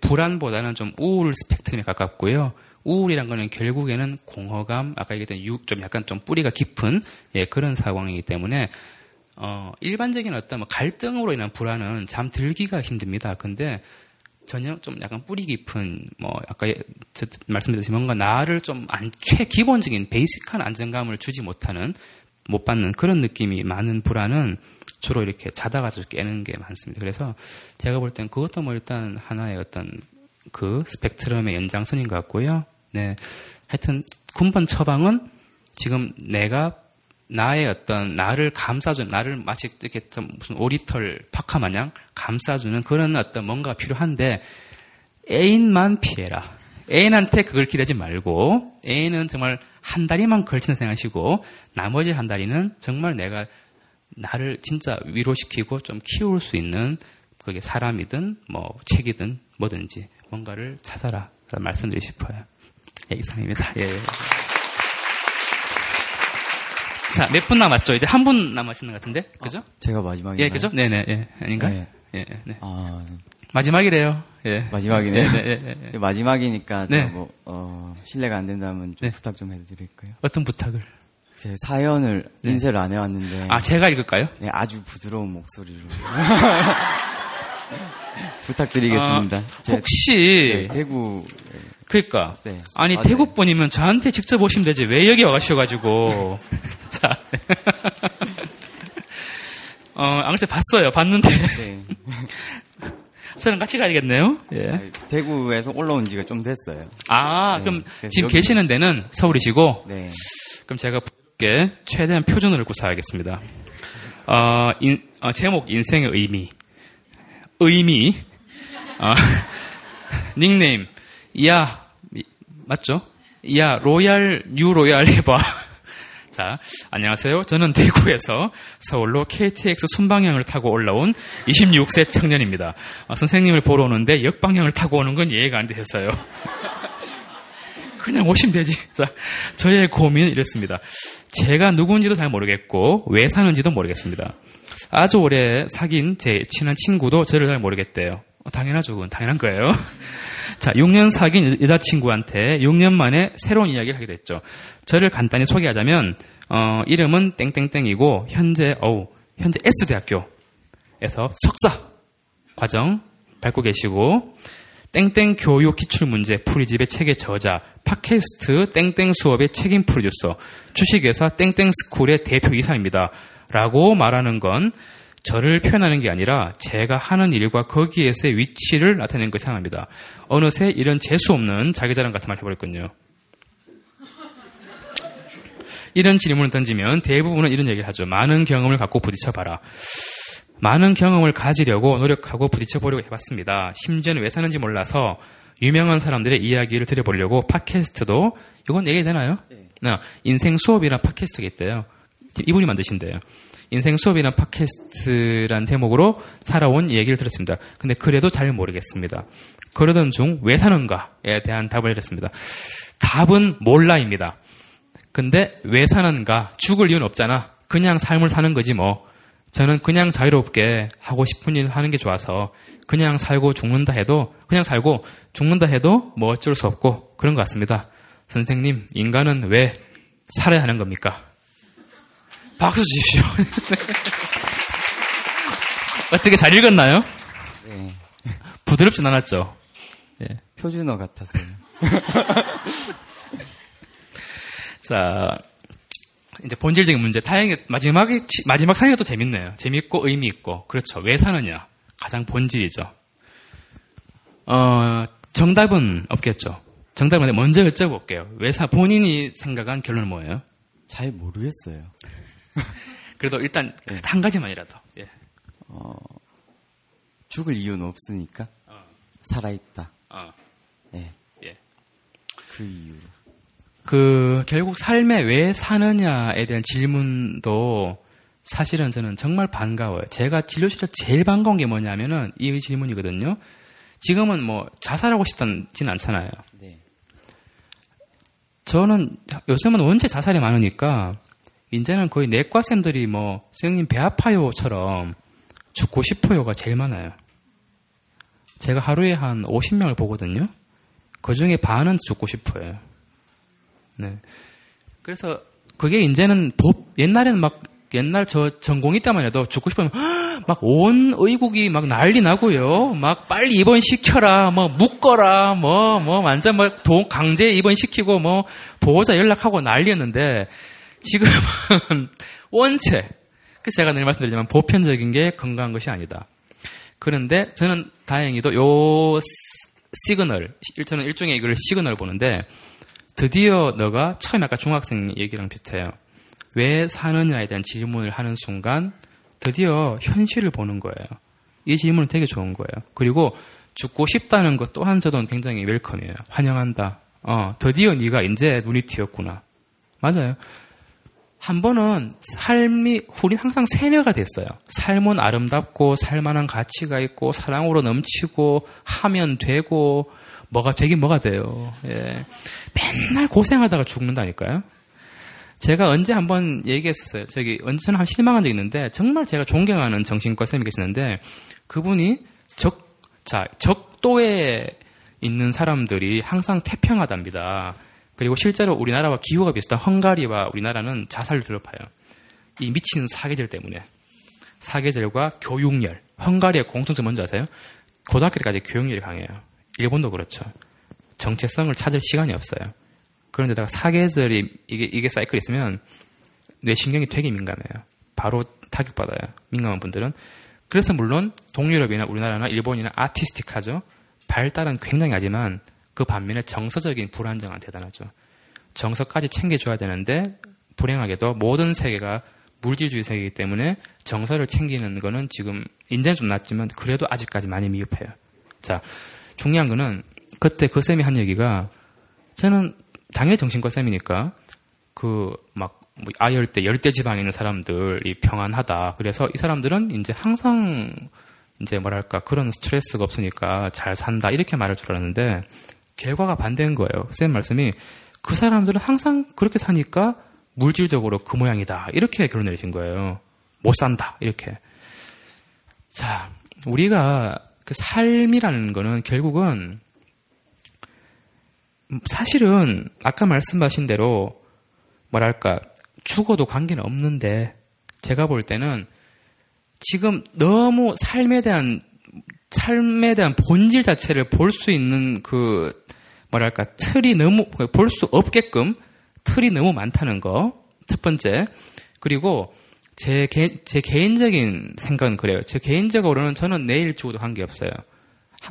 불안보다는 좀 우울 스펙트럼에 가깝고요. 우울이란 거는 결국에는 공허감, 아까 얘기했던 좀 약간 좀 뿌리가 깊은 예, 그런 상황이기 때문에 일반적인 어떤 뭐 갈등으로 인한 불안은 잠들기가 힘듭니다. 근데 전혀 좀 약간 뿌리 깊은 뭐 아까 말씀드렸듯이 뭔가 나를 좀 기본적인 베이직한 안정감을 주지 못하는 못 받는 그런 느낌이 많은 불안은 주로 이렇게 자다가 깨는 게 많습니다. 그래서 제가 볼 땐 그것도 뭐 일단 하나의 어떤 그 스펙트럼의 연장선인 것 같고요. 네. 하여튼, 군번 처방은 지금 나의 어떤, 나를 감싸주는, 나를 마치 이렇게 무슨 오리털 파카 마냥 감싸주는 그런 어떤 뭔가 필요한데, 애인만 피해라. 애인한테 그걸 기대지 말고, 애인은 정말 한 다리만 걸친다 생각하시고, 나머지 한 다리는 정말 내가 나를 진짜 위로시키고 좀 키울 수 있는 그게 사람이든 뭐 책이든 뭐든지 뭔가를 찾아라 라는 말씀드리고 싶어요. 예, 이상입니다. 예. 자, 몇 분 남았죠? 이제 한 분 남으시는 것 같은데, 그죠? 제가 마지막이네요. 예, 그죠? 네네, 예, 아닌가? 네. 예, 네. 마지막이래요. 예, 마지막이네요. 네. 마지막이니까 네. 뭐 실례가 안 된다면 좀 네. 부탁 좀 해드릴까요? 어떤 부탁을? 제 사연을 네. 인쇄를 안 해왔는데. 아, 제가 읽을까요? 네, 아주 부드러운 목소리로. 부탁드리겠습니다. 혹시 네, 대구 그러니까 네. 아니 맞아요. 대구 분이면 저한테 직접 오시면 되지 왜 여기 와가셔가지고 자 아무튼 봤는데 네. 저랑 같이 가야겠네요. 예. 아니, 대구에서 올라온 지가 좀 됐어요. 아 네. 그럼 지금 계시는 데는 서울이시고 네. 그럼 제가 최대한 표준어를 구사하겠습니다. 제목 인생의 의미 닉네임 야 맞죠? 야 로얄 뉴 로얄 해봐. 자 안녕하세요. 저는 대구에서 서울로 KTX 순방향을 타고 올라온 26세 청년입니다. 선생님을 보러 오는데 역방향을 타고 오는 건 이해가 안 되셨어요. 그냥 오시면 되지. 자, 저의 고민은 이랬습니다. 제가 누군지도 잘 모르겠고 왜 사는지도 모르겠습니다. 아주 오래 사귄 제 친한 친구도 저를 잘 모르겠대요. 당연하죠. 그건 당연한 거예요. 자, 6년 사귄 여자친구한테 6년 만에 새로운 이야기를 하게 됐죠. 저를 간단히 소개하자면 이름은 땡땡땡이고 현재 S대학교에서 석사 과정 밟고 계시고 땡땡 교육 기출문제 풀이집의 책의 저자, 팟캐스트 땡땡 수업의 책임 프로듀서, 주식회사 땡땡 스쿨의 대표이사입니다. 라고 말하는 건 저를 표현하는 게 아니라 제가 하는 일과 거기에서의 위치를 나타내는 것이 상합니다. 어느새 이런 재수없는 자기자랑 같은 말 해버렸군요. 이런 질문을 던지면 대부분은 이런 얘기를 하죠. 많은 경험을 갖고 부딪혀봐라. 많은 경험을 가지려고 노력하고 부딪혀보려고 해봤습니다. 심지어는 왜 사는지 몰라서 유명한 사람들의 이야기를 들어보려고 팟캐스트도 이건 얘기해도 되나요? 네. 인생 수업이란 팟캐스트가 있대요. 이분이 만드신대요. 인생 수업이란 팟캐스트란 제목으로 살아온 얘기를 들었습니다. 근데 그래도 잘 모르겠습니다. 그러던 중 왜 사는가에 대한 답을 드렸습니다. 답은 몰라입니다. 근데 왜 사는가? 죽을 이유는 없잖아. 그냥 삶을 사는 거지 뭐. 저는 그냥 자유롭게 하고 싶은 일 하는 게 좋아서 그냥 살고 죽는다 해도 뭐 어쩔 수 없고 그런 것 같습니다. 선생님, 인간은 왜 살아야 하는 겁니까? 박수 주십시오. 어떻게 잘 읽었나요? 네. 부드럽진 않았죠? 예. 표준어 같았어요. 자, 이제 본질적인 문제, 다행히 마지막 상의가 또 재밌네요. 재밌고 의미 있고. 그렇죠. 왜 사느냐? 가장 본질이죠. 정답은 없겠죠. 정답은 먼저 여쭤볼게요. 본인이 생각한 결론은 뭐예요? 잘 모르겠어요. 그래도 일단 네. 한 가지만이라도. 예. 죽을 이유는 없으니까 살아있다. 네. 예. 그 이유로. 결국 삶에 왜 사느냐에 대한 질문도 사실은 저는 정말 반가워요. 제가 진료실에서 제일 반가운 게 뭐냐면은 이 질문이거든요. 지금은 뭐 자살하고 싶진 않잖아요. 네. 저는 요즘은 원체 자살이 많으니까 이제는 거의 내과쌤들이 뭐 선생님 배 아파요처럼 죽고 싶어요가 제일 많아요. 제가 하루에 한 50명을 보거든요. 그 중에 반은 죽고 싶어요. 네. 그래서 그게 이제는 옛날에는 막 옛날 저 전공이 때만 해도 죽고 싶으면 막 온 의국이 막 난리 나고요. 막 빨리 입원시켜라. 뭐 묶어라. 뭐 완전 막 강제 입원시키고 뭐 보호자 연락하고 난리였는데 지금은 원체. 그래서 제가 늘 말씀드리지만 보편적인 게 건강한 것이 아니다. 그런데 저는 다행히도 요 시그널, 저는 일종의 이걸 시그널 보는데 드디어 너가 처음에 아까 중학생 얘기랑 비슷해요. 왜 사느냐에 대한 질문을 하는 순간 드디어 현실을 보는 거예요. 이 질문은 되게 좋은 거예요. 그리고 죽고 싶다는 것 또한 저도 굉장히 웰컴이에요. 환영한다. 드디어 네가 이제 눈이 띄었구나. 맞아요. 한 번은 삶이 우린 항상 세뇌가 됐어요. 삶은 아름답고 살만한 가치가 있고 사랑으로 넘치고 하면 되고 뭐가 되긴 뭐가 돼요. 예. 맨날 고생하다가 죽는다니까요. 제가 언제 한번 얘기했었어요. 저는 한 실망한 적이 있는데 정말 제가 존경하는 정신과 선생님이 계시는데 그분이 적도에 있는 사람들이 항상 태평하답니다. 그리고 실제로 우리나라와 기후가 비슷한 헝가리와 우리나라는 자살률이 높아요. 이 미친 사계절 때문에. 사계절과 교육열. 헝가리의 공통점 뭔지 아세요? 고등학교 때까지 교육열이 강해요. 일본도 그렇죠. 정체성을 찾을 시간이 없어요. 그런데다가 사계절이 이게 사이클이 있으면 뇌신경이 되게 민감해요. 바로 타격받아요. 민감한 분들은. 그래서 물론 동유럽이나 우리나라나 일본이나 아티스틱하죠. 발달은 굉장히 하지만 그 반면에 정서적인 불안정은 대단하죠. 정서까지 챙겨줘야 되는데 불행하게도 모든 세계가 물질주의 세계이기 때문에 정서를 챙기는 거는 지금 인제는 좀 낫지만 그래도 아직까지 많이 미흡해요. 자, 중요한 거는 그때 그 쌤이 한 얘기가 저는 당연히 정신과 쌤이니까 아열대, 열대 지방에 있는 사람들이 평안하다. 그래서 이 사람들은 이제 항상 이제 뭐랄까 그런 스트레스가 없으니까 잘 산다 이렇게 말할 줄 알았는데 결과가 반대인 거예요. 쌤 말씀이 그 사람들은 항상 그렇게 사니까 물질적으로 그 모양이다 이렇게 결론 내리신 거예요. 못 산다 이렇게. 자, 우리가 그 삶이라는 거는 결국은 사실은 아까 말씀하신 대로 뭐랄까 죽어도 관계는 없는데 제가 볼 때는 지금 너무 삶에 대한 본질 자체를 볼 수 있는 그 뭐랄까 틀이 너무 볼 수 없게끔 틀이 너무 많다는 거 첫 번째. 그리고 제 개인적인 생각은 그래요. 제 개인적으로는 저는 내일 죽어도 관계없어요.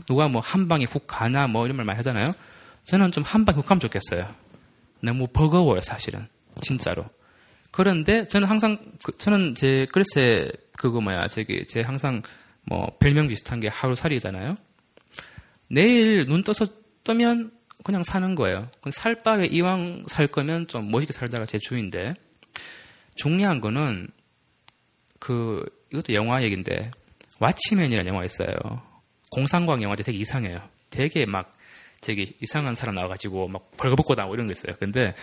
누가 뭐 한 방에 훅 가나 뭐 이런 말 많이 하잖아요. 저는 좀 한 방에 훅 가면 좋겠어요. 너무 버거워요, 사실은. 진짜로. 그런데 저는 항상, 제 항상 뭐 별명 비슷한 게 하루살이잖아요. 내일 눈 뜨면 그냥 사는 거예요. 살 바에 이왕 살 거면 좀 멋있게 살다가 제 주인데. 중요한 거는 이것도 영화 얘기인데 왓치맨이라는 영화 있어요. 공상과학 영화인데 되게 이상해요. 되게 막 이상한 사람 나와가지고 막 벌거벗고 나오고 이런 거 있어요. 근데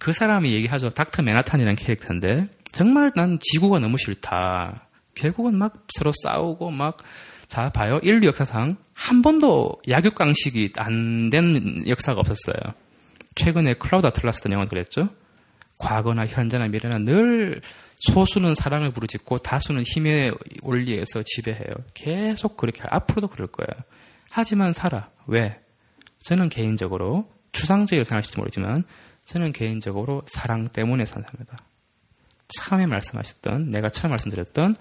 그 사람이 얘기하죠. 닥터 맨하탄이라는 캐릭터인데 정말 난 지구가 너무 싫다. 결국은 막 서로 싸우고 막 자 봐요. 인류 역사상 한 번도 약육강식이 안 된 역사가 없었어요. 최근에 클라우드 아틀라스라는 영화도 그랬죠. 과거나 현재나 미래나 늘 소수는 사랑을 부르짖고 다수는 힘의 원리에서 지배해요. 계속 그렇게 앞으로도 그럴 거예요. 하지만 살아. 왜? 저는 개인적으로 추상적으로 생각하실지 모르지만 저는 개인적으로 사랑 때문에 산답니다. 처음에 말씀하셨던, 내가 처음 말씀드렸던,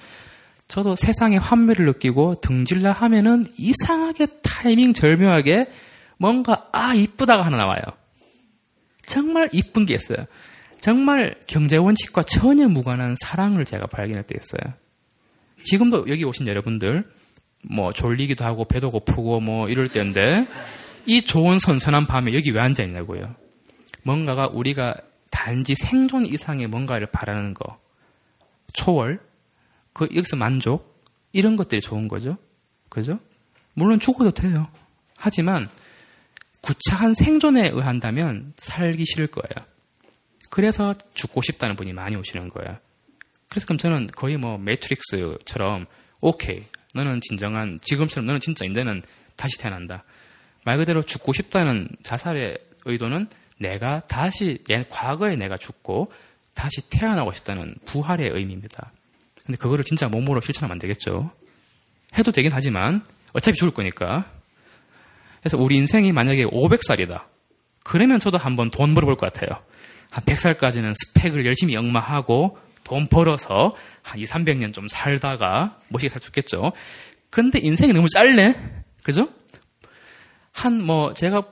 저도 세상의 환멸을 느끼고 등질라 하면은 이상하게 타이밍 절묘하게 뭔가 이쁘다가 하나 나와요. 정말 이쁜 게 있어요. 정말 경제 원칙과 전혀 무관한 사랑을 제가 발견할 때 있어요. 지금도 여기 오신 여러분들 뭐 졸리기도 하고 배도 고프고 뭐 이럴 때인데 이 좋은 선선한 밤에 여기 왜 앉아 있냐고요. 뭔가가 우리가 단지 생존 이상의 뭔가를 바라는 거, 초월, 그 여기서 만족, 이런 것들이 좋은 거죠. 그죠? 물론 죽어도 돼요. 하지만 구차한 생존에 의한다면 살기 싫을 거예요. 그래서 죽고 싶다는 분이 많이 오시는 거예요. 그래서 그럼 저는 거의 뭐 매트릭스처럼 오케이, 너는 진정한, 지금처럼 너는 진짜 이제는 다시 태어난다. 말 그대로 죽고 싶다는 자살의 의도는 내가 다시, 과거에 내가 죽고 다시 태어나고 싶다는 부활의 의미입니다. 근데 그거를 진짜 몸으로 실천하면 안 되겠죠. 해도 되긴 하지만 어차피 죽을 거니까. 그래서 우리 인생이 만약에 500살이다. 그러면 저도 한번 돈 벌어볼 것 같아요. 한 100살까지는 스펙을 열심히 역마하고 돈 벌어서 한 200-300년 좀 살다가 멋있게 살 수 있겠죠. 근데 인생이 너무 짧네. 그죠? 한 뭐 제가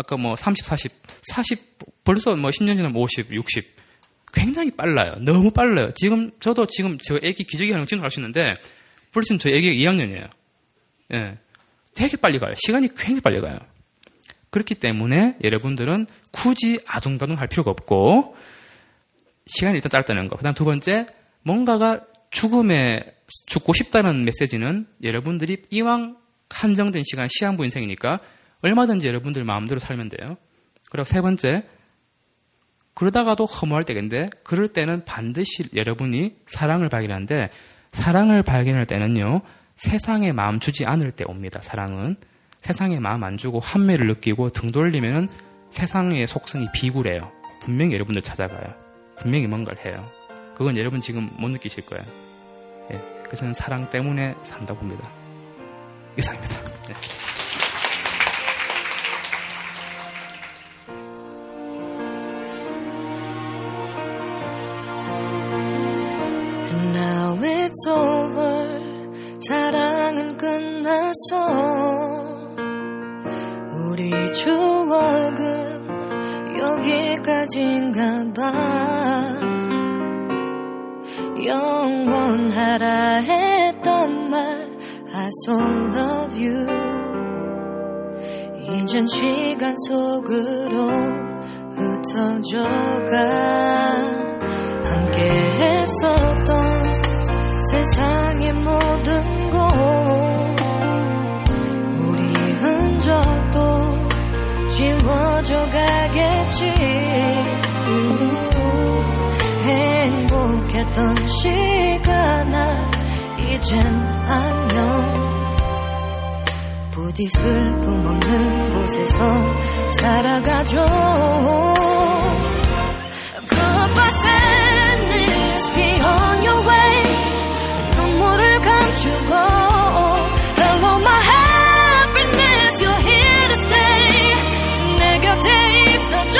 아까 뭐 30, 40, 벌써 뭐 10년 지나면 50, 60. 굉장히 빨라요. 너무 빨라요. 지금, 저도 지금 저 애기 기저귀 하는 거 지금 갈 수 있는데, 벌써 저 애기가 2학년이에요. 예. 되게 빨리 가요. 시간이 굉장히 빨리 가요. 그렇기 때문에 여러분들은 굳이 아둥바둥 할 필요가 없고, 시간이 일단 짧다는 거. 그 다음 두 번째, 뭔가가 죽고 싶다는 메시지는 여러분들이 이왕 한정된 시간, 시한부 인생이니까, 얼마든지 여러분들 마음대로 살면 돼요. 그리고 세 번째, 그러다가도 허무할 때인데 그럴 때는 반드시 여러분이 사랑을 발견하는데 사랑을 발견할 때는요. 세상에 마음 주지 않을 때 옵니다. 사랑은. 세상에 마음 안 주고 환멸을 느끼고 등 돌리면은 세상의 속성이 비굴해요. 분명히 여러분들 찾아가요. 분명히 뭔가를 해요. 그건 여러분 지금 못 느끼실 거예요. 예, 그래서 사랑 때문에 산다 봅니다. 이상입니다. 예. It's over. 사랑은 끝났어. 우리 추억은 여기까지인가 봐. 영원하라 했던 말 I so love you. 이젠 시간 속으로 흩어져가. 함께 했었던 세상의 모든 곳 우리 흔적도 지워져 가겠지. 행복했던 시간아 이젠 안녕. 부디 슬픔 없는 곳에서 살아가죠. Goodbye sadness be on your way. 눈물을 감추고 Hello my happiness You're here to stay. 내 곁에 있어줘.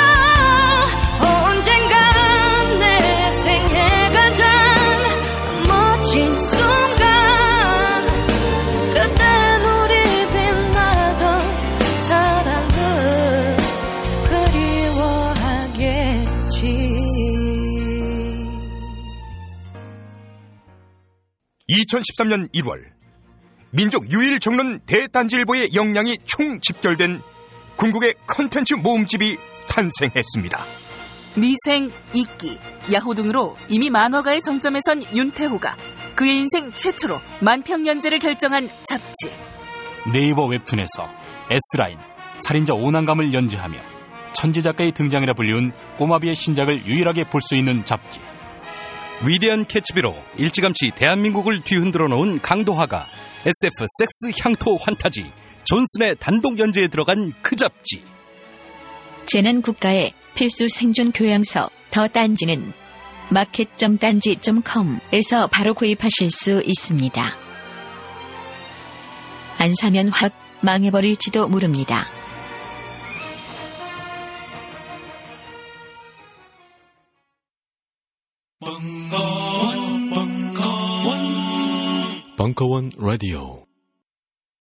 언젠간 내 생애 가장 멋진 순간. 그땐 우리 빛나던 사랑을 그리워하겠지. 2013년 1월 민족 유일 정론 대단지일보의 역량이 총집결된 궁극의 컨텐츠 모음집이 탄생했습니다. 미생, 이끼, 야호 등으로 이미 만화가의 정점에선 윤태호가 그의 인생 최초로 만평연재를 결정한 잡지. 네이버 웹툰에서 S라인, 살인자 오난감을 연재하며 천재작가의 등장이라 불리운 꼬마비의 신작을 유일하게 볼 수 있는 잡지. 위대한 캐치비로 일찌감치 대한민국을 뒤흔들어 놓은 강도화가 SF 섹스 향토 환타지 존슨의 단독 연재에 들어간 그 잡지. 재난국가의 필수 생존 교양서 더 딴지는 마켓.딴지.com에서 바로 구입하실 수 있습니다. 안 사면 확 망해버릴지도 모릅니다. 벙커원 라디오